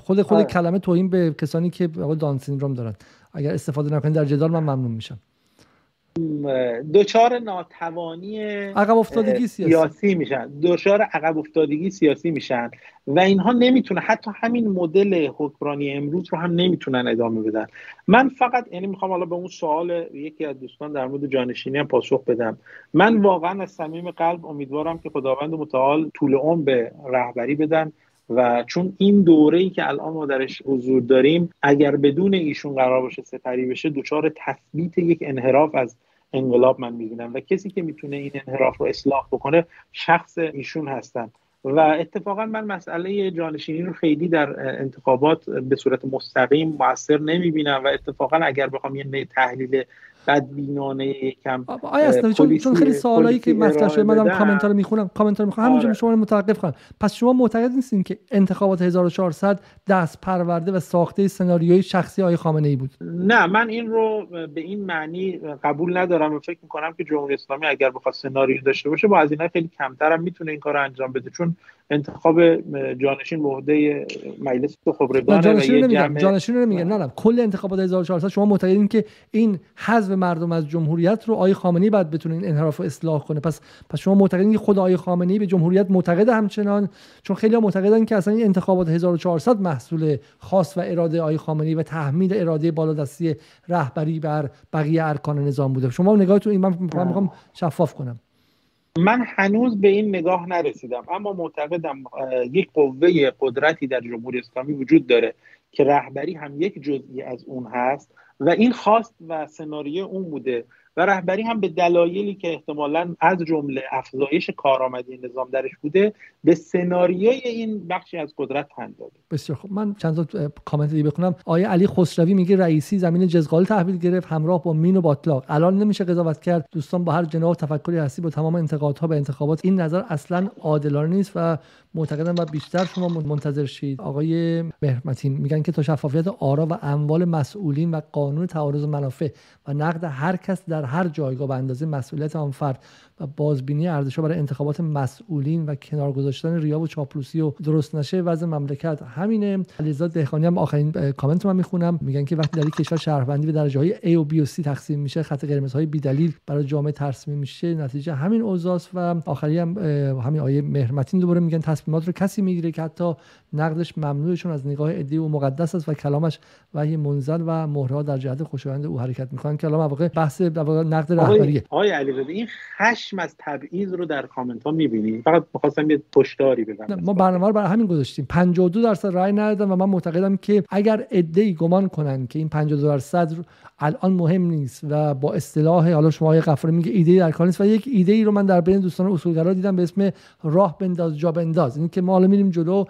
خود خود آه. کلمه توهین به کسانی که دان سیندروم دارن اگر استفاده نکنید در جدال، من ممنون میشم. دوچار ناتوانی عقب افتادگی سیاسی, سیاسی میشن دوچار عقب افتادگی سیاسی میشن و اینها نمیتونن حتی همین مدل حکمرانی امروز رو هم نمیتونن ادامه بدن. من فقط یعنی میخوام حالا به اون سوال یکی از دوستان در مورد جانشینی هم پاسخ بدم. من واقعا از صمیم قلب امیدوارم که خداوند متعال طول عمر به رهبری بدن و چون این دوره‌ای که الان ما درش حضور داریم اگر بدون ایشون قرار باشه سپری بشه، دوچار تثبیت یک انحراف از انقلاب من می‌بینم و کسی که میتونه این انحراف رو اصلاح بکنه شخص ایشون هستن. و اتفاقا من مسئله جانشینی رو خیلی در انتخابات به صورت مستقیم مؤثر نمی‌بینم و اتفاقا اگر بخوام یه تحلیل بدبینانه یکم آیا اصلا چون, چون خیلی سوالایی که مطرح شده من کامنت ها رو میخونم کامنت ها رو میخونم همینجا شما رو متوقف کنم. پس شما معتقد نیستین که انتخابات هزار و چهارصد دست پرورده و ساخته سناریوی شخصی آقای خامنه ای بود؟ نه، من این رو به این معنی قبول ندارم و فکر میکنم که جمهوری اسلامی اگر بخواد سناریو داشته باشه با هزینه خیلی کمتر هم میتونه این کارو انجام بده، چون انتخاب جانشین به عهده مجلس خبرگان جانشین جمع... جانشین رو نمیگم، نه نه کل انتخابات هزار و چهارصد. شما معتقدین که این حزب مردم از جمهوریت رو آقای خامنه ای بعد بتونه این انحراف رو اصلاح کنه؟ پس پس شما معتقدین که خود آقای خامنه ای به جمهوریت معتقد همچنان؟ چون خیلی ها معتقدن که اصلا این انتخابات هزار و چهارصد محصول خاص و اراده آقای خامنه ای و تحمیل اراده بالادستی رهبری بر بقیه ارکان نظام بوده. شما نگاهتون این، من میخوام شفاف کنم. من هنوز به این نگاه نرسیدم، اما معتقدم یک قوه قدرتی در جمهوری اسلامی وجود داره که رهبری هم یک جزئی از اون هست و این خواست و سناریو اون بوده و رهبری هم به دلایلی که احتمالاً از جمله افزایش کارآمدی نظام درش بوده به سناریوی این بخشی از قدرت تن داده. بسیار خب، من چند تا کامنت دیگه بخونم. آیه علی خسروی میگه رئیسی زمین جزغال تحویل گرفت همراه با مین و باتلاق، الان نمیشه قضاوت کرد. دوستان با هر جناح تفکری هستی با تمام انتقادها به انتخابات، این نظر اصلاً عادلانه نیست و معتقدم و بیشتر شما منتظر شید. آقای مهرمتین میگن که تا شفافیت آرا و اموال مسئولین و قانون تعارض منافع و نقد هر کس در هر جایگاه به اندازه مسئولیت آن فرد و بازبینی ارزش‌ها برای انتخابات مسئولین و کنار گذاشتن ریا و چاپلوسی و درست نشه وضع مملکت همینه. علیزاده دهخانی هم آخرین کامنت من میخونم، میگن که وقتی در یک کشور شهروندی به درجه های A و B و C تقسیم میشه، خط قرمزهای بی‌دلیل برای جامعه ترسیم میشه، نتیجه همین اوضاع است. و آخری هم همین آیه مهرمتین دوباره میگن تصمیمات رو کسی میگیره که حتی نقدش ممنوعه چون از نگاه عدی و مقدس است و کلامش وحی منزل و مهرها در جهت خوشایند او حرکت می‌کنن. کلام واقع بحث واقع نقد رهبریه. آقای علیزاده این خشم از تبعیض رو در کامنت‌ها می‌بینید؟ فقط می‌خواستم یه پشتاری بزنم. ما برنامه رو برای همین گذاشتیم. پنجاه و دو درصد رأی ندادن و من معتقدم که اگر عدی گمان کنن که این پنجاه و دو درصد الان مهم نیست و با اصطلاح حالا شما آقای غفاری میگه ایده در کار نیست و یک ایده‌ای رو من در بین دوستان اصولگرا دیدم به اسم راه بنداز جا بنداز، یعنی که ما حالا می‌ریم جلو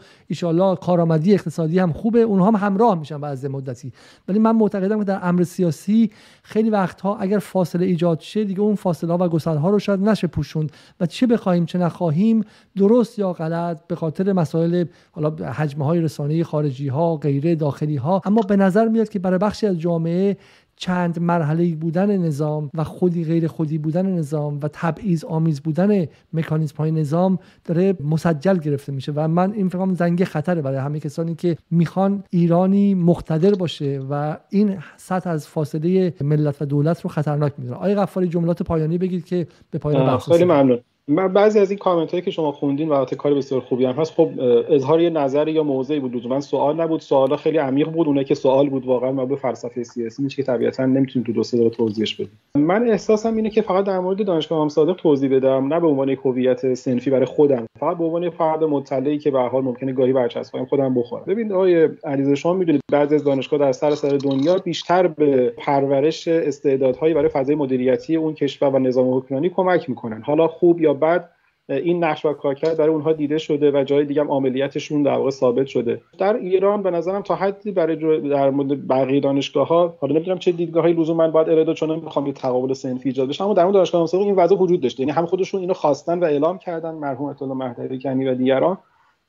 الله کارآمدی اقتصادی هم خوبه، اونها هم همراه میشن بعد از مدتی. ولی من معتقدم که در امر سیاسی خیلی وقتها اگر فاصله ایجاد شه دیگه اون فاصله ها و گسل‌ها رو شاید نشه پوشوند و چه بخوایم چه نخواهیم درست یا غلط به خاطر مسائل حالا حجم‌های رسانه‌ای خارجی ها غیر داخلی ها، اما به نظر میاد که برای بخشی از جامعه چند مرحله‌ای بودن نظام و خودی غیر خودی بودن نظام و تبعیض آمیز بودن مکانیزم‌های نظام داره مسجل گرفته میشه و من این فکرام زنگ خطره برای همه کسانی که میخوان ایرانی مقتدر باشه و این سطح از فاصله ملت و دولت رو خطرناک می‌دونه. آقای غفاری جملات پایانی بگید که به پایان بحث. خیلی ممنون. من بعضی از این کامنت‌هایی که شما خوندین و البته کار بسیار خوبی هم هست، خب اظهار یه نظری یا موضعی بود، لزوما سوال نبود، سوالا خیلی عمیق بود، اونایی که سوال بود واقعا ما به فلسفه سیاسی میشه که طبیعتاً نمیتونیم تو دو سه دقیقه توضیحش بدیم. من احساسم اینه که فقط در مورد دانشگاه امام صادق توضیح بدم، نه به عنوان یک هویت صنفی برای خودم، فقط به عنوان فرد مطلعی که به هر حال ممکنه گاهی برچسبم خودم بخوره. ببین آقای علیزاده شما میدونید بعضی از دانشگاه در سراسر دنیا بیشتر به پرورش استعدادهایی برای فضای مدیریتی اون کشور و نظام حکمرانی کمک میکنن. حالا خوب یا بعد این نقش و کارکرد برای اونها دیده شده و جای دیگه هم عملیاتشون در واقع ثابت شده. در ایران به نظرم تا حدی برای در مورد بقیه دانشگاه‌ها، حالا نمی‌دونم چه دیدگاهی لزوما من باید ارائه چون می‌خوام یه تقابل صنفی ایجاد بشه، اما در اون دانشگاه امام صادق این وضع وجود داشت، یعنی هم خودشون اینو خواستن و اعلام کردن مرحوم آیت الله مصباح یزدی و دیگران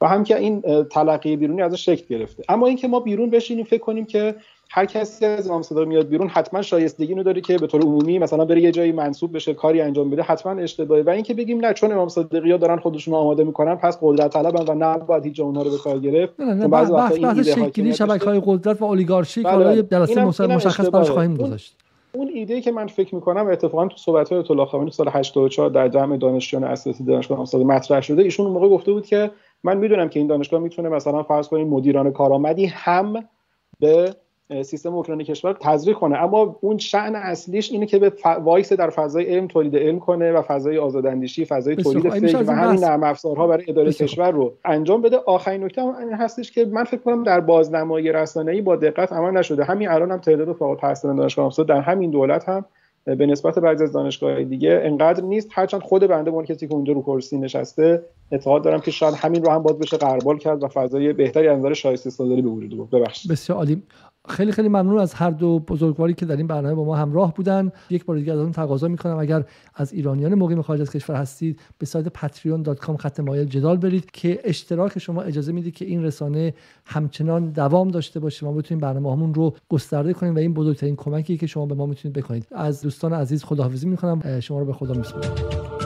و هم که این تلقی بیرونی ازش شکل گرفته. اما اینکه ما بیرون بشینیم فکر کنیم که هر کسی از امام صادق میاد بیرون حتما شایستگی اینو داره که به طور عمومی مثلا بره یه جایی منصوب بشه، کاری انجام بده، حتما اشتباهه. و اینکه بگیم نه چون امام صادقی‌ها دارن خودشون آماده میکنن پس قدرت طلبن و نه باید هیچ جا اونها رو به کار گرفت. نه نه بعضی وقتا این ایده شکلی شبکه‌های قدرت و اولیگارشی کارهای جلسه مشخص براش خواهیم گذاشت. اون ایده‌ای که من فکر می‌کنم اتفاقاً تو صحبت‌های آیت الله خامنه‌ای سال هشتاد و چهار در جمع دانشجویان اساتید دانشگاه امام صادق مطرح شده، ایشون اون موقع گفته بود که من می‌دونم که این دانشگاه می‌تونه مثلا فرض کنیم مدیران کارآمدی هم به سیستم اوکراینی کشور تزریق کنه، اما اون شأن اصلیش اینه که به ف... وایس در فضای علم تولید علم کنه و فضای آزاداندیشی، فضای تولید فکر و همین نرم افزارها برای اداره کشور رو انجام بده. آخرین نکته این هستش که من فکر کنم در بازنمایی رسانه‌ای با دقت عمل نشده. همین الان هم تعداد فارغ التحصیلان دانشگاه امام صادق در همین دولت هم به نسبت بعضی از دانشگاه‌های دیگه انقدر نیست، هرچند خود بنده اون کسی که اونجا رو کرسی نشسته اعتقاد دارم که شاید همین رو هم باز بشه قربال کرد و فضای بهتری از نظر شایسته سازی به وجود بود. ببخشید. بسیار عالی. خیلی خیلی ممنون از هر دو بزرگواری که در این برنامه با ما همراه بودن. یک بار دیگه ازتون تقاضا میکنم اگر از ایرانیان مقیم خارج از کشور هستید به سایت پاتریون دات کام خط مایل جدال برید که اشتراک شما اجازه میده که این رسانه همچنان دوام داشته باشه، ما بتونیم برنامه‌هامون رو گسترده کنیم و این بزرگترین کمکیه که شما به ما میتونید بکنید. از دوستان عزیز خداحافظی میکنم، شما رو به خدا میسپارم.